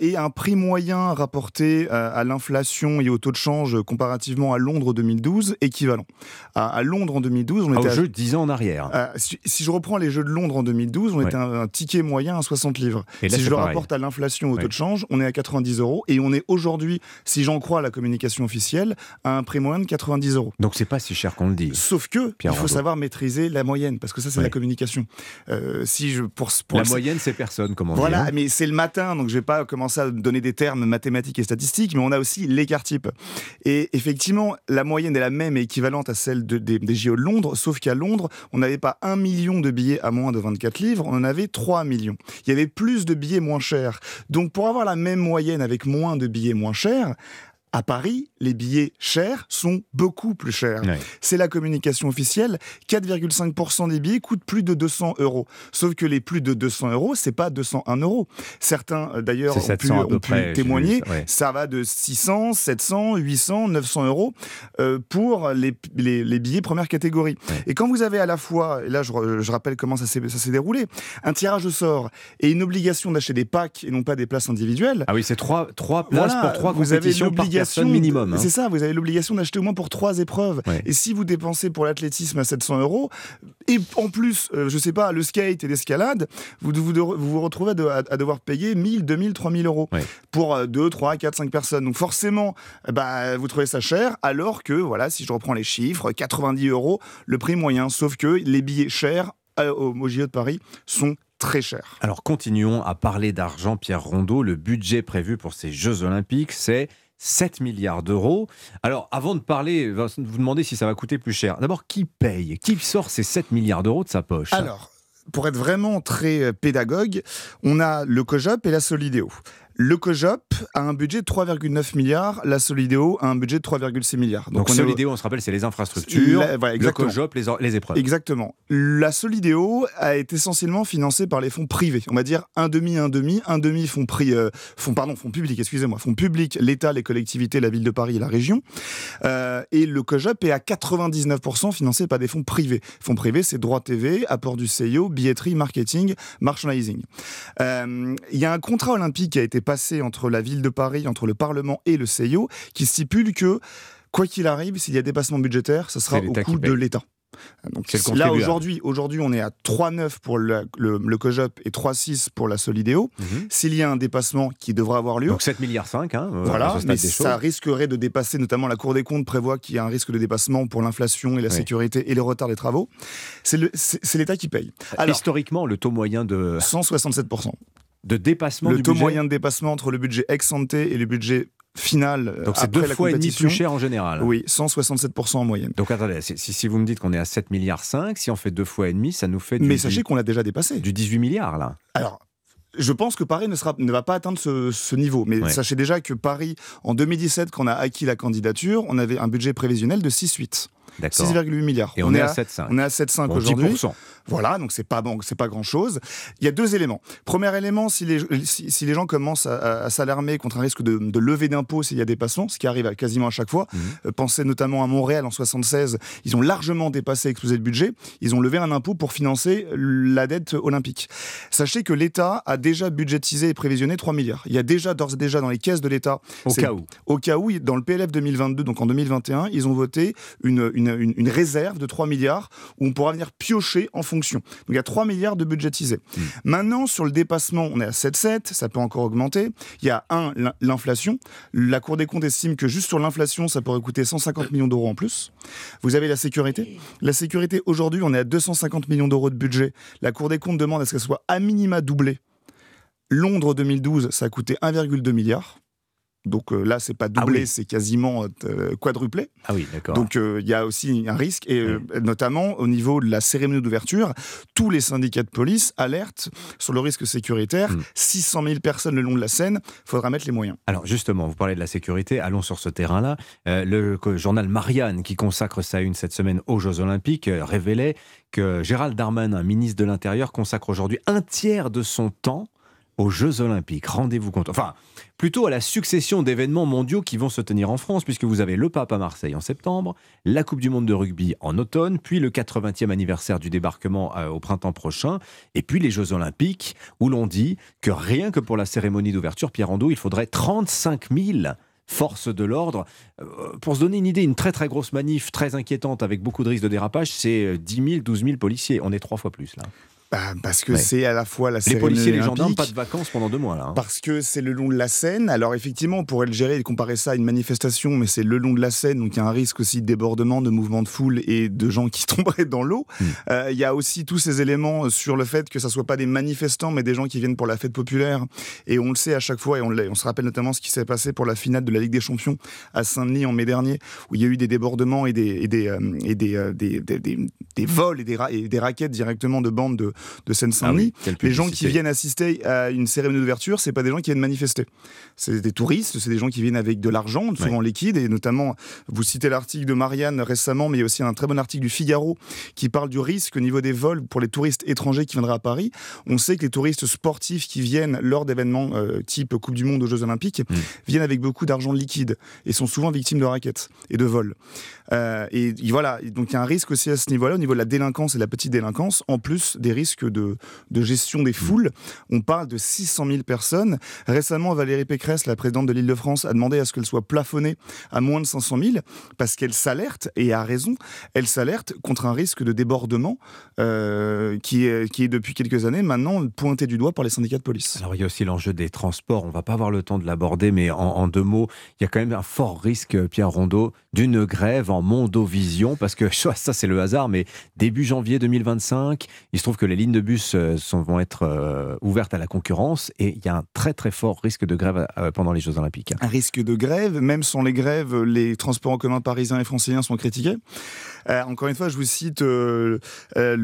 et un prix moyen rapporté à l'inflation et au taux de change comparativement à Londres 2012, équivalent. À Londres en 2012, on était... Au jeu 10 ans en arrière. Si je reprends les Jeux de Londres en 2012, on était un ticket moyen à 60 livres. Et là, si je le rapporte à l'inflation au taux de change, on est à 90 € et on est aujourd'hui, si j'en crois la communication officielle, à un prix moyen de 90 €. Donc c'est pas si cher qu'on le dit. Sauf que, Pierre il faut savoir maîtriser la moyenne, parce que ça c'est la communication. La moyenne c'est personne, comme on dit. Voilà, mais c'est le matin, donc je vais pas commencer à donner des termes mathématiques et statistiques, mais on a aussi l'écart type. Et effectivement, la moyenne est la même et équivalente à celle des JO de Londres, sauf qu'à Londres, on n'avait pas 1 million de billets à moins de 24 livres, on en avait 3 millions. Il y avait plus de billets moins chers. Donc pour avoir la même moyenne avec moins de billets moins chers, à Paris, les billets chers sont beaucoup plus chers. C'est la communication officielle. 4,5% des billets coûtent plus de 200 €. Sauf que les plus de 200 €, c'est pas 201 €. Certains, d'ailleurs, ont pu témoigner. Ça va de 600, 700, 800, 900 € pour les billets première catégorie. Et quand vous avez à la fois, et là je rappelle comment ça s'est déroulé, un tirage au sort et une obligation d'acheter des packs et non pas des places individuelles. Ah oui, c'est 3 places pour 3 compétitions par personne. Minimum, hein. C'est ça, vous avez l'obligation d'acheter au moins pour 3 épreuves. Et si vous dépensez pour l'athlétisme à 700 €, et en plus, je sais pas, le skate et l'escalade, vous retrouvez à devoir payer 1 000, 2 000, 3 000 euros pour 2, 3, 4, 5 personnes. Donc forcément, vous trouvez ça cher, alors que, voilà, si je reprends les chiffres, 90 € le prix moyen, sauf que les billets chers au JO de Paris sont très cher. Alors continuons à parler d'argent, Pierre Rondeau. Le budget prévu pour ces Jeux Olympiques, c'est 7 milliards d'euros. Alors, avant de parler, vous demandez si ça va coûter plus cher. D'abord, qui paye ? Qui sort ces 7 milliards d'euros de sa poche ? Alors, pour être vraiment très pédagogue, on a le COJOP et la Solidéo. Le COJOP a un budget de 3,9 milliards, la Solidéo a un budget de 3,6 milliards. Donc Solidéo, on se rappelle, c'est les infrastructures, voilà, le COJOP, les épreuves. Exactement. La Solidéo a été essentiellement financée par les fonds privés. On va dire un demi fonds publics, l'État, les collectivités, la ville de Paris et la région. Et le COJOP est à 99% financé par des fonds privés. Fonds privés, c'est droits TV, apport du CIO, billetterie, marketing, merchandising. Il y a un contrat olympique qui a été passé entre la ville de Paris, entre le Parlement et le CIO, qui stipule que, quoi qu'il arrive, s'il y a dépassement budgétaire, ça sera au coût de l'État. Donc là, aujourd'hui, on est à 3,9 pour le COJOP et 3,6 pour la Solidéo. S'il y a un dépassement qui devra avoir lieu... Donc 7,5 milliards, voilà, mais ça risquerait de dépasser, notamment la Cour des comptes prévoit qu'il y a un risque de dépassement pour l'inflation et la sécurité et les retards des travaux. C'est l'État qui paye. Alors, historiquement, le taux moyen de... 167%. De dépassement du budget. Le taux moyen de dépassement entre le budget ex-ante et le budget final. Donc c'est 2,5 fois plus cher en général. Oui, 167% en moyenne. Donc attendez, si vous me dites qu'on est à 7,5 milliards, si on fait 2,5 fois, ça nous fait... Mais sachez qu'on l'a déjà dépassé. Du 18 milliards là. Alors... Je pense que Paris ne va pas atteindre ce niveau. Mais sachez déjà que Paris, en 2017, quand on a acquis la candidature, on avait un budget prévisionnel de 6,8. D'accord. 6,8 milliards. Et on est à 7,5. On est à 7,5 aujourd'hui. 10%. Voilà, donc c'est pas grand-chose. Il y a deux éléments. Premier élément, si les gens commencent à s'alarmer contre un risque de levée d'impôts s'il y a dépassement, ce qui arrive quasiment à chaque fois, pensez notamment à Montréal en 76, ils ont largement explosé le budget, ils ont levé un impôt pour financer la dette olympique. Sachez que l'État a déjà budgétisé et prévisionné 3 milliards. Il y a déjà, d'ores et déjà, dans les caisses de l'État... Au cas où, dans le PLF 2022, donc en 2021, ils ont voté une réserve de 3 milliards où on pourra venir piocher en fonction. Donc il y a 3 milliards de budgétisés. Maintenant, sur le dépassement, on est à 7,7, ça peut encore augmenter. Il y a, l'inflation. La Cour des comptes estime que juste sur l'inflation, ça pourrait coûter 150 millions d'euros en plus. Vous avez la sécurité. La sécurité, aujourd'hui, on est à 250 millions d'euros de budget. La Cour des comptes demande à ce qu'elle soit à minima doublée. Londres 2012, ça a coûté 1,2 milliard. Donc là, c'est pas doublé, c'est quasiment quadruplé. Ah oui, d'accord. Donc il y a aussi un risque, et notamment au niveau de la cérémonie d'ouverture, tous les syndicats de police alertent sur le risque sécuritaire. 600 000 personnes le long de la Seine, il faudra mettre les moyens. Alors justement, vous parlez de la sécurité, allons sur ce terrain-là. Le journal Marianne, qui consacre sa une cette semaine aux Jeux Olympiques, révélait que Gérald Darmanin, ministre de l'Intérieur, consacre aujourd'hui un tiers de son temps aux Jeux Olympiques. Rendez-vous compte. Enfin, plutôt à la succession d'événements mondiaux qui vont se tenir en France, puisque vous avez le Pape à Marseille en septembre, la Coupe du Monde de rugby en automne, puis le 80e anniversaire du débarquement au printemps prochain, et puis les Jeux Olympiques, où l'on dit que rien que pour la cérémonie d'ouverture, Pierre Andeau, il faudrait 35 000 forces de l'ordre. Pour se donner une idée, une très très grosse manif, très inquiétante, avec beaucoup de risques de dérapage, c'est 10 000, 12 000 policiers. On est 3 fois plus là. Parce que c'est à la fois la cérémonie olympique... Les policiers et les gendarmes, pas de vacances pendant 2 mois, là. Parce que c'est le long de la Seine. Alors effectivement, on pourrait le gérer et comparer ça à une manifestation, mais c'est le long de la Seine, donc il y a un risque aussi de débordement, de mouvement de foule et de gens qui tomberaient dans l'eau. Il y a aussi tous ces éléments sur le fait que ça ne soit pas des manifestants, mais des gens qui viennent pour la fête populaire. Et on le sait à chaque fois, et on se rappelle notamment ce qui s'est passé pour la finale de la Ligue des Champions à Saint-Denis en mai dernier, où il y a eu des débordements et des vols et des raquettes directement de bandes de Seine-Saint-Denis. Les gens qui viennent assister à une cérémonie d'ouverture, c'est pas des gens qui viennent manifester. C'est des touristes, c'est des gens qui viennent avec de l'argent, souvent liquide, et notamment, vous citez l'article de Marianne récemment, mais il y a aussi un très bon article du Figaro qui parle du risque au niveau des vols pour les touristes étrangers qui viendraient à Paris. On sait que les touristes sportifs qui viennent lors d'événements type Coupe du Monde aux Jeux Olympiques viennent avec beaucoup d'argent liquide et sont souvent victimes de raquettes et de vols. Donc il y a un risque aussi à ce niveau-là, au niveau de la délinquance et de la petite délinquance, en plus des risques de gestion des foules. On parle de 600 000 personnes. Récemment, Valérie Pécresse, la présidente de l'Île-de-France, a demandé à ce qu'elle soit plafonnée à moins de 500 000 parce qu'elle s'alerte, et à raison, elle s'alerte contre un risque de débordement qui est depuis quelques années maintenant pointé du doigt par les syndicats de police. Alors il y a aussi l'enjeu des transports. On ne va pas avoir le temps de l'aborder, mais en 2 mots, il y a quand même un fort risque, Pierre Rondeau, d'une grève en Mondovision, parce que ça c'est le hasard, mais début janvier 2025, il se trouve que les lignes de bus vont être ouvertes à la concurrence, et il y a un très très fort risque de grève pendant les Jeux Olympiques. Un risque de grève, même sans les grèves, les transports en commun parisiens et franciliens sont critiqués. Encore une fois, je vous cite le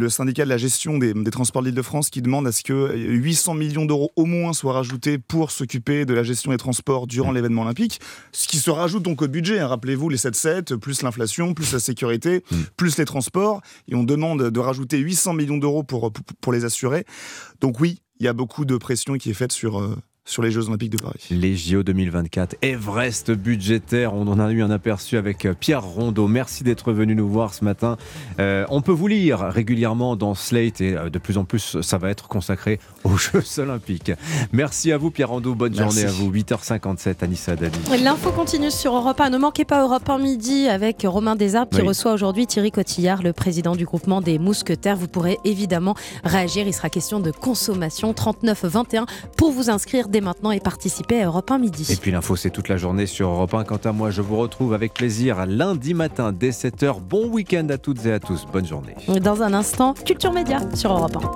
syndicat de la gestion des transports de l'Île-de-France qui demande à ce que 800 millions d'euros au moins soient rajoutés pour s'occuper de la gestion des transports durant l'événement olympique, ce qui se rajoute donc au budget, hein. Rappelez-vous, les 7-7, plus l'inflation, plus la sécurité, plus les transports, et on demande de rajouter 800 millions d'euros pour les assurer. Donc oui, il y a beaucoup de pression qui est faite sur les Jeux Olympiques de Paris. Les JO 2024, Everest budgétaire, on en a eu un aperçu avec Pierre Rondeau. Merci d'être venu nous voir ce matin. On peut vous lire régulièrement dans Slate et de plus en plus, ça va être consacré aux Jeux Olympiques. Merci à vous Pierre Rondeau, bonne journée à vous. 8h57, Anissa Haddadi. L'info continue sur Europe 1. Ne manquez pas Europe 1 midi avec Romain Desarbes qui reçoit aujourd'hui Thierry Cotillard, le président du groupement des Mousquetaires. Vous pourrez évidemment réagir, il sera question de consommation 39-21 pour vous inscrire dès maintenant et participer à Europe 1 midi. Et puis l'info, c'est toute la journée sur Europe 1. Quant à moi, je vous retrouve avec plaisir lundi matin dès 7h. Bon week-end à toutes et à tous. Bonne journée. Dans un instant, Culture Média sur Europe 1.